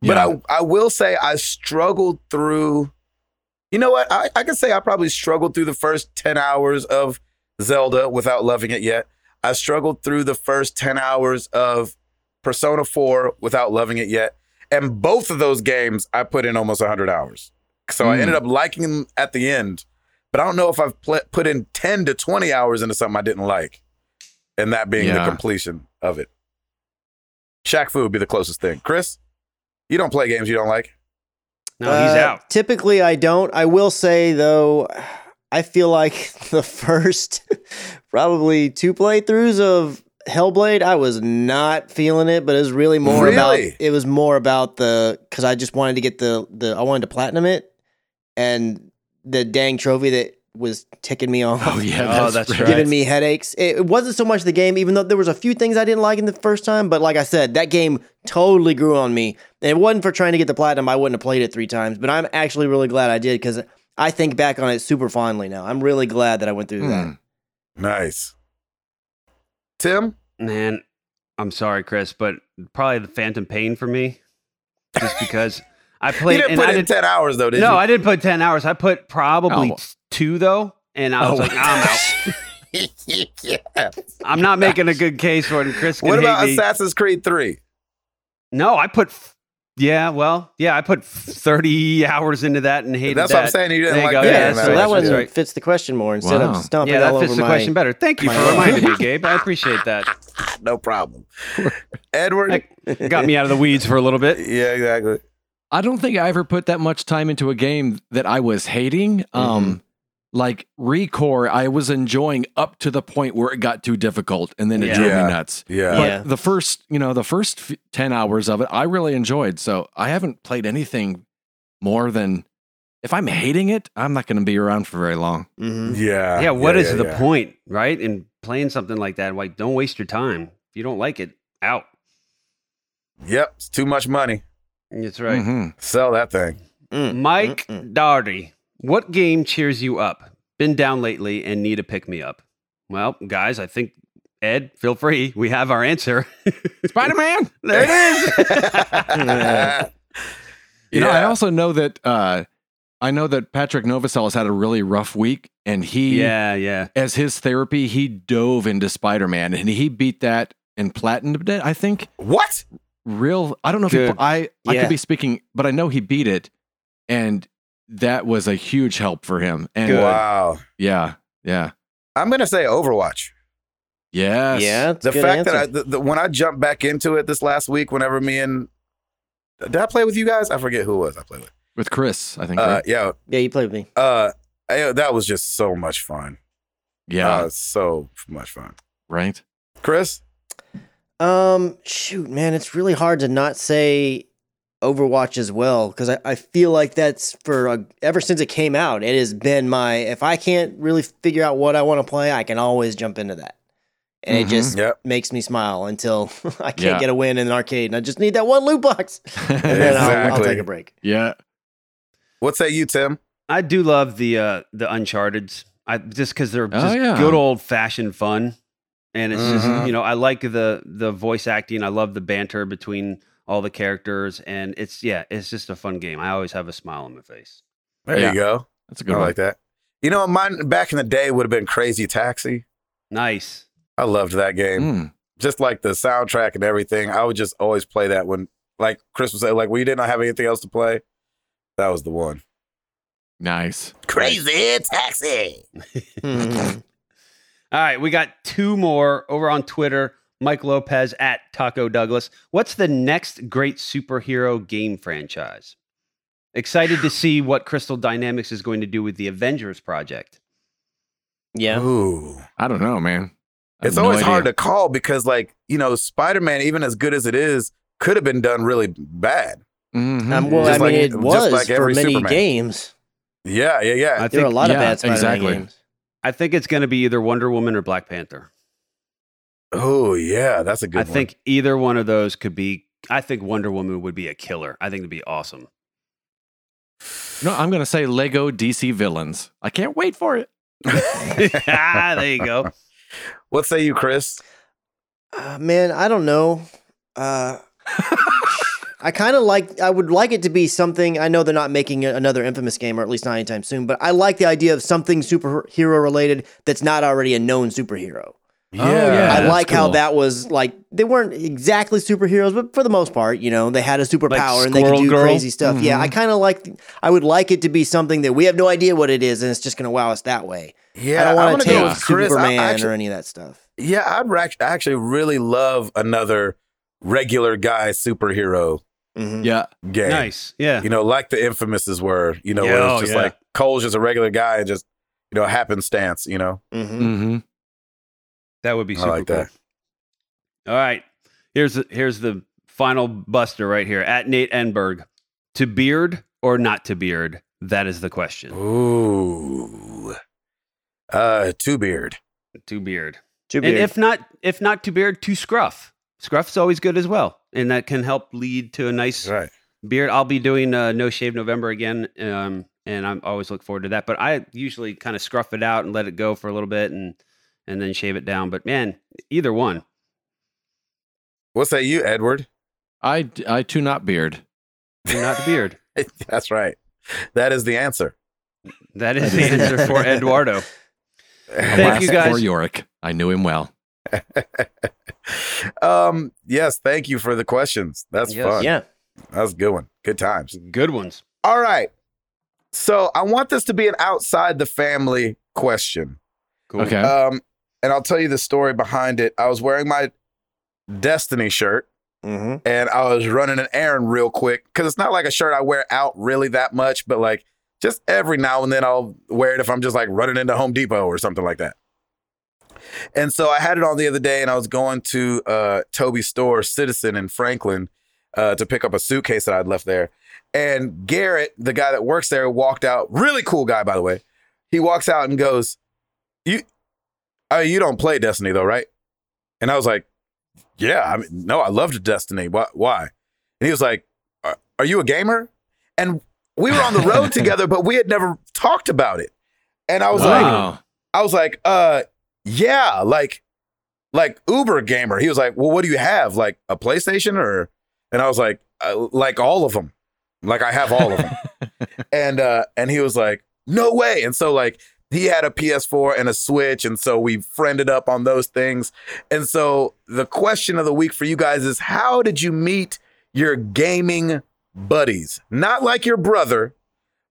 Yeah. But I, I will say I struggled through. You know what? I, I can say I probably struggled through the first ten hours of Zelda without loving it yet. I struggled through the first ten hours of Persona four without loving it yet. And both of those games, I put in almost one hundred hours. So mm. I ended up liking them at the end. But I don't know if I've pl- put in ten to twenty hours into something I didn't like. And that being yeah. the completion of it. Shaq Fu would be the closest thing. Chris, you don't play games you don't like. No, he's uh, out. Typically, I don't. I will say, though, I feel like the first probably two playthroughs of Hellblade, I was not feeling it, but it was really more really? about, it was more about the, because I just wanted to get the, the, I wanted to platinum it, and the dang trophy that was ticking me off. Oh, yeah. That's, oh, that's giving right. Giving me headaches. It, it wasn't so much the game, even though there was a few things I didn't like in the first time, but like I said, that game totally grew on me. And it wasn't for trying to get the platinum, I wouldn't have played it three times, but I'm actually really glad I did because I think back on it super fondly now. I'm really glad that I went through mm. that. Nice. Tim? Man, I'm sorry, Chris, but probably the Phantom Pain for me, just because I played... You didn't and put I in did, ten hours, though, did no, you? No, I didn't put ten hours. I put probably oh. two, though, and I was oh. like, I'm out. Yeah. I'm not making a good case for it, and Chris can What about hate Assassin's me. Creed three? No, I put... F- Yeah, well, yeah, I put thirty hours into that and hated That's that. That's what I'm saying. You didn't like that. Yeah, yeah, so that one right. fits the question more instead wow. of stomping yeah, all over my... Yeah, that fits the question better. Thank you for reminding me, Gabe. I appreciate that. No problem. Edward. That got me out of the weeds for a little bit. Yeah, exactly. I don't think I ever put that much time into a game that I was hating. Mm-hmm. Um, like, Recore, I was enjoying up to the point where it got too difficult, and then it yeah. drove me nuts. Yeah. But yeah. the first, you know, the first ten hours of it, I really enjoyed. So I haven't played anything more than, if I'm hating it, I'm not going to be around for very long. Mm-hmm. Yeah. Yeah, what yeah, is yeah, the yeah. point, right? In playing something like that, like, don't waste your time. If you don't like it, out. Yep, it's too much money. That's right. Mm-hmm. Sell that thing. Mm. Mike Mm-mm. Daugherty. What game cheers you up? Been down lately and need a pick-me-up. Well, guys, I think, Ed, feel free. We have our answer. Spider-Man! There it is! you yeah. know, I also know that uh, I know that Patrick Novosel has had a really rough week, and he, yeah, yeah. as his therapy, he dove into Spider-Man, and he beat that and platinumed it, I think. What? Real, I don't know Good. if he, I, I yeah. could be speaking, but I know he beat it, and that was a huge help for him. And Good. Wow. Yeah. Yeah. I'm going to say Overwatch. Yes. Yeah. The fact answer. that I, the, the, when I jumped back into it this last week, whenever me and, did I play with you guys? I forget who it was I played with. With Chris, I think. Uh, right? Yeah. Yeah. You played with me. Uh, I, that was just so much fun. Yeah. Uh, so much fun. Right. Chris? Um, shoot, man, it's really hard to not say Overwatch as well, because I, I feel like that's for uh, ever since it came out, it has been my, if I can't really figure out what I want to play, I can always jump into that. And mm-hmm. it just yep. makes me smile until I can't yeah. get a win in an arcade and I just need that one loot box. And then exactly. I'll, I'll take a break. Yeah. What say you, Tim? I do love the uh, the Uncharted's, I, just because they're just oh, yeah. good old fashioned fun. And it's mm-hmm. just, you know, I like the the voice acting. I love the banter between all the characters. And it's, yeah, it's just a fun game. I always have a smile on my face. There yeah. you go. That's a good I one. I like that. You know, mine back in the day would have been Crazy Taxi. Nice. I loved that game. Mm. Just like the soundtrack and everything. I would just always play that when, like Chris was saying, like, we didn't have anything else to play. That was the one. Nice. Crazy Taxi. All right. We got two more over on Twitter. Mike Lopez at Taco Douglas. What's the next great superhero game franchise? Excited to see what Crystal Dynamics is going to do with the Avengers project. Yeah. Ooh. I don't know, man. It's no always idea. Hard to call because, like, you know, Spider-Man, even as good as it is, could have been done really bad. Mm-hmm. Um, well, just I like, mean, it was like for many Superman. Games. Yeah, yeah, yeah. I think, there are a lot yeah, of bad Spider-Man exactly. games. I think it's going to be either Wonder Woman or Black Panther. Oh, yeah, that's a good I one. I think either one of those could be, I think Wonder Woman would be a killer. I think it'd be awesome. No, I'm going to say Lego D C Villains. I can't wait for it. ah, there you go. What say you, Chris? Uh, man, I don't know. Uh, I kind of like, I would like it to be something, I know they're not making another Infamous game, or at least not anytime soon, but I like the idea of something superhero related that's not already a known superhero. Yeah, oh, yeah I like cool. how that was like, they weren't exactly superheroes, but for the most part, you know, they had a superpower like and they could do girl. Crazy stuff. Mm-hmm. Yeah, I kind of like, I would like it to be something that we have no idea what it is and it's just going to wow us that way. Yeah, I don't want to take go with Chris. Superman I, I actually, or any of that stuff. Yeah, I'd re- actually really love another regular guy superhero mm-hmm. yeah. game. Nice, yeah. You know, like the Infamouses were, you know, yeah, where it's just yeah. like Cole's just a regular guy and just, you know, happenstance, you know? Mm-hmm. Mm-hmm. That would be super I like cool. that. All right, here's the, here's the final buster right here. At Nate Enberg, to beard or not to beard? That is the question. Ooh. Uh, to beard, to beard, to beard. And if not, if not to beard, to scruff. Scruff's always good as well, and that can help lead to a nice right. beard. I'll be doing uh, No Shave November again, um, and I'm always look forward to that. But I usually kind of scruff it out and let it go for a little bit, and and then shave it down. But man, either one. What's that, you, Edward? I I do not beard. Do not beard. That's right. That is the answer. That is the answer for Eduardo. Thank you guys. For Yorick. I knew him well. um, yes, thank you for the questions. That's yes. fun. Yeah. That was a good one. Good times. Good ones. All right. So I want this to be an outside the family question. Cool. Okay. Um, and I'll tell you the story behind it. I was wearing my Destiny shirt mm-hmm. and I was running an errand real quick because it's not like a shirt I wear out really that much, but like just every now and then I'll wear it if I'm just like running into Home Depot or something like that. And so I had it on the other day and I was going to uh, Toby's store, Citizen in Franklin, uh, to pick up a suitcase that I'd left there. And Garrett, the guy that works there, walked out. Really cool guy, by the way. He walks out and goes, you uh, you don't play Destiny though, right? And I was like, yeah, I mean, no, I loved Destiny. Why? Why? And he was like, are, are you a gamer? And we were on the road together, but we had never talked about it. And I was wow. like, I was like, uh, yeah, like, like Uber gamer. He was like, well, what do you have? Like a PlayStation or? And I was like, uh, like all of them. Like I have all of them. and, uh, and he was like, no way. And so like he had a P S four and a Switch. And so we friended up on those things. And so the question of the week for you guys is, how did you meet your gaming buddies? Not like your brother,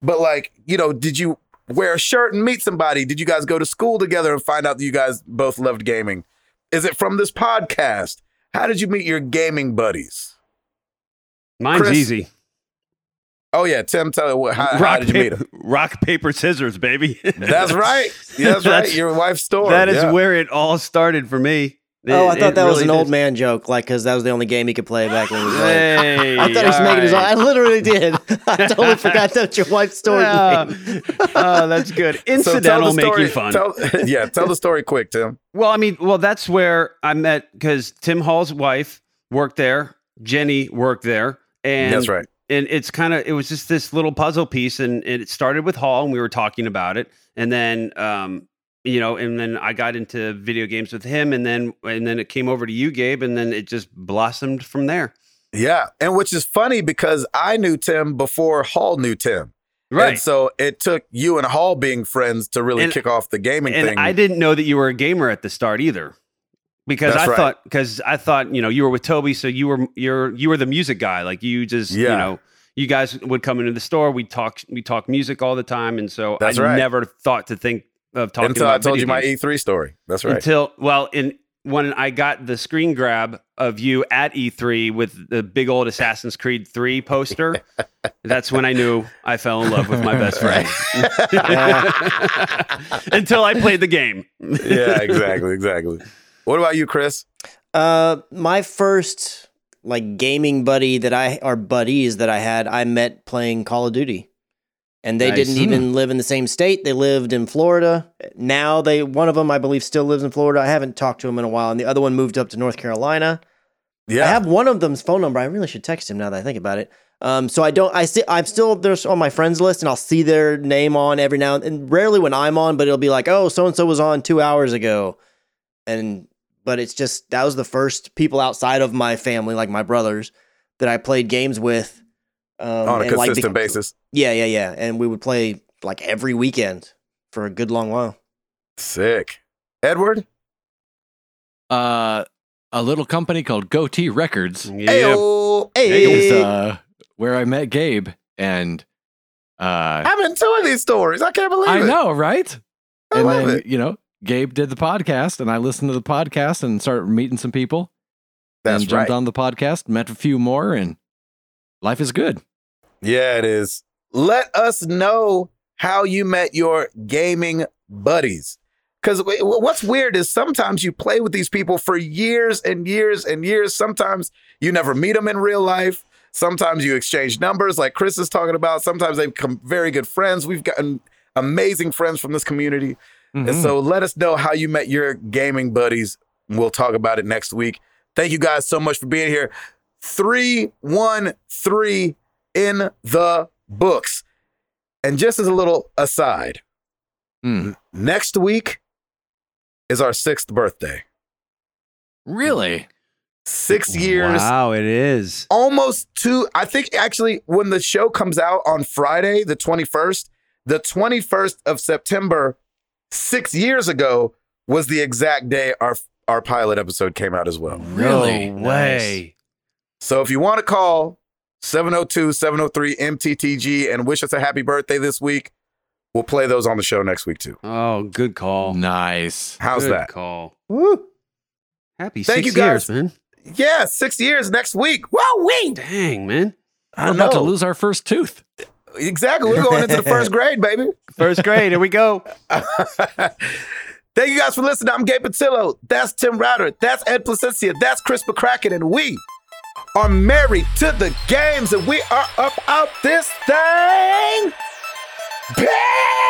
but like, you know, did you wear a shirt and meet somebody? Did you guys go to school together and find out that you guys both loved gaming? Is it from this podcast? How did you meet your gaming buddies? Mine's Chris? Easy. Oh yeah, Tim, tell me how, rock, how did you paper, meet him? Rock, paper, scissors, baby. That's right. Yeah, that's, that's right. Your wife's store. That is yeah. where it all started for me. It, oh, I thought that really was an old did. man joke, like, because that was the only game he could play back when he was old. Hey, I thought he was making right. his own. I literally did. I totally forgot that your wife's story. Uh, oh, that's good. Incidental so making fun. Tell, yeah, tell the story quick, Tim. Well, I mean, well, that's where I met, because Tim Hall's wife worked there. Jenny worked there. And that's right. And it's kind of, it was just this little puzzle piece, and, and it started with Hall, and we were talking about it. And then, um, you know, and then I got into video games with him, and then and then it came over to you, Gabe, and then it just blossomed from there. Yeah, and which is funny because I knew Tim before Hall knew Tim. Right. And so it took you and Hall being friends to really and, kick off the gaming and thing. And I didn't know that you were a gamer at the start either. Because That's I right. thought because I thought, you know, you were with Toby, so you were you're you were the music guy. Like you just, yeah. you know, you guys would come into the store, we'd talk we talk music all the time, and so That's I right. never thought to think Of talking Until about I told video you games. My E three story. That's right. Until well, in when I got the screen grab of you at E three with the big old Assassin's Creed three poster, that's when I knew I fell in love with my best friend. Until I played the game. Yeah, exactly, exactly. What about you, Chris? Uh, my first like gaming buddy that I or buddies that I had, I met playing Call of Duty. And they nice. didn't even live in the same state. They lived in Florida. Now they, one of them, I believe, still lives in Florida. I haven't talked to him in a while. And the other one moved up to North Carolina. Yeah. I have one of them's phone number. I really should text him now that I think about it. Um, so I don't, I see, I'm still, they're on my friends list, and I'll see their name on every now and then. And rarely when I'm on, but it'll be like, oh, so-and-so was on two hours ago. And, but it's just, that was the first people outside of my family, like my brothers, that I played games with. Um, on a consistent like the, basis. Yeah, yeah, yeah. And we would play like every weekend for a good long while. Sick. Edward? Uh, a little company called Goatee Records. Yeah. Is uh, where I met Gabe. And uh, I'm enjoying these stories. I can't believe I it. I know, right? I and love then, it. You know, Gabe did the podcast, and I listened to the podcast and started meeting some people. That's and right. Jumped on the podcast, met a few more, and life is good. Yeah, it is. Let us know how you met your gaming buddies. Because what's weird is sometimes you play with these people for years and years and years. Sometimes you never meet them in real life. Sometimes you exchange numbers like Chris is talking about. Sometimes they become very good friends. We've gotten amazing friends from this community. Mm-hmm. And so let us know how you met your gaming buddies. We'll talk about it next week. Thank you guys so much for being here. three one three in the books. And just as a little aside, mm. next week is our sixth birthday. Really? Six years. Wow, it is. Almost two. I think actually when the show comes out on Friday, the twenty-first, the twenty-first of September, six years ago was the exact day our, our pilot episode came out as well. Really? No way. Nice. So if you want to call seven oh two, seven oh three, M T T G and wish us a happy birthday this week, we'll play those on the show next week, too. Oh, good call. Nice. How's good that? Good call. Woo. Happy Thank six you guys. years, man. Yeah, six years next week. Woo-wee. Dang, man. I'm about to lose our first tooth. Exactly. We're going into the first grade, baby. First grade. Here we go. Thank you guys for listening. I'm Gabe Patillo. That's Tim Router. That's Ed Placencia. That's Chris McCracken. And we are married to the games, and we are up out this thing. Peace!